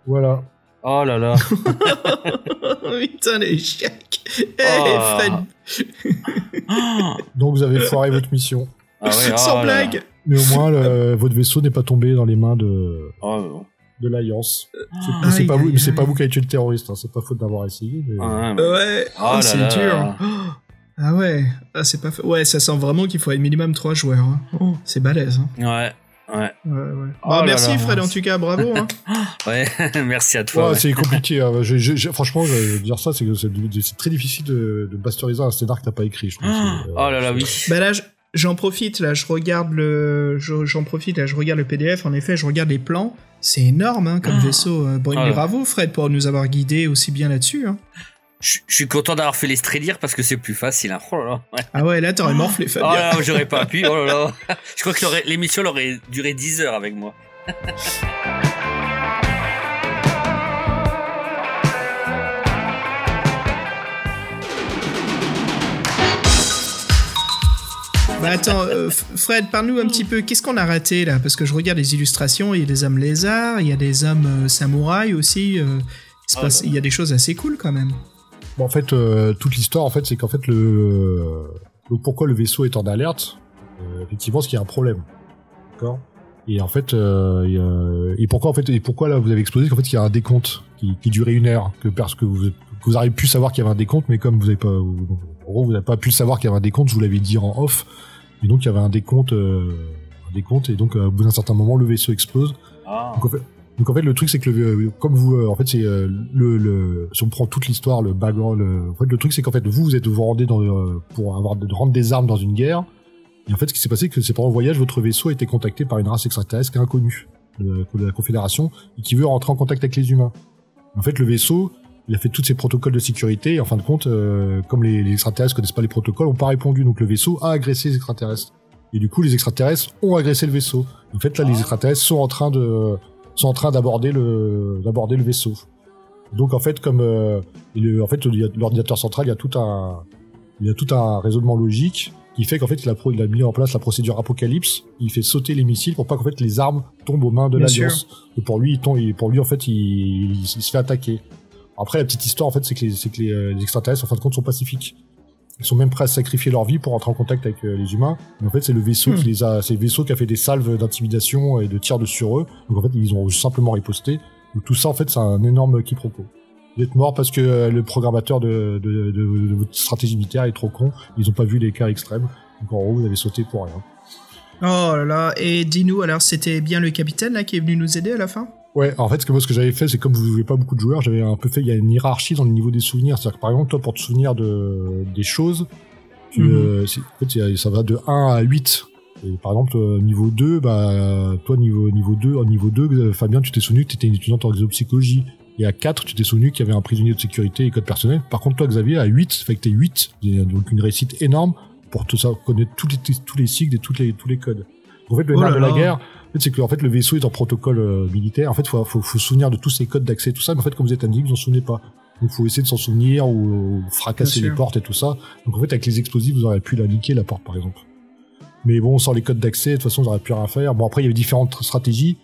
Voilà. Oh là là. Putain, l'échec. Hey, Fred. Donc vous avez foiré votre mission. Ah ouais, oh sans blague. Mais au moins, le, votre vaisseau n'est pas tombé dans les mains de, oh, de l'Alliance. C'est, ah, c'est, aïe, pas aïe, vous, aïe. Mais c'est pas vous qui avez tué le terroriste, hein. C'est pas faute d'avoir essayé. Mais... Ah, ouais, mais... ouais. Oh, oh là c'est là dur. Là. Ah ouais, ah, c'est pas fa... ouais, ça sent vraiment qu'il faut être minimum trois joueurs. Hein. Oh, c'est balèze. Hein. Ouais. Ouais. Ouais, ouais. Oh bah, merci là, Fred, là. En tout cas, bravo. Hein. Ouais, merci à toi. Ouais, ouais. C'est compliqué. Hein. Je, je, je, franchement, je dire ça, c'est que c'est, c'est très difficile de, de pasteuriser un scénar que t'as pas écrit. Je pense oh, euh, oh là là, oui. Bah là, j'en profite. Là, je regarde le, je, j'en profite. Là, je regarde le P D F. En effet, je regarde les plans. C'est énorme, hein, comme ah. vaisseau. Bon, oh bravo, Fred, pour nous avoir guidés aussi bien là-dessus. Hein. Je suis content d'avoir fait les Strelir parce que c'est plus facile. Hein. Oh là là, ouais. Ah ouais, là t'aurais morflé, Fabien. Oh là, j'aurais pas pu. Oh là là. Je crois que l'émission aurait duré dix heures avec moi. Bah attends, euh, Fred, parle-nous un petit peu. Qu'est-ce qu'on a raté là? Parce que je regarde les illustrations, il y a des hommes lézards, il y a des hommes euh, samouraïs aussi. Euh, il, passe, oh, il y a des choses assez cool quand même. Bon, en fait, euh, toute l'histoire, en fait, c'est qu'en fait, le, euh, le pourquoi le vaisseau est en alerte, euh, effectivement, c'est qu'il y a un problème. D'accord. Et en fait, euh, et pourquoi en fait, et pourquoi là vous avez explosé, qu'en fait, il y a un décompte qui, qui durait une heure, que parce que vous, que vous avez pu savoir qu'il y avait un décompte, mais comme vous n'avez pas, vous, en gros, vous n'avez pas pu savoir qu'il y avait un décompte, je vous l'avais dit en off, et donc il y avait un décompte, euh, un décompte, et donc euh, au bout d'un certain moment, le vaisseau explose. Ah. Donc, en fait, Donc en fait le truc c'est que le, comme vous en fait c'est le, le si on prend toute l'histoire le background le, en fait le truc c'est qu'en fait vous vous êtes vous rendez dans le, pour avoir de rendre des armes dans une guerre, et en fait ce qui s'est passé c'est que c'est pendant le voyage votre vaisseau a été contacté par une race extraterrestre inconnue de la Confédération et qui veut rentrer en contact avec les humains. En fait le vaisseau il a fait tous ses protocoles de sécurité et en fin de compte euh, comme les, les extraterrestres connaissent pas les protocoles, ont pas répondu, donc le vaisseau a agressé les extraterrestres et du coup les extraterrestres ont agressé le vaisseau. En fait là les extraterrestres sont en train de sont en train d'aborder le d'aborder le vaisseau. Donc en fait comme euh, le, en fait l'ordinateur central, il y a tout un il y a tout un raisonnement logique qui fait qu'en fait il a, il a mis en place la procédure apocalypse, il fait sauter les missiles pour pas qu'en fait les armes tombent aux mains de l'Alliance. Et pour lui il tombe, et pour lui en fait il, il, il se fait attaquer. Après la petite histoire en fait c'est que les c'est que les, les extraterrestres en fin de compte sont pacifiques. Ils sont même prêts à sacrifier leur vie pour entrer en contact avec euh, les humains. Mais en fait, c'est le vaisseau mmh. qui les a, c'est le vaisseau qui a fait des salves d'intimidation et de tirs de sur eux. Donc en fait, ils ont simplement riposté. Donc tout ça, en fait, c'est un énorme quiproquo. Vous êtes morts parce que euh, le programmateur de, de, de, de votre stratégie militaire est trop con. Ils ont pas vu les cas extrêmes. Donc en gros, vous avez sauté pour rien. Oh là là. Et dis-nous, alors, c'était bien le capitaine là qui est venu nous aider à la fin? Ouais, en fait, ce que moi, ce que j'avais fait, c'est comme vous jouez pas beaucoup de joueurs, j'avais un peu fait, il y a une hiérarchie dans le niveau des souvenirs. C'est-à-dire que, par exemple, toi, pour te souvenir de, des choses, tu, mm-hmm. euh, c'est, en fait, ça va de un à huit. Et par exemple, niveau deux, bah, toi, niveau, niveau deux, au niveau deux, Fabien, tu t'es souvenu que t'étais une étudiante en exopsychologie. Et à quatre, tu t'es souvenu qu'il y avait un prisonnier de sécurité et code personnel. Par contre, toi, Xavier, à huit, ça fait que t'es huit. Donc, une réussite énorme pour te savoir connaître tous les, tous les cycles et toutes les, tous les codes. En fait, le oh nerf de la guerre, c'est que en fait le vaisseau est en protocole euh, militaire. En fait, faut faut faut souvenir de tous ces codes d'accès et tout ça, mais en fait comme vous êtes indiqué, vous en souvenez pas. Donc faut essayer de s'en souvenir ou, ou fracasser les portes et tout ça. Donc en fait avec les explosifs, vous auriez pu la niquer la porte par exemple. Mais bon, sans les codes d'accès, de toute façon, vous auriez pu rien faire. Bon après il y avait différentes stratégies.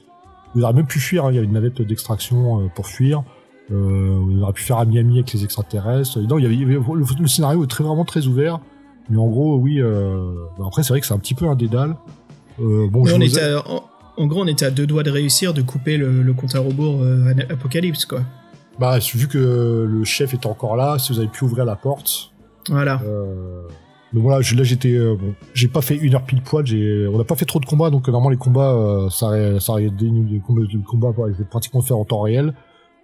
Vous auriez même pu fuir, hein. Il y avait une navette d'extraction euh, pour fuir. Euh, vous auriez pu faire ami-ami avec les extraterrestres. Et non, il y avait, il y avait le, le scénario est très vraiment très ouvert. Mais en gros, oui. Euh, ben après c'est vrai que c'est un petit peu un dédale. Euh, bon, on était à, en, en gros, on était à deux doigts de réussir de couper le, le compte à rebours euh, apocalypse, quoi. Bah, vu que le chef était encore là, si vous avez pu ouvrir la porte. Voilà. Euh, donc voilà, je, là j'étais, euh, bon, j'ai pas fait une heure pile poil. J'ai, on n'a pas fait trop de combats, donc normalement les combats, euh, ça aurait, ça aurait des, des combats, des combats bah, je vais pratiquement faire en temps réel.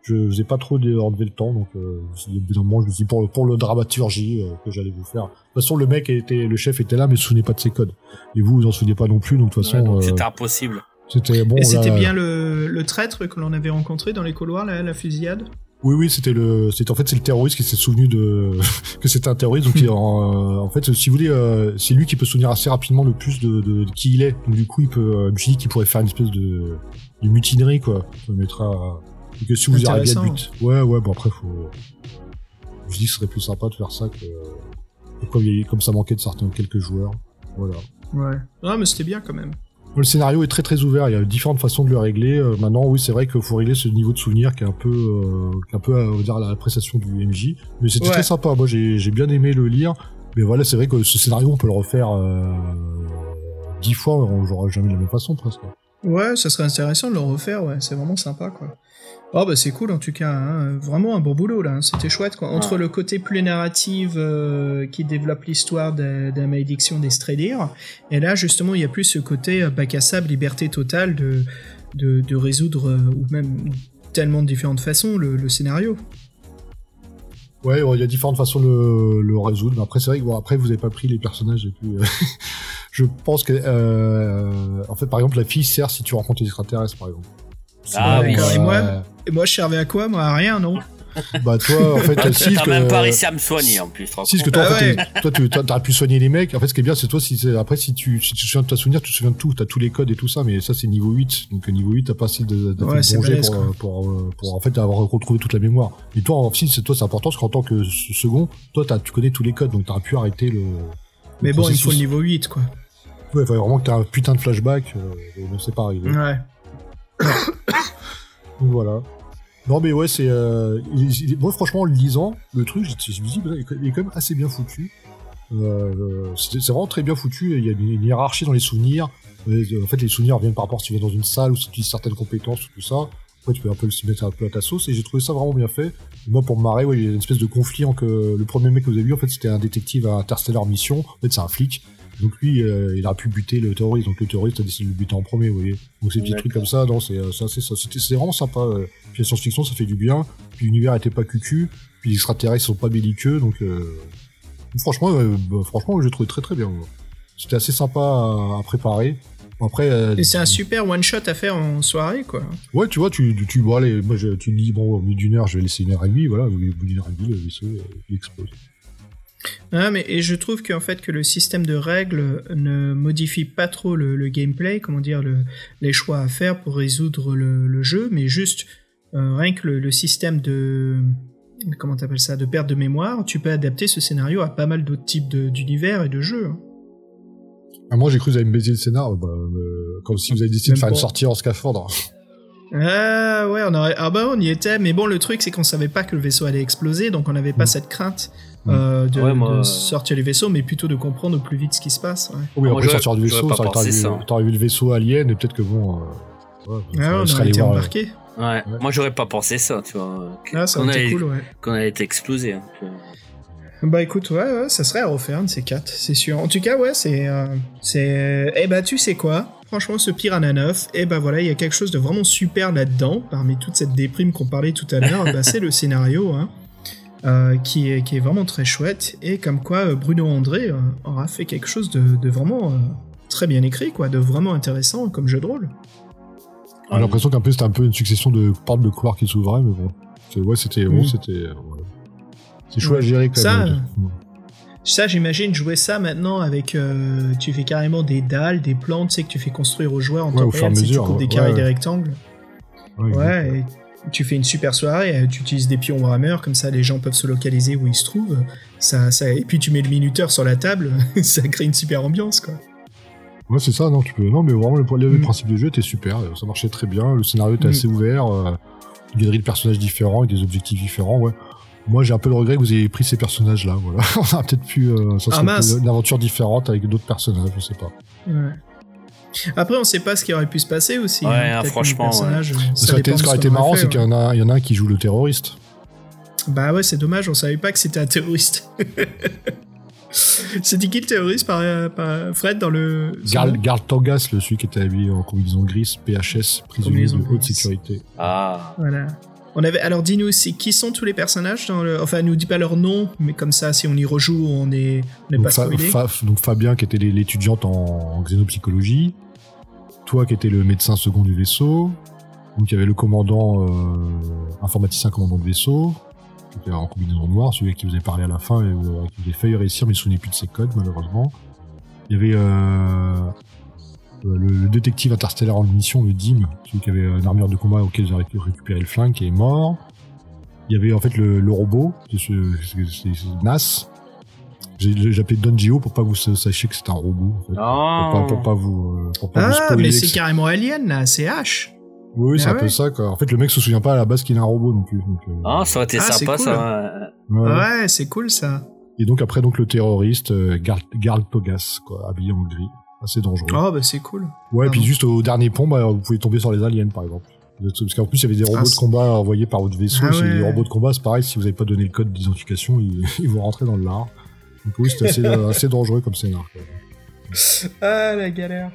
Je, je n'ai pas trop enlevé le temps, donc euh, évidemment, je me suis dit pour, pour le dramaturgie euh, que j'allais vous faire. De toute façon, le mec était, le chef était là, mais ne se souvenait pas de ses codes. Et vous, vous n'en souvenez pas non plus, donc de toute façon... Ouais, donc euh, c'était impossible. C'était, bon, et là, c'était bien le, le traître que l'on avait rencontré dans les couloirs, là, la fusillade? Oui, oui, c'était le, c'était, en fait, c'est le terroriste qui s'est souvenu de, que c'était un terroriste, donc il, en, en fait, si vous voulez, euh, c'est lui qui peut se souvenir assez rapidement le plus de, de, de qui il est. Donc du coup, il peut, je me suis dit qu'il pourrait faire une espèce de, de mutinerie, quoi. Ça me mettra... Et que si vous arrivez à but. Ouais, ouais, bon après, faut. Je dis que ce serait plus sympa de faire ça que. Comme, il y a... Comme ça manquait de certains quelques joueurs. Voilà. Ouais. Ah, mais c'était bien quand même. Le scénario est très très ouvert, il y a différentes façons de le régler. Maintenant, oui, c'est vrai qu'il faut régler ce niveau de souvenir qui est un peu, euh... qui est un peu, on va dire, à la prestation du M J. Mais c'était ouais. très sympa, moi j'ai... j'ai bien aimé le lire. Mais voilà, c'est vrai que ce scénario, on peut le refaire dix euh... fois, on jouera jamais de la même façon presque. Ouais, ça serait intéressant de le refaire, ouais, c'est vraiment sympa, quoi. Oh bah c'est cool en tout cas, hein. Vraiment un bon boulot là, hein. C'était chouette quoi. Entre ouais. le côté plus narratif euh, qui développe l'histoire de, de la malédiction des Strelir, et là justement il y a plus ce côté bac à sable, liberté totale de, de, de résoudre, euh, ou même tellement de différentes façons, le, le scénario. Ouais, il y a différentes façons de le, le résoudre, mais après c'est vrai que bon, après vous avez pas pris les personnages les plus... Euh... Je pense que, euh, en fait, par exemple, la fille sert si tu rencontres des extraterrestres, par exemple. C'est ah oui. Euh... Et moi, et moi, je servais à quoi, moi, à rien, non? Bah toi, en fait, si t'as que... même pas réussi à me soigner en plus. Si ce que toi, ah en fait, ouais. toi, tu t'as pu soigner les mecs. En fait, ce qui est bien, c'est toi. Si c'est... après, si tu, si tu te souviens de ta souvenir, tu te souviens de tout. T'as tous les codes et tout ça. Mais ça, c'est niveau huit. Donc niveau huit, t'as pas assez de, de ouais, fait balèze, pour, pour, pour, pour en fait avoir retrouvé toute la mémoire. Et toi, en si c'est toi, c'est important parce qu'en tant que second, toi, t'as, tu connais tous les codes, donc t'as pu arrêter le. Mais bon, il faut le niveau huit, quoi. Ouais, il fallait vraiment que t'aies un putain de flashback, euh, et c'est pas arrivé. Ouais. Donc voilà. Non mais ouais, c'est... Euh, il, il, moi franchement, en le lisant, le truc, je, je me dis, il est quand même assez bien foutu. Euh, c'est, c'est vraiment très bien foutu, il y a une hiérarchie dans les souvenirs. En fait, les souvenirs viennent par rapport si tu vas dans une salle ou si tu utilises certaines compétences ou tout ça. Après, tu peux un peu le mettre un peu à ta sauce, et j'ai trouvé ça vraiment bien fait. Et moi, pour me marrer, ouais, il y a une espèce de conflit en que le premier mec que vous avez vu, en fait, c'était un détective à Interstellar Mission. En fait, c'est un flic. Donc lui, euh, il a pu buter le terroriste, donc le terroriste a décidé de le buter en premier, vous voyez. Donc ces petits D'accord. trucs comme ça, non, c'est, c'est, assez, c'est, c'est vraiment sympa. Euh. Puis la science-fiction, ça fait du bien, puis l'univers était pas cucu, puis les extraterrestres sont pas belliqueux, donc euh... franchement, euh, bah, franchement, je trouve très très bien. Moi. C'était assez sympa à, à préparer. Après, euh, et c'est un super one-shot à faire en soirée, quoi. Ouais, tu vois, tu, tu, tu bon, allez, moi, je, tu dis, bon, au bout d'une heure, je vais laisser une heure et demie, voilà, au bout d'une heure et demie, le vaisseau, il explose. Ah, mais et je trouve qu'en fait que le système de règles ne modifie pas trop le, le gameplay, comment dire, le, les choix à faire pour résoudre le, le jeu, mais juste euh, rien que le, le système de comment t'appelles ça, de perte de mémoire, tu peux adapter ce scénario à pas mal d'autres types de, d'univers et de jeux. Ah, moi j'ai cru que vous alliez me baiser le scénario, bah, euh, comme si vous aviez décidé Même de faire pour... une sortie en scaphandre. Ah ouais, on aurait... ah bah on y était, mais bon le truc c'est qu'on savait pas que le vaisseau allait exploser, donc on n'avait pas mmh. cette crainte. Euh, de, ouais, moi... de sortir les vaisseaux, mais plutôt de comprendre au plus vite ce qui se passe. Ouais. Oui, après sortir du vaisseau, ça, t'aurais, vu, ça. T'aurais vu le vaisseau alien, et peut-être que bon... Euh, ouais, ah, on aurait été embarqué. Ouais. Ouais. Moi, j'aurais pas pensé ça, tu vois. Ah, ça qu'on aurait été cool, ouais. Qu'on allait être explosé. Hein. Bah écoute, ouais, ouais, ça serait à refaire, un de ces quatre, c'est sûr. En tout cas, ouais, c'est... Euh, c'est... Eh bah, tu sais quoi ? Franchement, ce Piranha neuf, et eh ben voilà, il y a quelque chose de vraiment super là-dedans, parmi toute cette déprime qu'on parlait tout à l'heure, bah, c'est le scénario, hein. Euh, qui, est, qui est vraiment très chouette, et comme quoi Bruno André euh, aura fait quelque chose de, de vraiment euh, très bien écrit, quoi, de vraiment intéressant comme jeu de rôle. J'ai ouais, l'impression qu'un peu c'était un peu une succession de portes de couloirs qui s'ouvraient, mais bon, c'est, ouais, c'était mmh. bon, c'était euh, ouais. c'est chouette ouais. à gérer quand ça, même. Euh, ouais. Ça, j'imagine jouer ça maintenant avec, euh, tu fais carrément des dalles, des plans, tu sais que tu fais construire aux joueurs en ouais, temps réel, si tu coupes ouais, des carrés, ouais, des rectangles. Ouais. ouais, ouais et... Tu fais une super soirée, tu utilises des pions Warhammer, comme ça les gens peuvent se localiser où ils se trouvent. Ça, ça, et puis tu mets le minuteur sur la table, ça crée une super ambiance, quoi. Ouais, c'est ça, non, tu peux. Non, mais vraiment, le, le mm. principe du jeu était super, ça marchait très bien, le scénario était mm. assez ouvert, euh, une galerie de personnages différents, avec des objectifs différents, ouais. Moi, j'ai un peu le regret que vous ayez pris ces personnages-là, voilà. On a peut-être pu. Euh, ça serait ah, une aventure différente avec d'autres personnages, je sais pas. Ouais. Après, on sait pas ce qui aurait pu se passer aussi. Ouais, hein, franchement. Ouais. Ce qui aurait été marrant, fait, c'est ouais. qu'il y en a, il y en a un qui joue le terroriste. Bah ouais, c'est dommage, on savait pas que c'était un terroriste. C'était qui le terroriste par, par Fred dans le. Garl, Garl Togas, le celui qui était habillé en combinaison grise, P H S, prisonnier de haute sécurité. Ah. Voilà. On avait, alors dis-nous, c'est, qui sont tous les personnages dans le, enfin, nous dis pas leur nom, mais comme ça, si on y rejoue, on n'est pas spoilé. Fa, donc Fabien, qui était l'étudiante en, en xénopsychologie. Toi qui étais le médecin second du vaisseau, donc il y avait le commandant, euh, informaticien commandant de vaisseau, qui était en combinaison noire, celui à qui vous avez parlé à la fin, et euh, qui vous avez failli réussir, mais il ne se souvenait plus de ses codes, malheureusement. Il y avait euh, le, le détective interstellaire en mission, le D I M, celui qui avait une armure de combat auquel vous avez récupéré le flingue, qui est mort. Il y avait en fait le, le robot, c'est, c'est, c'est, c'est Nas. J'ai, j'ai appelé Don Gio pour pas que vous sachiez que c'est un robot. En fait. Non. Pour pas, pour pas vous, pour pas ah, vous spoiler. Mais c'est carrément Alien, là, c'est H. Oui, oui, c'est ah un ouais. peu ça, quoi. En fait, le mec se souvient pas à la base qu'il est un robot non plus. Donc, euh... Ah, ça aurait été ah, sympa, cool. ça. Ouais. ouais, c'est cool, ça. Et donc, après, donc, le terroriste, euh, Garl Togas, quoi, habillé en gris. assez dangereux. Ah bah c'est cool. Ouais, ah puis non. Juste au dernier pont, bah, vous pouvez tomber sur les aliens par exemple. Parce qu'en plus il y avait des robots ah, de combat envoyés par votre vaisseau. Ah ouais. Les robots de combat, c'est pareil, si vous n'avez pas donné le code d'identification, ils, ils vont rentrer dans le lard. Donc oui, c'est assez, assez dangereux comme scénar. Ah la galère.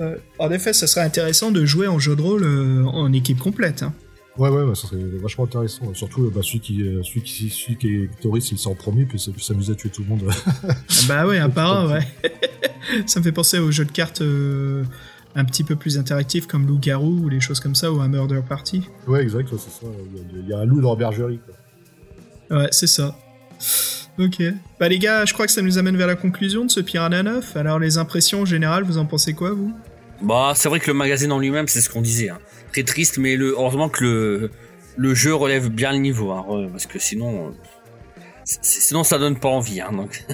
Euh, en effet, ça serait intéressant de jouer en jeu de rôle euh, en équipe complète. Hein. Ouais, ouais, bah, ça serait vachement intéressant. Surtout bah, celui, qui, euh, celui, qui, celui qui est terroriste, il sort premier, puis il s'amuse à tuer tout le monde. Bah ouais, un par un, ouais. Ça me fait penser aux jeux de cartes euh, un petit peu plus interactifs comme Loup-Garou ou les choses comme ça, ou un Murder Party. Ouais, exact, ouais, c'est ça. Il y, y a un loup dans la bergerie, quoi. Ouais, c'est ça. Ok. Bah les gars, je crois que ça nous amène vers la conclusion de ce Piranha neuf. Alors les impressions en général, vous en pensez quoi, vous ? Bah c'est vrai que le magazine en lui-même, c'est ce qu'on disait. Hein. Très triste, mais le... heureusement que le... le jeu relève bien le niveau. Hein, parce que sinon, c'est... sinon ça donne pas envie. Hein, donc.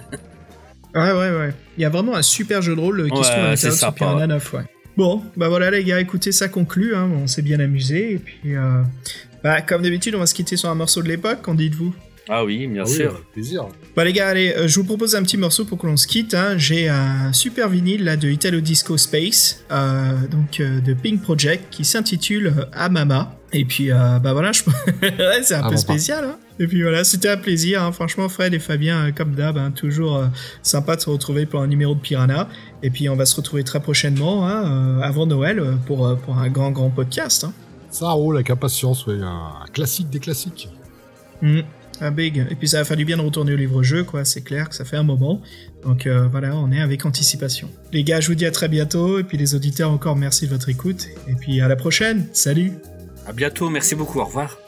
Ouais, ouais, ouais. Il y a vraiment un super jeu de rôle qui se trouve à l'intérieur de ce Piranha neuf. Ouais. Bon, bah voilà les gars, écoutez, ça conclut. Hein. On s'est bien amusés. Et puis, euh... bah, comme d'habitude, on va se quitter sur un morceau de l'époque, qu'en dites-vous ? Ah oui, bien oui, sûr, avec plaisir. Bah les gars, allez, euh, je vous propose un petit morceau pour que l'on se quitte. Hein. J'ai un super vinyle là de Italo Disco Space, euh, donc euh, de Pink Project, qui s'intitule euh, Amama. Et puis euh, bah voilà, je... c'est un ah, peu bon spécial. Hein. Et puis voilà, c'était un plaisir. Hein. Franchement, Fred et Fabien, euh, comme d'hab, hein, toujours euh, sympa de se retrouver pour un numéro de Piranha. Et puis on va se retrouver très prochainement, hein, euh, avant Noël, pour euh, pour un grand grand podcast. Hein. Ça roule avec impatience, ouais, un classique des classiques. Hum. Mm. Ah, big. Et puis ça va faire du bien de retourner au livre-jeu, quoi. C'est clair que ça fait un moment. Donc euh, voilà, on est avec anticipation. Les gars, je vous dis à très bientôt. Et puis les auditeurs, encore merci de votre écoute. Et puis à la prochaine. Salut. À bientôt. Merci beaucoup. Au revoir.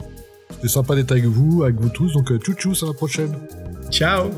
C'était sympa d'être avec vous, avec vous tous. Donc tchou tchou, à la prochaine. Ciao.